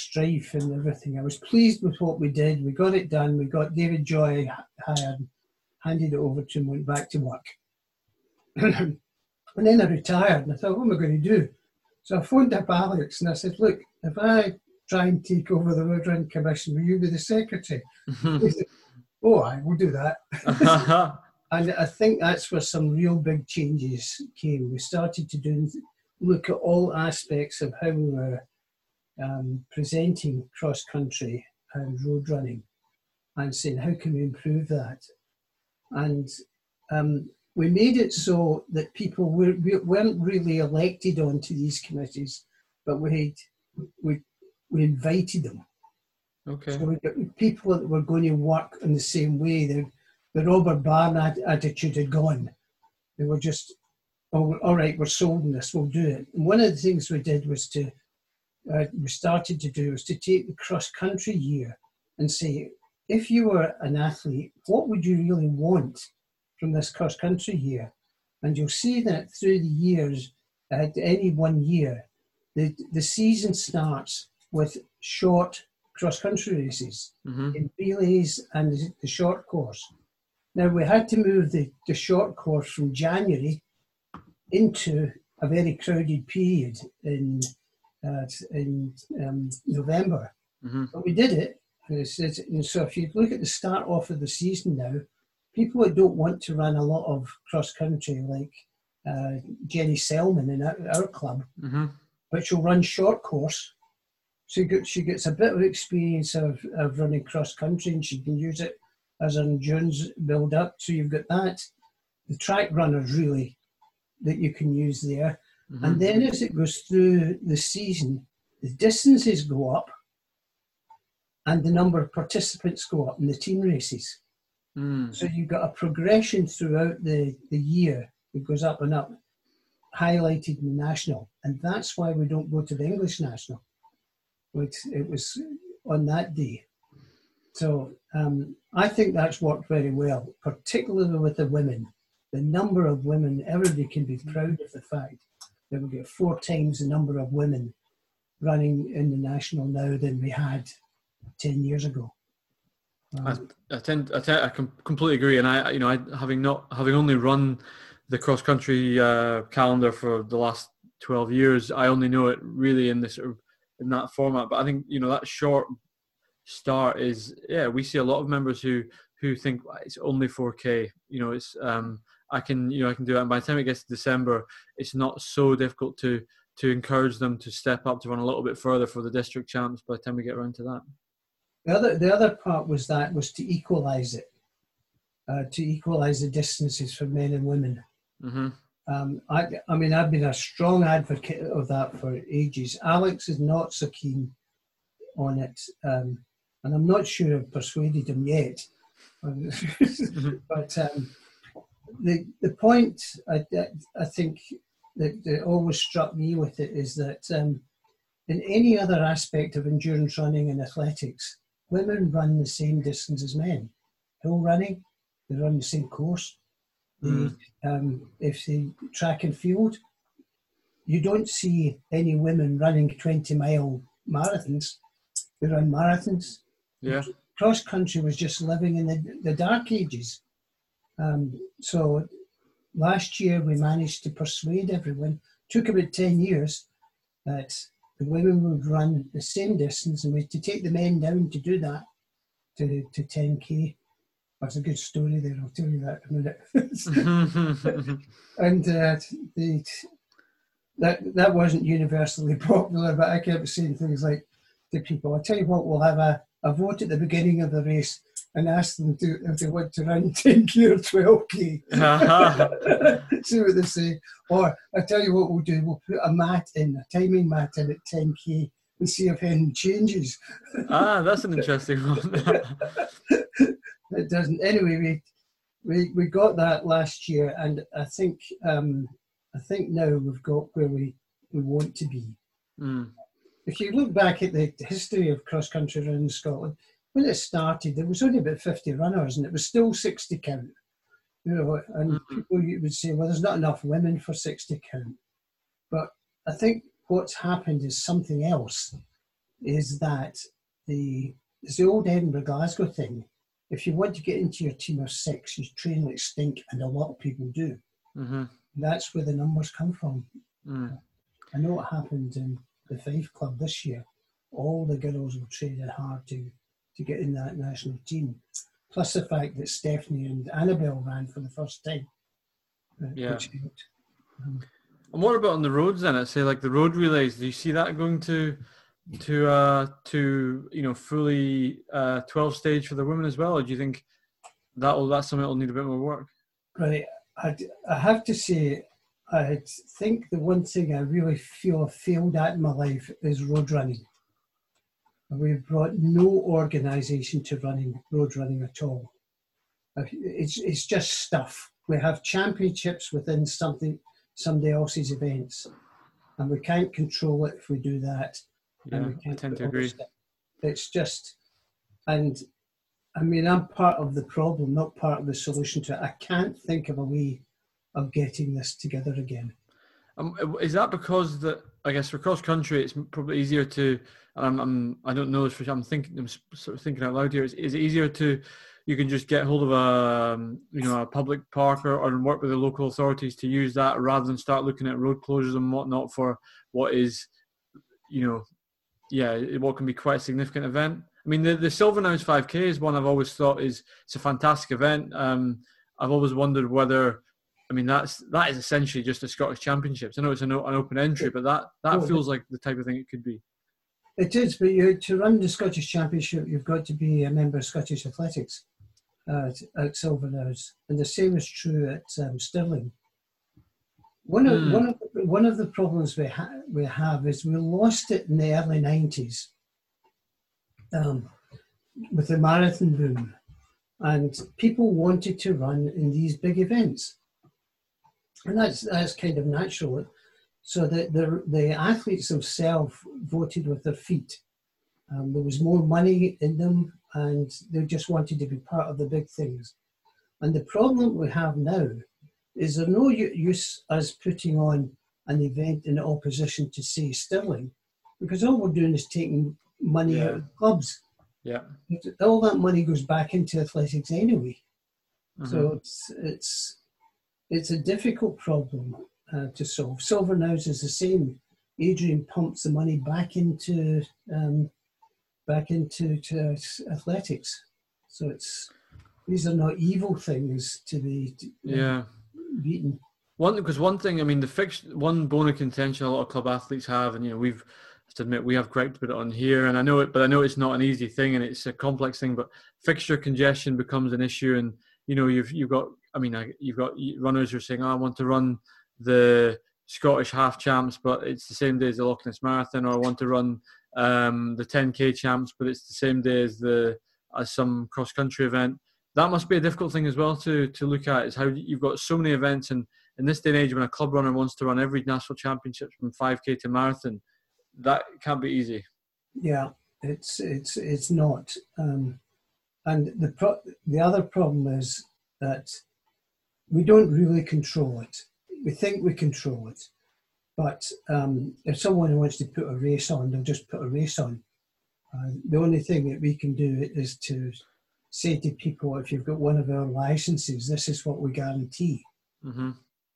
strife and everything. I was pleased with what we did. We got it done. We got David Joy hired, handed it over to him, went back to work. And then I retired and I thought, what am I going to do? So I phoned up Alex and I said, look, if I try and take over the Road Running Commission, will you be the secretary? He said, oh, I will do that. And I think that's where some real big changes came. We started to do look at all aspects of how we were um, presenting cross-country and road running and saying, how can we improve that? And um, we made it so that people were, weren't really elected onto these committees, but we had, we we invited them. Okay. So we got people that were going to work in the same way. The, the Robert Barn ad, attitude had gone. They were just oh, all right, we're sold on this, we'll do it. And one of the things we did was to, uh, we started to do was to take the cross-country year and say, if you were an athlete, what would you really want from this cross-country year? And you'll see that through the years, at any one year, the, the season starts with short cross-country races, mm-hmm. in relays and the short course. Now, we had to move the, the short course from January into a very crowded period in uh, in um, November. Mm-hmm. But we did it. And, it says, and so if you look at the start off of the season now, people that don't want to run a lot of cross-country, like uh, Jenny Selman in our, our club, mm-hmm. but she'll run short course. She gets, she gets a bit of experience of, of running cross-country, and she can use it as an endurance build-up. So you've got that. The track runners, really, that you can use there. Mm-hmm. And then as it goes through the season, the distances go up and the number of participants go up in the team races. Mm. So you've got a progression throughout the, the year that goes up and up, highlighted in the national. And that's why we don't go to the English national. It, it was on that day. So um, I think that's worked very well, particularly with the women. The number of women, everybody can be proud of the fact that we get four times the number of women running in the national now than we had ten years ago. Um, I, I tend, I, tend, I completely agree. And I, you know, I, having not, having only run the cross country uh, calendar for the last twelve years, I only know it really in this, in that format. But I think, you know, that short start is, yeah, we see a lot of members who, who think it's only four K, you know, it's, um, I can, you know, I can do it. And by the time it gets to December, it's not so difficult to, to encourage them to step up, to run a little bit further for the district champs by the time we get around to that. The other, the other part was that was to equalise it, uh, to equalise the distances for men and women. Mm-hmm. Um, I, I mean, I've been a strong advocate of that for ages. Alex is not so keen on it, um, and I'm not sure I've persuaded him yet. Mm-hmm. But um, the the point I, I think that, that always struck me with it is that um, in any other aspect of endurance running and athletics, women run the same distance as men. Hill running, they run the same course. Mm. They, um, if they track and field, you don't see any women running twenty mile marathons. They run marathons. Yeah. Cross country was just living in the, the dark ages. Um, so last year we managed to persuade everyone, took about ten years, that the women would run the same distance, and we had to take the men down to do that to, to ten K. That's a good story there, I'll tell you that in a minute. And uh, the, that that wasn't universally popular, but I kept saying things like to people, I'll tell you what, we'll have a, a vote at the beginning of the race and ask them to, if they want to run ten K or twelve K. Uh-huh. See what they say. Or I'll tell you what we'll do, we'll put a mat in, a timing mat in at ten K and see if anything changes. Ah, that's an interesting one. It doesn't. Anyway, we, we we got that last year, and I think um, I think now we've got where we, we want to be. Mm. If you look back at the history of cross country running in Scotland, when it started, there was only about fifty runners, and it was still sixty count. You know, and mm-hmm. people you would say, well, there's not enough women for sixty count. But I think what's happened is something else. Is that the it's the old Edinburgh Glasgow thing. If you want to get into your team of six, you train like stink, and a lot of people do. Mm-hmm. That's where the numbers come from. Mm. I know what happened in the Fife Club this year. All the girls were training hard to, to get in that national team. Plus the fact that Stephanie and Annabelle ran for the first time. Uh, yeah. Um, and what about on the roads then? I'd say like the road relays, do you see that going to... to uh to you know fully uh twelve stage for the women as well, or do you think that'll that's something that'll need a bit more work? Right, I, I have to say I think the one thing I really feel I failed at in my life is road running. We've brought no organisation to running road running at all. It's it's just stuff. We have championships within something somebody else's events, and we can't control it if we do that. Yeah, and we can't I tend to agree. It. It's just, and I mean, I'm part of the problem, not part of the solution to it. I can't think of a way of getting this together again. Um, is that because that I guess for cross country, it's probably easier to. Um, I'm, I don't know. I'm thinking. I'm sort of thinking out loud here. Is, is it easier to? You can just get hold of a, um, you know, a public park or, or work with the local authorities to use that, rather than start looking at road closures and whatnot for what is, you know, yeah, what can be quite a significant event. I mean, the the Silverknowes five K is one I've always thought is it's a fantastic event. Um, I've always wondered whether. I mean, that's that is essentially just the Scottish Championships. I know it's an, an open entry, but that, that oh, feels like the type of thing it could be. It is, but you, to run the Scottish Championship, you've got to be a member of Scottish Athletics uh, at Silverknowes, and the same is true at um, Stirling. One of mm. one of the, one of the problems we ha- we have is we lost it in the early nineties um, with the marathon boom, and people wanted to run in these big events. And that's that's kind of natural. So the the, the athletes themselves voted with their feet. Um, there was more money in them, and they just wanted to be part of the big things. And the problem we have now is there's no use us putting on an event in opposition to, say, Stirling, because all we're doing is taking money yeah. out of clubs. Yeah, all that money goes back into athletics anyway. Mm-hmm. So it's it's. It's a difficult problem uh, to solve. Silverknowes is the same. Adrian pumps the money back into um, back into to athletics. So it's these are not evil things to be to, yeah beaten. One because one thing I mean the fixed one bone of contention a lot of club athletes have, and you know we've I have to admit we have griped about it on here, and I know it, but I know it's not an easy thing and it's a complex thing. But fixture congestion becomes an issue, and you know you've you've got. I mean, you've got runners who are saying, oh, I want to run the Scottish half champs, but it's the same day as the Loch Ness Marathon, or I want to run um, the ten K champs, but it's the same day as the as some cross-country event. That must be a difficult thing as well to to look at, is how you've got so many events, and in this day and age when a club runner wants to run every national championship from five K to marathon, that can't be easy. Yeah, it's it's it's not. Um, and the pro- the other problem is that we don't really control it. We think we control it. But um, if someone wants to put a race on, they'll just put a race on. Uh, the only thing that we can do is to say to people, if you've got one of our licenses, this is what we guarantee. Mm-hmm.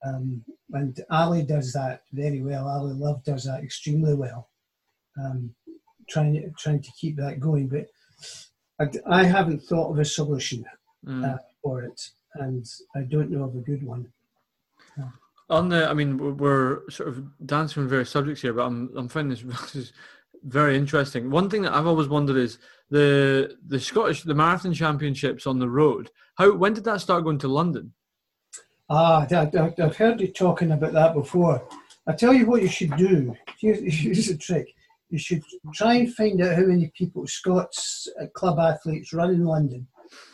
Um, and Ali does that very well. Ali Love does that extremely well, um, trying, trying to keep that going. But I, I haven't thought of a solution mm. uh, for it. And I don't know of a good one. Yeah. On the, I mean, we're sort of dancing on various subjects here, but I'm I'm finding this, this is very interesting. One thing that I've always wondered is the the Scottish the marathon championships on the road. How when did that start going to London? Ah, I've heard you talking about that before. I tell you what you should do. Here's, here's a trick. You should try and find out how many people Scots club athletes run in London,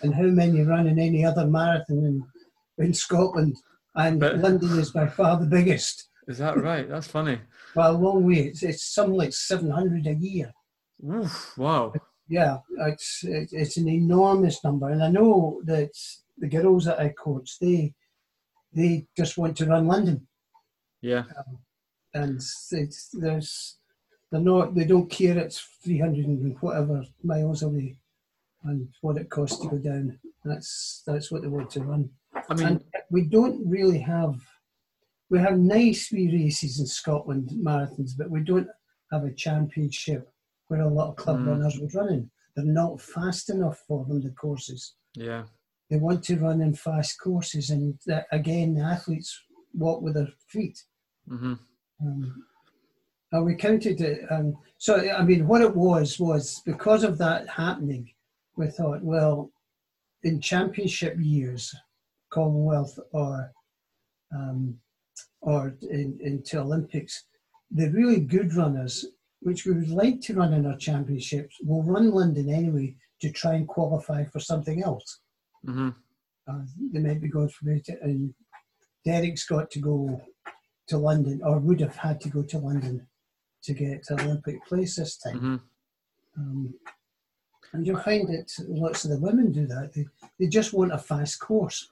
and how many run in any other marathon in, in Scotland, and but, London is by far the biggest. Is that right? That's funny. Well, a long way. It's, it's something like seven hundred a year. Oof, wow. Yeah, it's it, it's an enormous number, and I know that the girls that I coach, they they just want to run London. Yeah. Um, and it's, there's they're not they don't care. It's three hundred and whatever miles away. And what it costs to go down. That's that's what they want to run. I mean, and we don't really have, we have nice wee races in Scotland, marathons, but we don't have a championship where a lot of club mm. runners were running. They're not fast enough for them, the courses. Yeah. They want to run in fast courses, and that, again, the athletes walk with their feet. Mm-hmm. Um, and we counted it. Um, so, I mean, what it was, was because of that happening, we thought, well, in championship years, Commonwealth or um, or in, into Olympics, the really good runners, which we would like to run in our championships, will run London anyway to try and qualify for something else. Mm-hmm. Uh, they might be going for it, and Derek's got to go to London, or would have had to go to London to get an Olympic place this time. Mm-hmm. Um, and you'll find that lots of the women do that. They, they just want a fast course.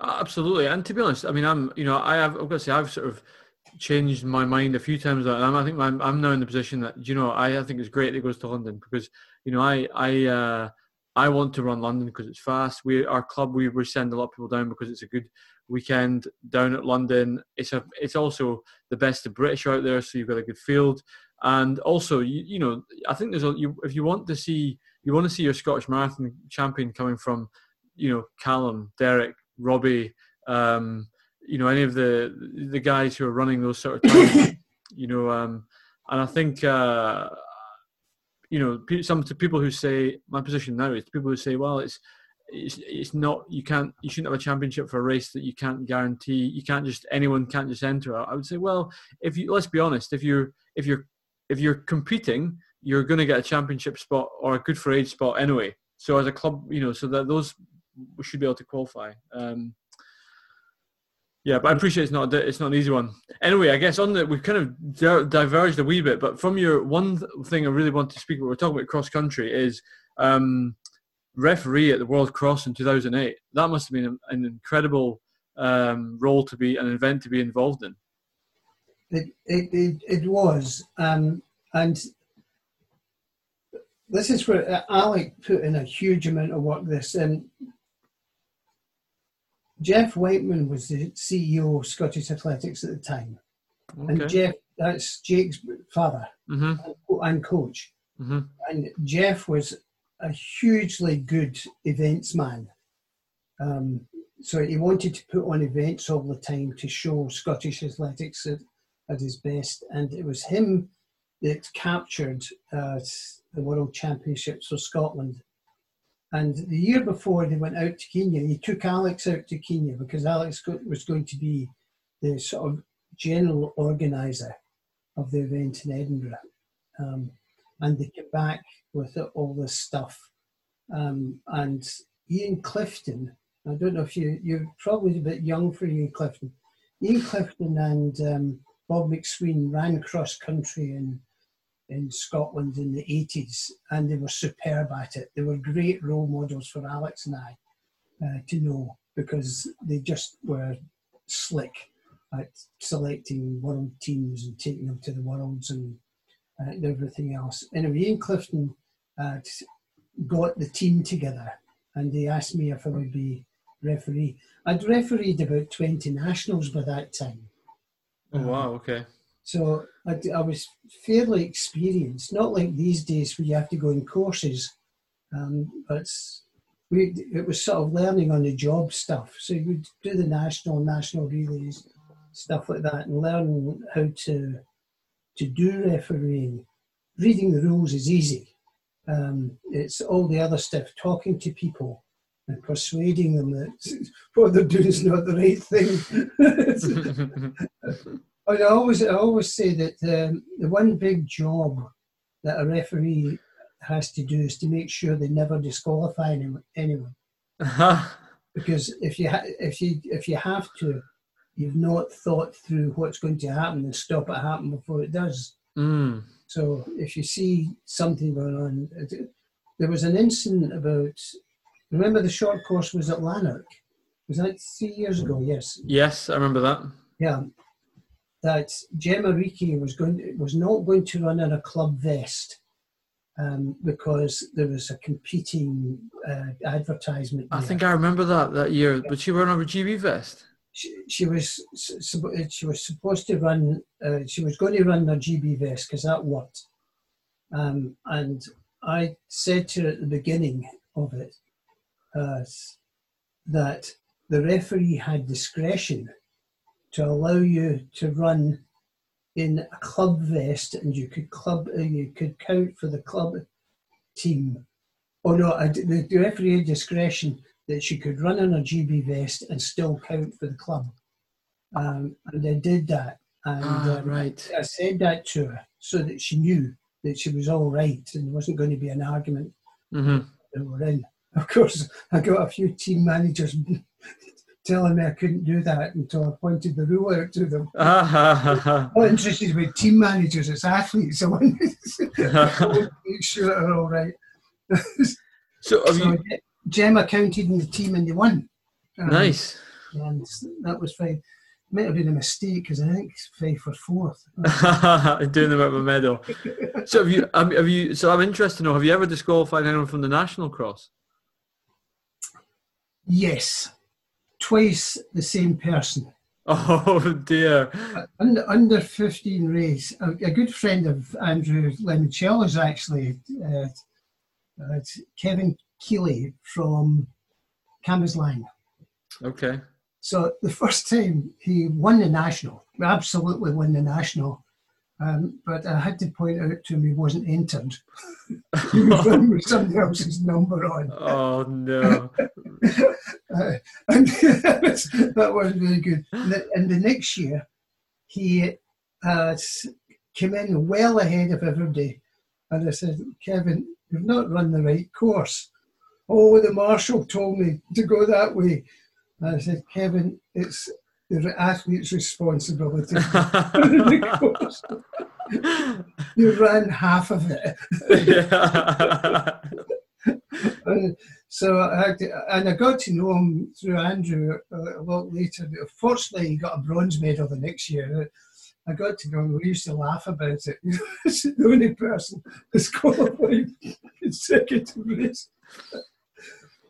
Absolutely. And to be honest, I mean, I'm, you know, I have, I've got to say, I've sort of changed my mind a few times. I think I'm, I'm now in the position that, you know, I, I think it's great that it goes to London because, you know, I, I, uh, I want to run London because it's fast. We, our club, we, we send a lot of people down because it's a good weekend down at London. It's a, it's also the best of British out there. So you've got a good field. And also, you, you know, I think there's a, you, if you want to see, you want to see your Scottish marathon champion coming from, you know, Callum, Derek, Robbie, um, you know, any of the the guys who are running those sort of times, you know, um, and I think, uh, you know, some to people who say, my position now is people who say, well, it's, it's, it's not, you can't, you shouldn't have a championship for a race that you can't guarantee, you can't just, anyone can't just enter. I would say, well, if you, let's be honest, if you're, if you're, if you're competing, you're going to get a championship spot or a good for age spot anyway. So as a club, you know, so that those should be able to qualify. Um, Yeah, but I appreciate it's not it's not an easy one. Anyway, I guess on the we've kind of di- diverged a wee bit, but from your one th- thing I really want to speak about, we're talking about cross country, is um, referee at the World Cross in two thousand eight. That must have been a, an incredible um, role to be, an event to be involved in. It it it, it was, um, and this is where Alec put in a huge amount of work. This and. Jeff Whiteman was the C E O of Scottish Athletics at the time. Okay. And Jeff, that's Jake's father, mm-hmm. and coach. Mm-hmm. And Jeff was a hugely good events man. Um, so he wanted to put on events all the time to show Scottish Athletics at, at his best. And it was him that captured uh, the World Championships for Scotland. And the year before they went out to Kenya, he took Alex out to Kenya because Alex was going to be the sort of general organiser of the event in Edinburgh. Um, and they came back with all this stuff. Um, and Ian Clifton, I don't know if you, you're probably a bit young for Ian Clifton. Ian Clifton and um, Bob McSween ran cross country in in Scotland in the eighties, and they were superb at it. They were great role models for Alex and I uh, to know, because they just were slick at selecting world teams and taking them to the worlds and, uh, and everything else. Anyway, Ian Clifton uh, got the team together and they asked me if I would be referee. I'd refereed about twenty nationals by that time. Oh, wow, okay. So I, I was fairly experienced, not like these days where you have to go in courses, um, but we, it was sort of learning on the job stuff. So you would do the national, national relays, stuff like that, and learn how to to do refereeing. Reading the rules is easy. Um, it's all the other stuff, talking to people and persuading them that what they're doing is not the right thing. I always, I always say that um, the one big job that a referee has to do is to make sure they never disqualify anyone. anyone. Uh-huh. Because if you ha- if you if you have to, you've not thought through what's going to happen and stop it happening before it does. Mm. So if you see something going on, it, there was an incident about. Remember the short course was at Lanark. Was that three years ago? Yes. Yes, I remember that. Yeah. That Gemma Riki was going was not going to run in a club vest um, because there was a competing uh, advertisement. I there. think I remember that that year. Yeah. But she wore a G B vest. She, she was she was supposed to run. Uh, she was going to run her G B vest because that worked. Um, and I said to her at the beginning of it uh, that the referee had discretion to allow you to run in a club vest, and you could club, uh, you could count for the club team. Oh no, I, the referee had discretion that she could run in a G B vest and still count for the club. Um, and I did that, and ah, um, right. I, I said that to her so that she knew that she was all right and there wasn't going to be an argument. Mm-hmm. That we were in. Of course, I got a few team managers telling me I couldn't do that until I pointed the rule out to them. I'm not interested with team managers, it's athletes. I want to make sure they're all right. So, have so you... Gemma counted in the team and they won. Um, nice. And that was fine. It might have been a mistake because I think it's five for fourth. Doing them out of a medal. So have you? Have you? So I'm interested to know. Have you ever disqualified anyone from the national cross? Yes, twice the same person. Oh dear. Under, under fifteen race. A, a good friend of Andrew Lemoncello's actually, uh, uh, Kevin Keeley from Cambuslang. Okay. So the first time he won the national, absolutely won the national, um, but I had to point out to him he wasn't entered. He was running with somebody else's number on. Oh no! uh, and that wasn't really good. And the, and the next year, he uh, came in well ahead of everybody, and I said, "Kevin, you've not run the right course." Oh, the marshal told me to go that way. I said, Kevin, it's the athlete's responsibility. You ran half of it. Yeah. And so I had to, and I got to know him through Andrew a lot later. But fortunately, he got a bronze medal the next year. I got to know him. We used to laugh about it. He's the only person that's qualified consecutive race.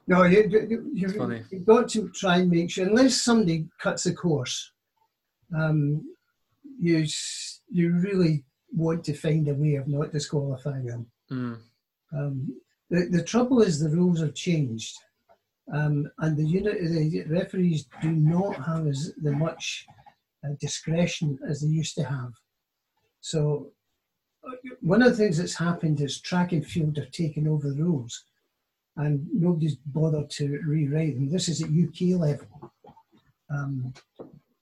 No, you, you, you, you've got to try and make sure, unless somebody cuts a course, um, you you really want to find a way of not disqualifying them. Mm. Um, the, the trouble is the rules have changed, um, and the, unit, the referees do not have as the much uh, discretion as they used to have. So one of the things that's happened is track and field have taken over the rules. And nobody's bothered to rewrite them. This is at U K level. Um,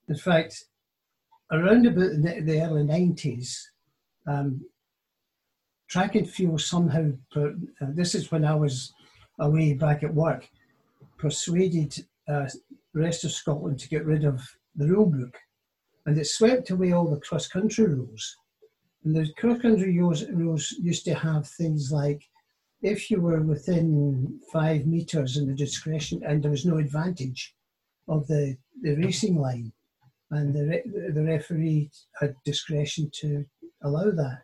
in fact, around about the early nineties, um, track and field somehow, per, uh, this is when I was away back at work, persuaded uh, the rest of Scotland to get rid of the rule book. And it swept away all the cross-country rules. And the cross-country rules, rules used to have things like, if you were within five metres in the discretion and there was no advantage of the, the racing line and the, re, the referee had discretion to allow that.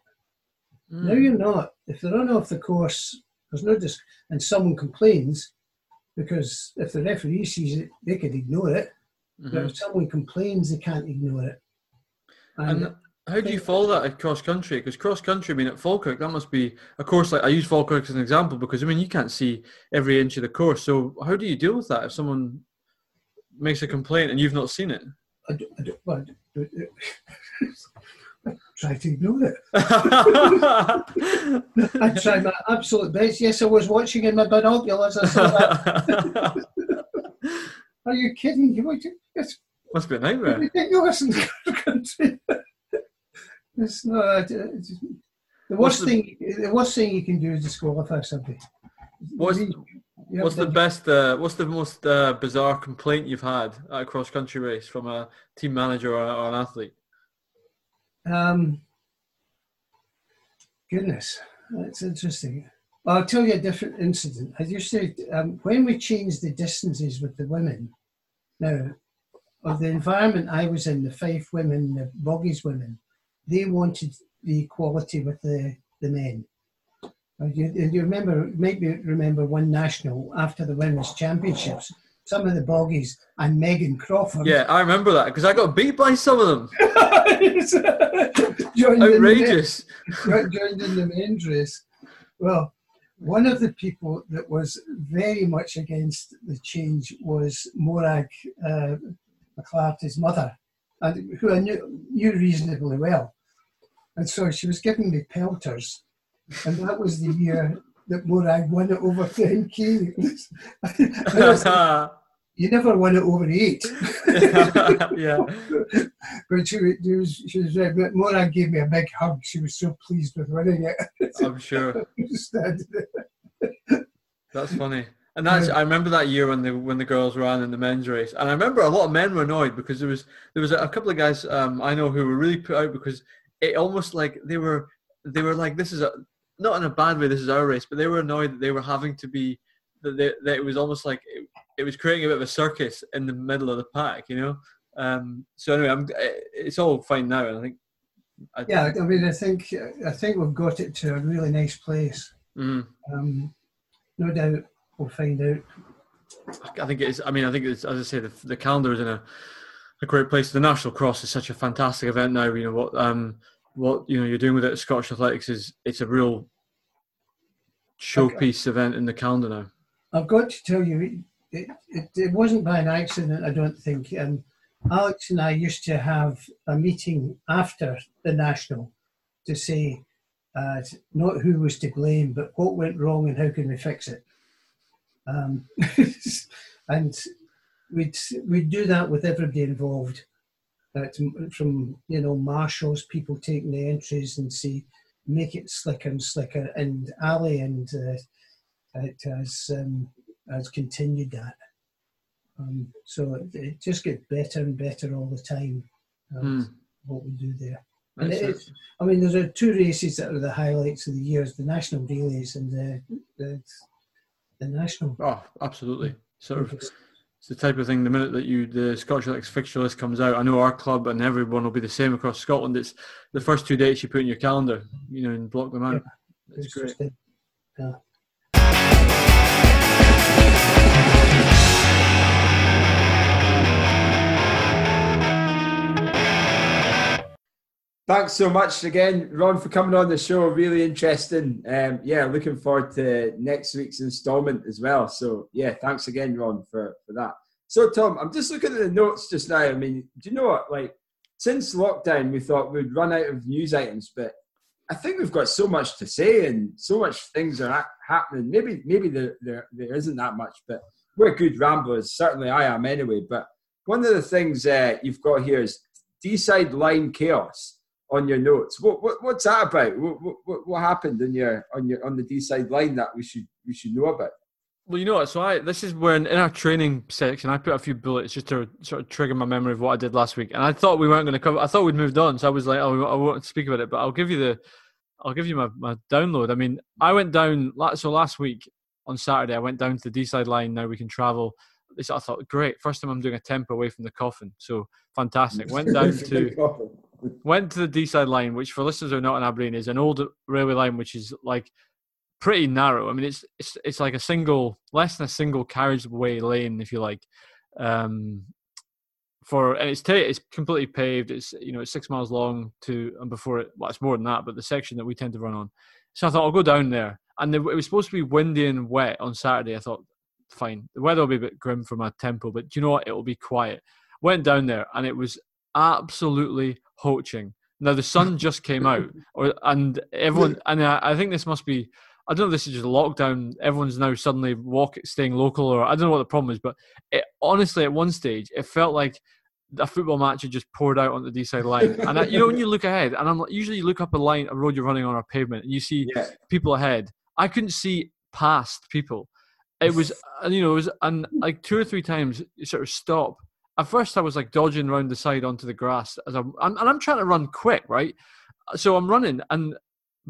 Mm. Now you're not. If they run off the course, there's no disc- and someone complains, because if the referee sees it, they could ignore it. Mm-hmm. But if someone complains, they can't ignore it. And... and- How do you follow that at cross-country? Because cross-country, I mean, at Falkirk, that must be a course like... I use Falkirk as an example because, I mean, you can't see every inch of the course. So how do you deal with that if someone makes a complaint and you've not seen it? I, do, I, do, I, do, I try to ignore it. I try my absolute best. Yes, I was watching in my binoculars. I saw that. Are you kidding? You want to, yes. Must be a nightmare. Ridiculous in cross-country. It's not, it's, the worst the, thing. The worst thing you can do is disqualify somebody. What's, what's the best? Uh, what's the most uh, bizarre complaint you've had at a cross-country race from a team manager or, or an athlete? Um, goodness, that's interesting. I'll tell you a different incident. I used to um, when we changed the distances with the women. Now, of the environment I was in, the Fife women, the Boggies women. They wanted the equality with the, the men. And you, and you remember, maybe remember one national after the Women's Championships, some of the Boggies and Megan Crawford. Yeah, I remember that because I got beat by some of them. Outrageous. In joined in the men's race. Well, one of the people that was very much against the change was Morag uh, McClarty's mother. And who I knew, knew reasonably well. And so she was giving me pelters. And that was the year that Morag won it over ten K. Like, you never won it over eight. Yeah. But she was, she was right. But Morag gave me a big hug. She was so pleased with winning it. I'm sure. That's funny. And that's, I remember that year when the when the girls ran in the men's race, and I remember a lot of men were annoyed because there was there was a couple of guys um, I know who were really put out because it almost like they were they were like, this is a, not in a bad way, this is our race, but they were annoyed that they were having to be that, they, that it was almost like it, it was creating a bit of a circus in the middle of the pack, you know. Um, so anyway, I'm, it's all fine now, and I think. I, yeah, I mean, I think I think we've got it to a really nice place. Mm. Um, no doubt. We'll find out. I think it is. I mean, I think it's, as I say, the, the calendar is in a, a great place. The National Cross is such a fantastic event now. You know what, um, what you know you're doing with it at Scottish Athletics is it's a real showpiece okay. event in the calendar now. I've got to tell you, it it, it wasn't by an accident, I don't think. Um, Alex and I used to have a meeting after the National to say uh, not who was to blame, but what went wrong and how can we fix it. Um, and we'd we'd do that with everybody involved. That from you know marshals, people taking the entries and say, make it slicker and slicker. And Ali and uh, it has um, has continued that. Um, so it, it just gets better and better all the time. Um, mm. What we do there. And it is, I mean, there are two races that are the highlights of the years: the National Relays and the. the The National. Oh, absolutely. Sort of, it's the type of thing. The minute that you the Scottish Athletics fixture list comes out, I know our club and everyone will be the same across Scotland. It's the first two dates you put in your calendar, you know, and block them out. Yeah, it's great. Yeah. Thanks so much again, Ron, for coming on the show. Really interesting. Um, yeah, looking forward to next week's instalment as well. So, yeah, thanks again, Ron, for, for that. So, Tom, I'm just looking at the notes just now. I mean, do you know what? Like, since lockdown, we thought we'd run out of news items, but I think we've got so much to say and so much things are happening. Maybe maybe there, there, there isn't that much, but we're good ramblers. Certainly I am anyway. But one of the things uh, you've got here is D-side line chaos. On your notes, what, what what's that about? What what what happened in your on your on the D side line that we should we should know about? Well, you know what? So I this is where in, in our training section I put a few bullets just to sort of trigger my memory of what I did last week, and I thought we weren't going to cover. I thought we'd moved on, so I was like, oh, I won't speak about it, but I'll give you the I'll give you my, my download. I mean, I went down so last week on Saturday I went down to the D side line. Now we can travel. So I thought, great, first time I'm doing a temp away from the coffin, so fantastic. Went down to. Went to the D-side line, which for listeners who are not in Aberdeen is an old railway line, which is like pretty narrow. I mean, it's it's it's like a single, less than a single carriageway lane, if you like. Um, for and it's t- it's completely paved. It's you know it's six miles long to and before it. Well, it's more than that, but the section that we tend to run on. So I thought I'll go down there, and it was supposed to be windy and wet on Saturday. I thought, fine, the weather will be a bit grim for my tempo, but do you know what? It will be quiet. Went down there, and it was absolutely poaching. Now the sun just came out, or and everyone, and I, I think this must be, I don't know if this is just lockdown. Everyone's now suddenly walking, staying local, or I don't know what the problem is. But it, honestly, at one stage, it felt like a football match had just poured out on the D side line. And I, you know, when you look ahead, and I'm usually you look up a line, a road you're running on, or a pavement, and you see yeah. people ahead. I couldn't see past people. It was, you know, it was, and like two or three times, you sort of stop. At first, I was like dodging around the side onto the grass, as I'm, I'm, and I'm trying to run quick, right? So I'm running, and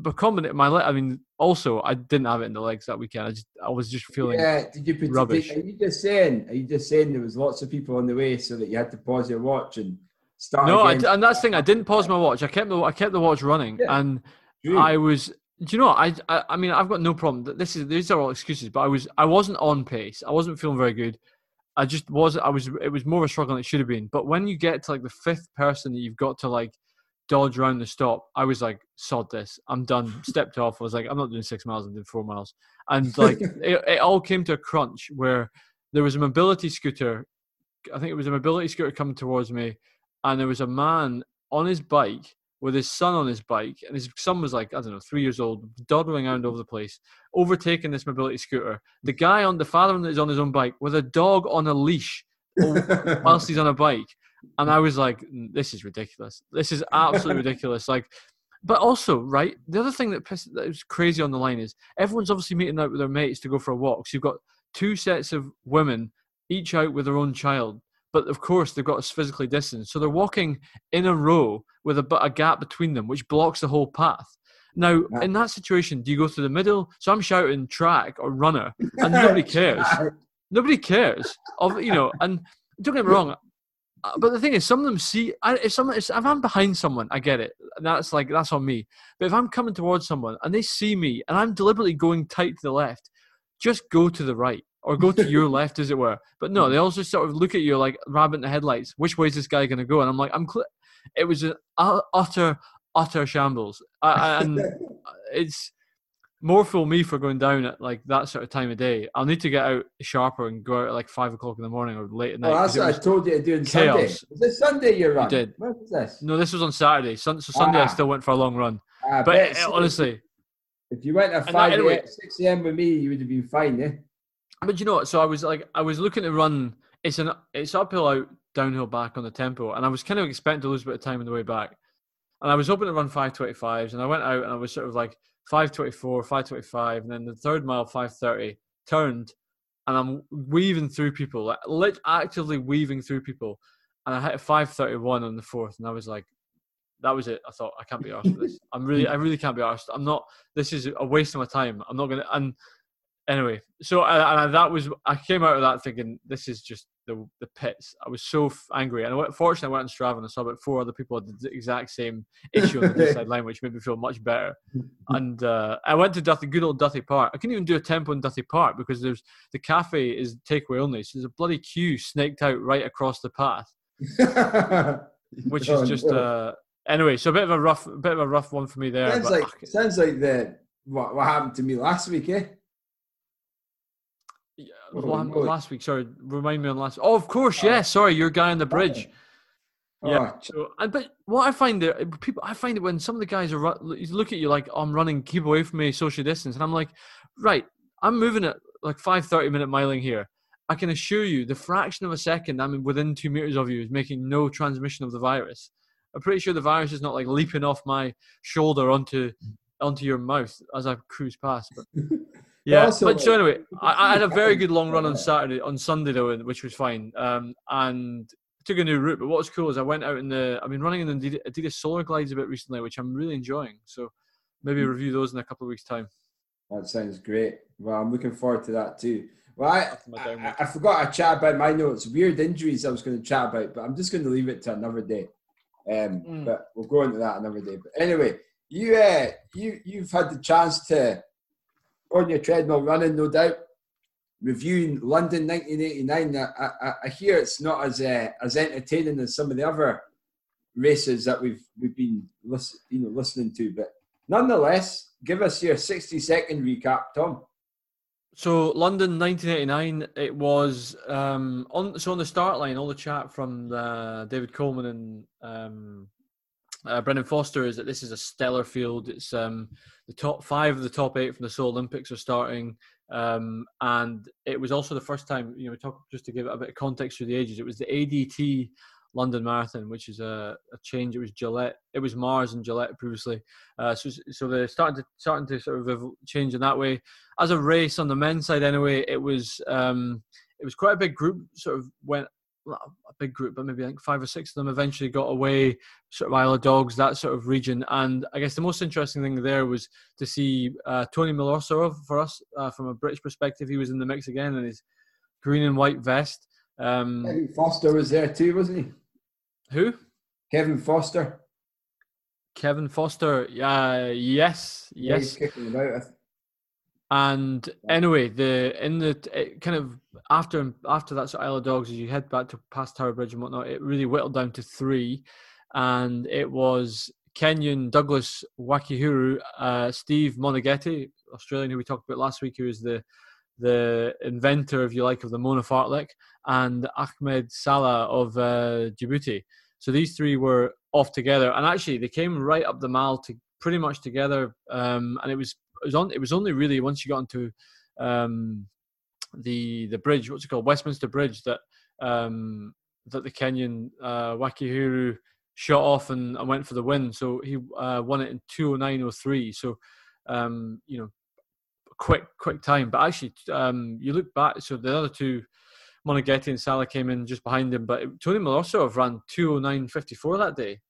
becoming it my leg. I mean, also I didn't have it in the legs that weekend. I just, I was just feeling yeah. Did you put rubbish? Are you just saying? Are you just saying there was lots of people on the way, so that you had to pause your watch and start? No, again? I, and that's the thing. I didn't pause my watch. I kept the, I kept the watch running, yeah. and True. I was. Do you know? I, I, I mean, I've got no problem. This is these are all excuses, but I was, I wasn't on pace. I wasn't feeling very good. I just was, I was, it was more of a struggle than it should have been. But when you get to like the fifth person that you've got to like dodge around the stop, I was like, sod this, I'm done, stepped off. I was like, I'm not doing six miles, I'm doing four miles. And like, it, it all came to a crunch where there was a mobility scooter. I think it was a mobility scooter coming towards me. And there was a man on his bike with his son on his bike. And his son was like, I don't know, three years old, dawdling around over the place, overtaking this mobility scooter. The guy on the father that is on his own bike with a dog on a leash whilst he's on a bike. And I was like, this is ridiculous. This is absolutely ridiculous. Like, but also, right, the other thing that pissed, that was crazy on the line is everyone's obviously meeting out with their mates to go for a walk. So you've got two sets of women, each out with their own child. But of course, they've got to physically distance. So they're walking in a row with a, a gap between them, which blocks the whole path. Now, yeah. in that situation, do you go through the middle? So I'm shouting track or runner, and nobody cares. Nobody cares. Of, you know, and don't get me wrong, but the thing is, some of them see, if, someone, if I'm behind someone, I get it. That's like, that's on me. But if I'm coming towards someone and they see me and I'm deliberately going tight to the left, just go to the right. Or go to your left, as it were. But no, they also sort of look at you like rabbit in the headlights. Which way is this guy going to go? And I'm like, I'm. Cl-. It was an utter, utter shambles. I, and it's more for me for going down at like that sort of time of day. I'll need to get out sharper and go out at like five o'clock in the morning or late at night. Well, that's what I told you to do on Sunday. Is this Sunday you run? You did. When was this? No, this was on Saturday. So Sunday ah. I still went for a long run. Ah, but it, honestly, if you went at five, that, anyway, six a.m. with me, you would have been fine, eh? But you know what? So I was like, I was looking to run. It's an it's uphill out, downhill back on the tempo, and I was kind of expecting to lose a bit of time on the way back. And I was hoping to run five twenty-fives, and I went out and I was sort of like five twenty-four, five twenty-five, and then the third mile five thirty turned, and I'm weaving through people, like lit, actively weaving through people, and I hit a five thirty-one on the fourth, and I was like, that was it. I thought I can't be arsed for this. I'm really, I really can't be arsed. I'm not. This is a waste of my time. I'm not gonna. And anyway, so I, I, that was I came out of that thinking this is just the the pits. I was so f- angry, and I went, fortunately I went on Strava and I saw about four other people had the exact same issue on the inside line, which made me feel much better. And uh, I went to Duthie, good old Duthie Park. I couldn't even do a tempo in Duthie Park because there's the cafe is takeaway only, so there's a bloody queue snaked out right across the path, which is just uh, anyway. So a bit of a rough, bit of a rough one for me there. Sounds but, like ugh. sounds like the what, what happened to me last week, eh? Last week, sorry, remind me on last. Oh, of course, yeah. Sorry, your guy on the bridge. Yeah. So, but what I find there, people, I find it when some of the guys are look at you like, oh, I'm running, keep away from me, social distance, and I'm like, right, I'm moving at like five thirty minute miling here. I can assure you, the fraction of a second I'm within two meters of you is making no transmission of the virus. I'm pretty sure the virus is not like leaping off my shoulder onto onto your mouth as I cruise past, but. Yeah, also, but so anyway, I, I had a very good long run on Saturday, on Sunday though, which was fine, um, and took a new route. But what was cool is I went out in the, I've been running in the Adidas Solar Glides a bit recently, which I'm really enjoying. So maybe review those in a couple of weeks' time. That sounds great. Well, I'm looking forward to that too. Well, I I, I forgot I chat about my notes, weird injuries I was going to chat about, but I'm just going to leave it to another day. Um, mm. But we'll go into that another day. But anyway, you uh, you you've had the chance to. On your treadmill running, no doubt. Reviewing London nineteen eighty-nine. I, I, I hear it's not as uh, as entertaining as some of the other races that we've we've been listen, you know, listening to, but nonetheless, give us your sixty second recap, Tom. So London nineteen eighty-nine. It was um, on so on the start line. All the chat from uh, David Coleman and. Um, Uh, Brendan Foster is that this is a stellar field. It's um, the top five of the top eight from the Seoul Olympics are starting, um, and it was also the first time. You know, we talk just to give it a bit of context through the ages. It was the A D T London Marathon, which is a, a change. It was Gillette, it was Mars and Gillette previously. Uh, so, so they're starting to starting to sort of change in that way. As a race on the men's side, anyway, it was um, it was quite a big group. Sort of went. A big group, but maybe I think five or six of them eventually got away, sort of Isle of Dogs, that sort of region. And I guess the most interesting thing there was to see uh, Tony Milorsorov for us uh, from a British perspective. He was in the mix again in his green and white vest. Um, Kevin Foster was there too, wasn't he? Who? Kevin Foster. Kevin Foster. Uh, yes, yeah, yes. He's kicking about. And anyway, the in the it kind of after after that sort of Isle of Dogs, as you head back to past Tower Bridge and whatnot, it really whittled down to three, and it was Kenyan Douglas Wakihuru, uh, Steve Monaghetti, Australian, who we talked about last week, who is the the inventor, if you like, of the Mona Fartlek, and Ahmed Salah of uh, Djibouti. So these three were off together, and actually they came right up the mile to pretty much together, um, and it was. It was, on, it was only really once you got into um, the the bridge, what's it called, Westminster Bridge, that um, that the Kenyan uh, Wakihuru shot off and, and went for the win. So he uh, won it in two oh nine oh three. So um, you know, quick quick time. But actually, um, you look back, so the other two, Monaghetti and Salah, came in just behind him. But Tony Milosov ran two oh nine fifty-four that day,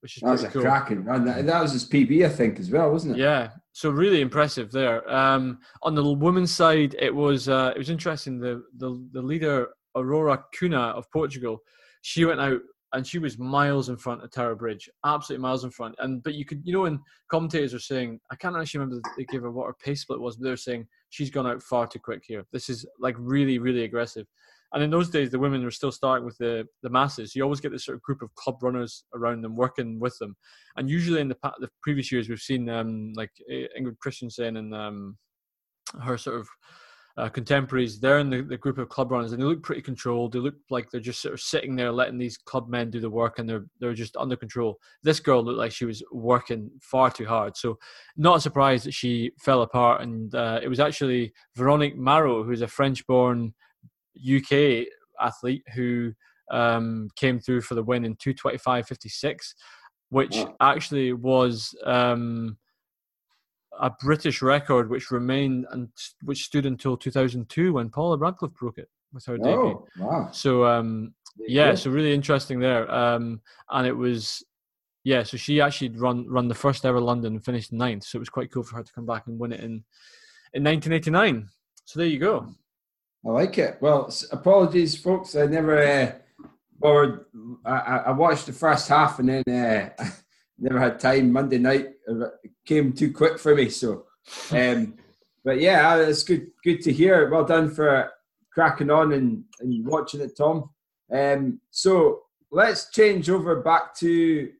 which is that was a cool. cracking run. That, that was his P B, I think, as well, wasn't it? Yeah, so really impressive there. Um, on the women's side, it was uh, it was interesting. The, the the leader Aurora Cunha of Portugal, she went out and she was miles in front of Tower Bridge, absolutely miles in front. And but you could, you know, and commentators are saying, I can't actually remember they gave her what her pace split was, but they're saying she's gone out far too quick here. This is like really, really aggressive. And in those days, the women were still starting with the, the masses. You always get this sort of group of club runners around them, working with them. And usually in the, the previous years, we've seen um, like Ingrid Christensen and um, her sort of uh, contemporaries. They're in the, the group of club runners, and they look pretty controlled. They look like they're just sort of sitting there, letting these club men do the work, and they're they're just under control. This girl looked like she was working far too hard. So not surprised that she fell apart. And uh, it was actually Véronique Marot, who's a French-born U K athlete, who um, came through for the win in two twenty-five fifty-six, which wow. actually was um, a British record, which remained and which stood until two thousand two when Paula Radcliffe broke it with her oh, debut. Wow. So um, yeah, so really interesting there. Um, and it was yeah, so she actually run run the first ever London and finished ninth. So it was quite cool for her to come back and win it in in nineteen eighty-nine. So there you go. I like it. Well, apologies, folks. I never uh, bothered. I, I watched the first half and then uh, I never had time. Monday night it came too quick for me. So, um, but yeah, it's good. Good to hear. Well done for cracking on and, and watching it, Tom. Um, so let's change over back to.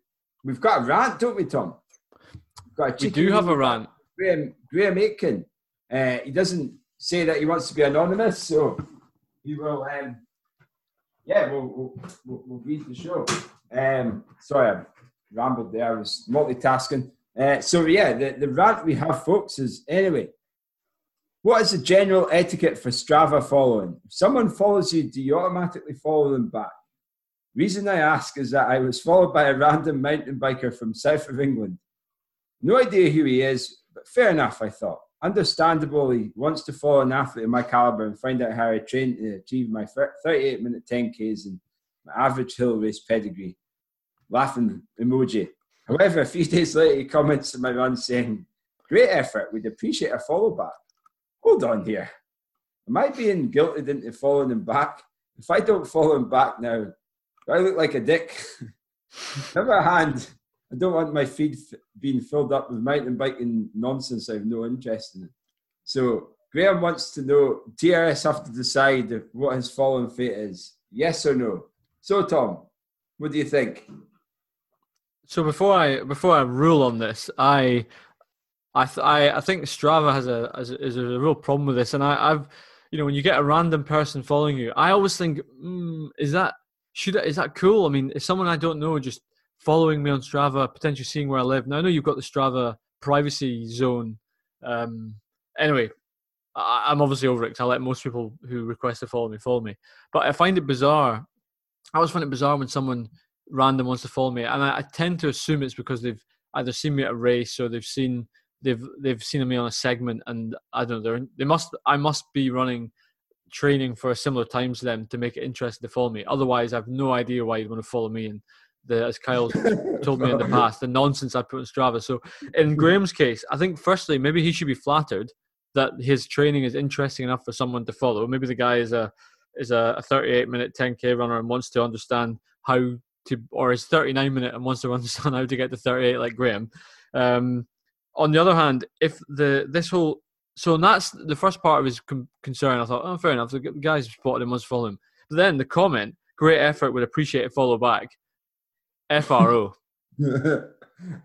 We've got a rant, don't we, Tom? We've got a we do have a rant. Graham, Graham Aitken. Uh, he doesn't say that he wants to be anonymous, so he will. Um, yeah, we'll, we'll we'll we'll read the show. Um, sorry, I rambled there. I was multitasking. Uh, so yeah, the, the rant we have, folks, is anyway. What is the general etiquette for Strava following? If someone follows you, do you automatically follow them back? Reason I ask is that I was followed by a random mountain biker from south of England. No idea who he is, but fair enough, I thought. Understandable, he wants to follow an athlete of my caliber and find out how I trained to achieve my thirty-eight minute ten Ks and my average hill race pedigree. Laughing emoji. However, a few days later, he comments to my run saying, "Great effort, we'd appreciate a follow back." Hold on here. Am I being guilted into following him back? If I don't follow him back now, do I look like a dick? On the other hand, I don't want my feed f- being filled up with mountain biking nonsense I have no interest in. So Graham wants to know, T R S have to decide what his following fate is, yes or no. So Tom, what do you think? So before I before I rule on this, I I th- I, I think Strava has a, has a is a real problem with this, and I, I've you know when you get a random person following you, I always think, mm, is that should is that cool? I mean, if someone I don't know just following me on Strava, potentially seeing where I live. Now, I know you've got the Strava privacy zone. Um, anyway, I, I'm obviously over it because I let most people who request to follow me follow me. But I find it bizarre. I always find it bizarre when someone random wants to follow me, and I, I tend to assume it's because they've either seen me at a race or they've seen they've they've seen me on a segment, and I don't know. They must I must be running training for a similar time to them to make it interesting to follow me. Otherwise, I have no idea why you'd want to follow me. And The, as Kyle's told me in the past, the nonsense I put on Strava. So in Graham's case, I think firstly, maybe he should be flattered that his training is interesting enough for someone to follow. Maybe the guy is a is a thirty-eight minute ten K runner and wants to understand how to, or is thirty-nine minute and wants to understand how to get to thirty-eight like Graham. Um, on the other hand, if the this whole, so that's the first part of his com- concern. I thought, oh, fair enough. The guy's spotted him, wants to follow him. But then the comment, great effort, would appreciate a follow back. F R O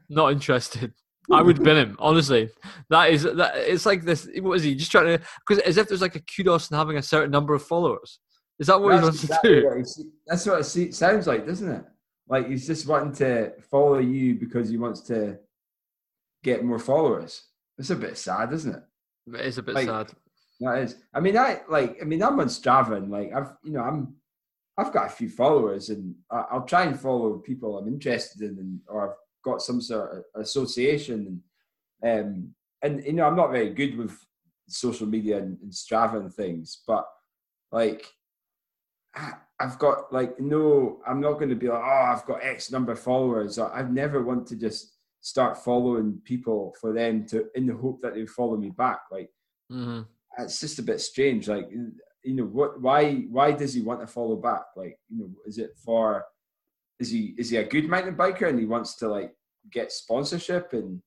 Not interested. I would bin him, honestly. That is that. It's like this. What is he just trying to? Because as if there's like a kudos in having a certain number of followers. Is that what that's he wants exactly to do? What he, that's what it see, sounds like, doesn't it? Like he's just wanting to follow you because he wants to get more followers. It's a bit sad, isn't it? It is a bit like, sad. That is. I mean, I like. I mean, I'm on Strava, and like I've, you know, I'm. I've got a few followers, and I'll try and follow people I'm interested in, and, or I've got some sort of association. And, um, and you know, I'm not very good with social media and, and Strava and things, but like I, I've got like no, I'm not going to be like, oh, I've got X number of followers. I, I've never want to just start following people for them to, in the hope that they follow me back. Like, mm-hmm. It's just a bit strange. Like, you know, what? Why? Why does he want to follow back? Like, you know, is it for? Is he? Is he a good mountain biker and he wants to like get sponsorship and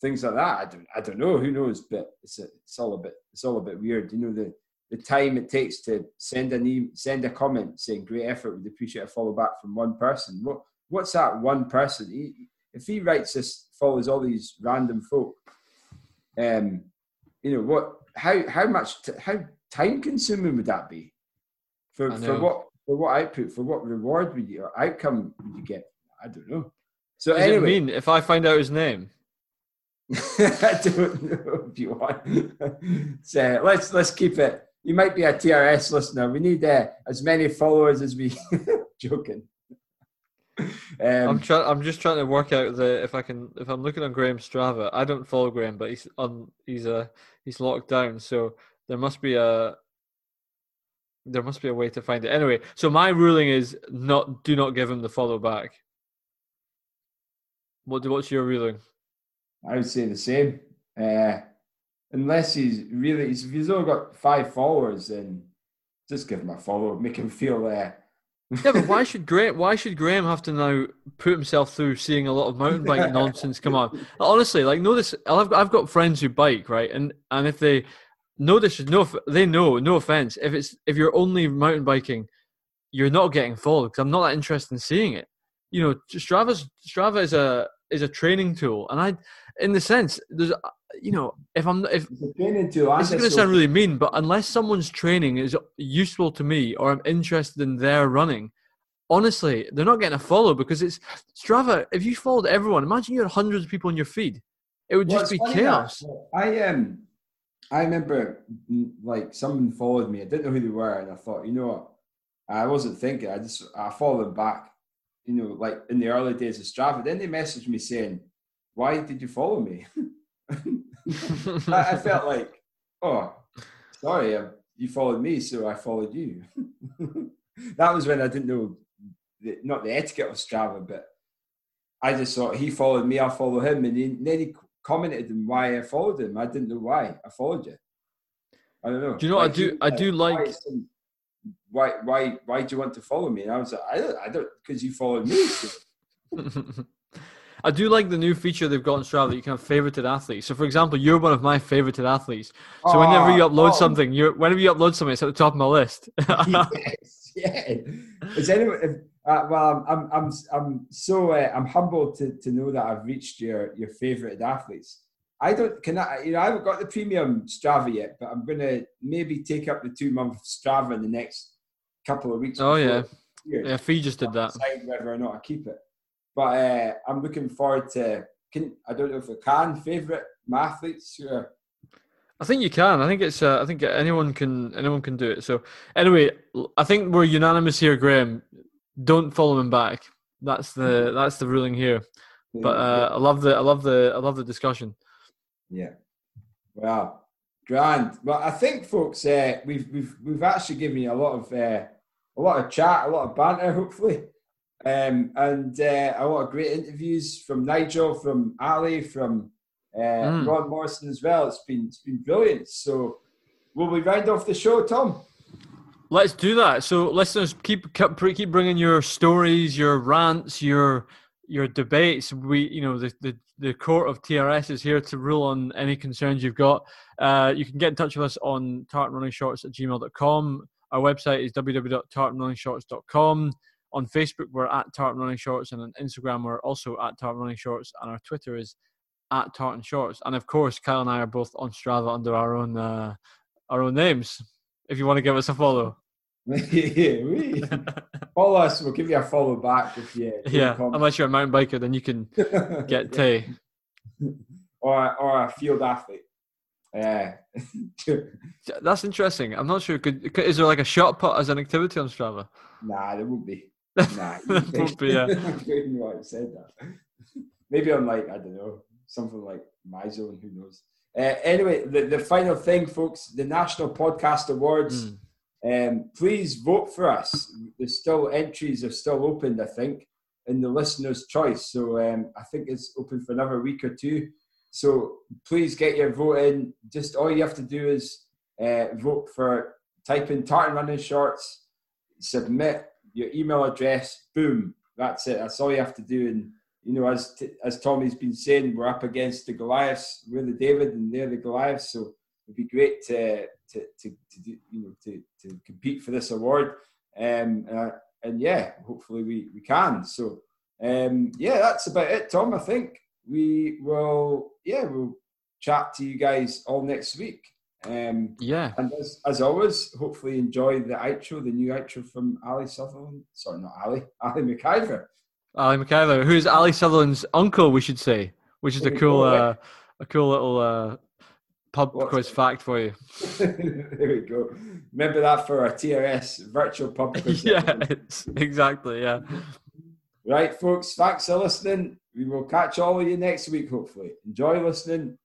things like that? I don't. I don't know. Who knows? But it's a, it's all a bit. It's all a bit weird. You know, the the time it takes to send an e- send a comment saying great effort, would appreciate a follow back from one person. What what's that one person? He, if he writes this, follows all these random folk. Um, you know what? How how much t- how time consuming would that be? For for what for what output, for what reward would you, or outcome would you get? I don't know. So does anyway, it mean if I find out his name? I don't know if you want. So let's let's keep it. You might be a T R S listener. We need uh, as many followers as we joking. Um, I'm trying. I'm just trying to work out the if I can. If I'm looking on Graham Strava, I don't follow Graham, but he's on. He's a. Uh, he's locked down, so there must be a. There must be a way to find it anyway. So my ruling is not. Do not give him the follow back. What do? What's your ruling? I would say the same. Uh, unless he's really, he's, if he's only got five followers, then just give him a follow. Make him feel there. Uh, yeah, but why should Graham? Why should Graham have to now put himself through seeing a lot of mountain bike nonsense? Come on, honestly, like no, this. I've I've got friends who bike, right, and and if they know this, no, they know. No offense, if it's if you're only mountain biking, you're not getting followed because I'm not that interested in seeing it. You know, Strava's Strava is a is a training tool, and I, in the sense, there's you know, if I'm if it's going to sound really mean, but unless someone's training is useful to me or I'm interested in their running, honestly, they're not getting a follow because it's Strava. If you followed everyone, imagine you had hundreds of people in your feed, it would well, just be chaos. That. I um, I remember like someone followed me. I didn't know who they were, and I thought, you know what, I wasn't thinking. I just I followed them back. You know, like in the early days of Strava. Then they messaged me saying, "Why did you follow me?" I felt like, oh, sorry, you followed me, so I followed you. That was when I didn't know, the, not the etiquette of Strava, but I just thought he followed me, I follow him, and he, then he commented on why I followed him. I didn't know why I followed you. I don't know. Do you know like, what I do? He, I do like. like why, why, why do you want to follow me? And I was like, I don't, I don't, because you followed me. So. I do like the new feature they've got in Strava that you can have favorited athletes. So, for example, you're one of my favorited athletes. So, oh, whenever you upload oh. something, you're whenever you upload something, it's at the top of my list. Yes, yeah. Is anyone? If, uh, well, I'm, I'm, I'm so uh, I'm humbled to, to know that I've reached your your favorited athletes. I don't can I, you know I haven't got the premium Strava yet, but I'm gonna maybe take up the two month Strava in the next couple of weeks. Oh yeah, yeah. Fee just did that. Decide whether or not I keep it. But uh, I'm looking forward to. Can I don't know if I can favorite my athletes. Sure. I think you can. I think it's. Uh, I think anyone can. Anyone can do it. So anyway, I think we're unanimous here, Graham. Don't follow him back. That's the. That's the ruling here. But uh, I love the. I love the. I love the discussion. Yeah. Wow. Grand. Well, I think, folks, uh, we've we've we've actually given you a lot of uh, a lot of chat, a lot of banter, hopefully. Um, and uh, a lot of great interviews from Nigel, from Ali, from uh, mm. Ron Morrison as well. It's been it's been brilliant. So will we round off the show, Tom? Let's do that. So listeners, keep keep, keep bringing your stories, your rants, your your debates. We you know the, the the court of T R S is here to rule on any concerns you've got. Uh, you can get in touch with us on tartan running shorts at gmail dot com. Our website is w w w dot tartan running shorts dot com. On Facebook, we're at Tartan Running Shorts, and on Instagram, we're also at Tartan Running Shorts, and our Twitter is at Tartan Shorts. And of course, Kyle and I are both on Strava under our own uh, our own names. If you want to give us a follow, follow us. We'll give you a follow back if you. If yeah, you unless you're a mountain biker, then you can get Tay, or or a field athlete. Yeah, that's interesting. I'm not sure. Could, is there like a shot put as an activity on Strava? Nah, there won't be. Nah, won't be, yeah. I don't know why I said that. Maybe on like, I don't know, something like my zone, who knows. Uh, anyway, the, the final thing, folks, the National Podcast Awards. Mm. Um, please vote for us. There's still entries are still opened, I think, in the listener's choice. So um, I think it's open for another week or two. So please get your vote in. Just all you have to do is uh, vote for, type in Tartan Running Shorts, submit your email address, boom, that's it. That's all you have to do. And, you know, as t- as Tommy's been saying, we're up against the Goliaths. We're the David and they're the Goliaths. So it'd be great to to to, to do, you know, to, to compete for this award. Um, uh, and yeah, hopefully we, we can. So um, yeah, that's about it, Tom, I think. We will, yeah, we'll chat to you guys all next week. Um, yeah. And as, as always, hopefully enjoy the outro, the new outro from Ali Sutherland. Sorry, not Ali, Ali McIver. Ali McIver, who's Ali Sutherland's uncle, we should say, which is a cool, uh, a cool little uh, pub What's quiz it? fact for you. There we go. Remember that for our T R S virtual pub quiz. Yeah, exactly. Yeah. Right, folks, thanks for listening. We will catch all of you next week, hopefully. Enjoy listening.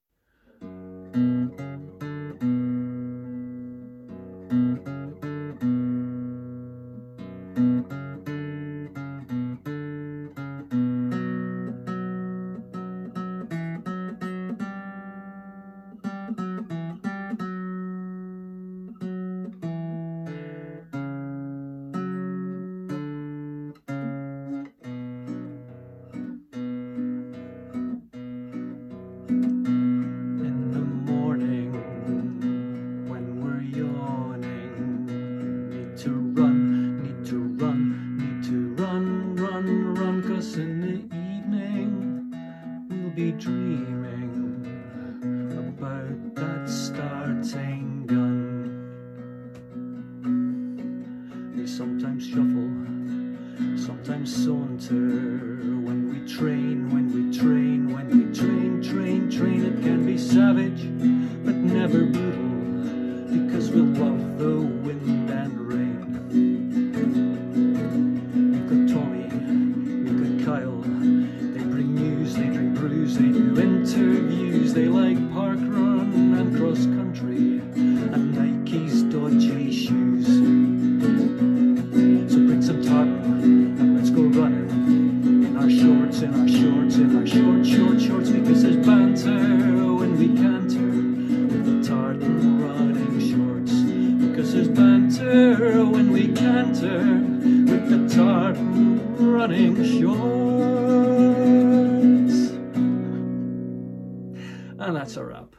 Running shorts, and that's a wrap.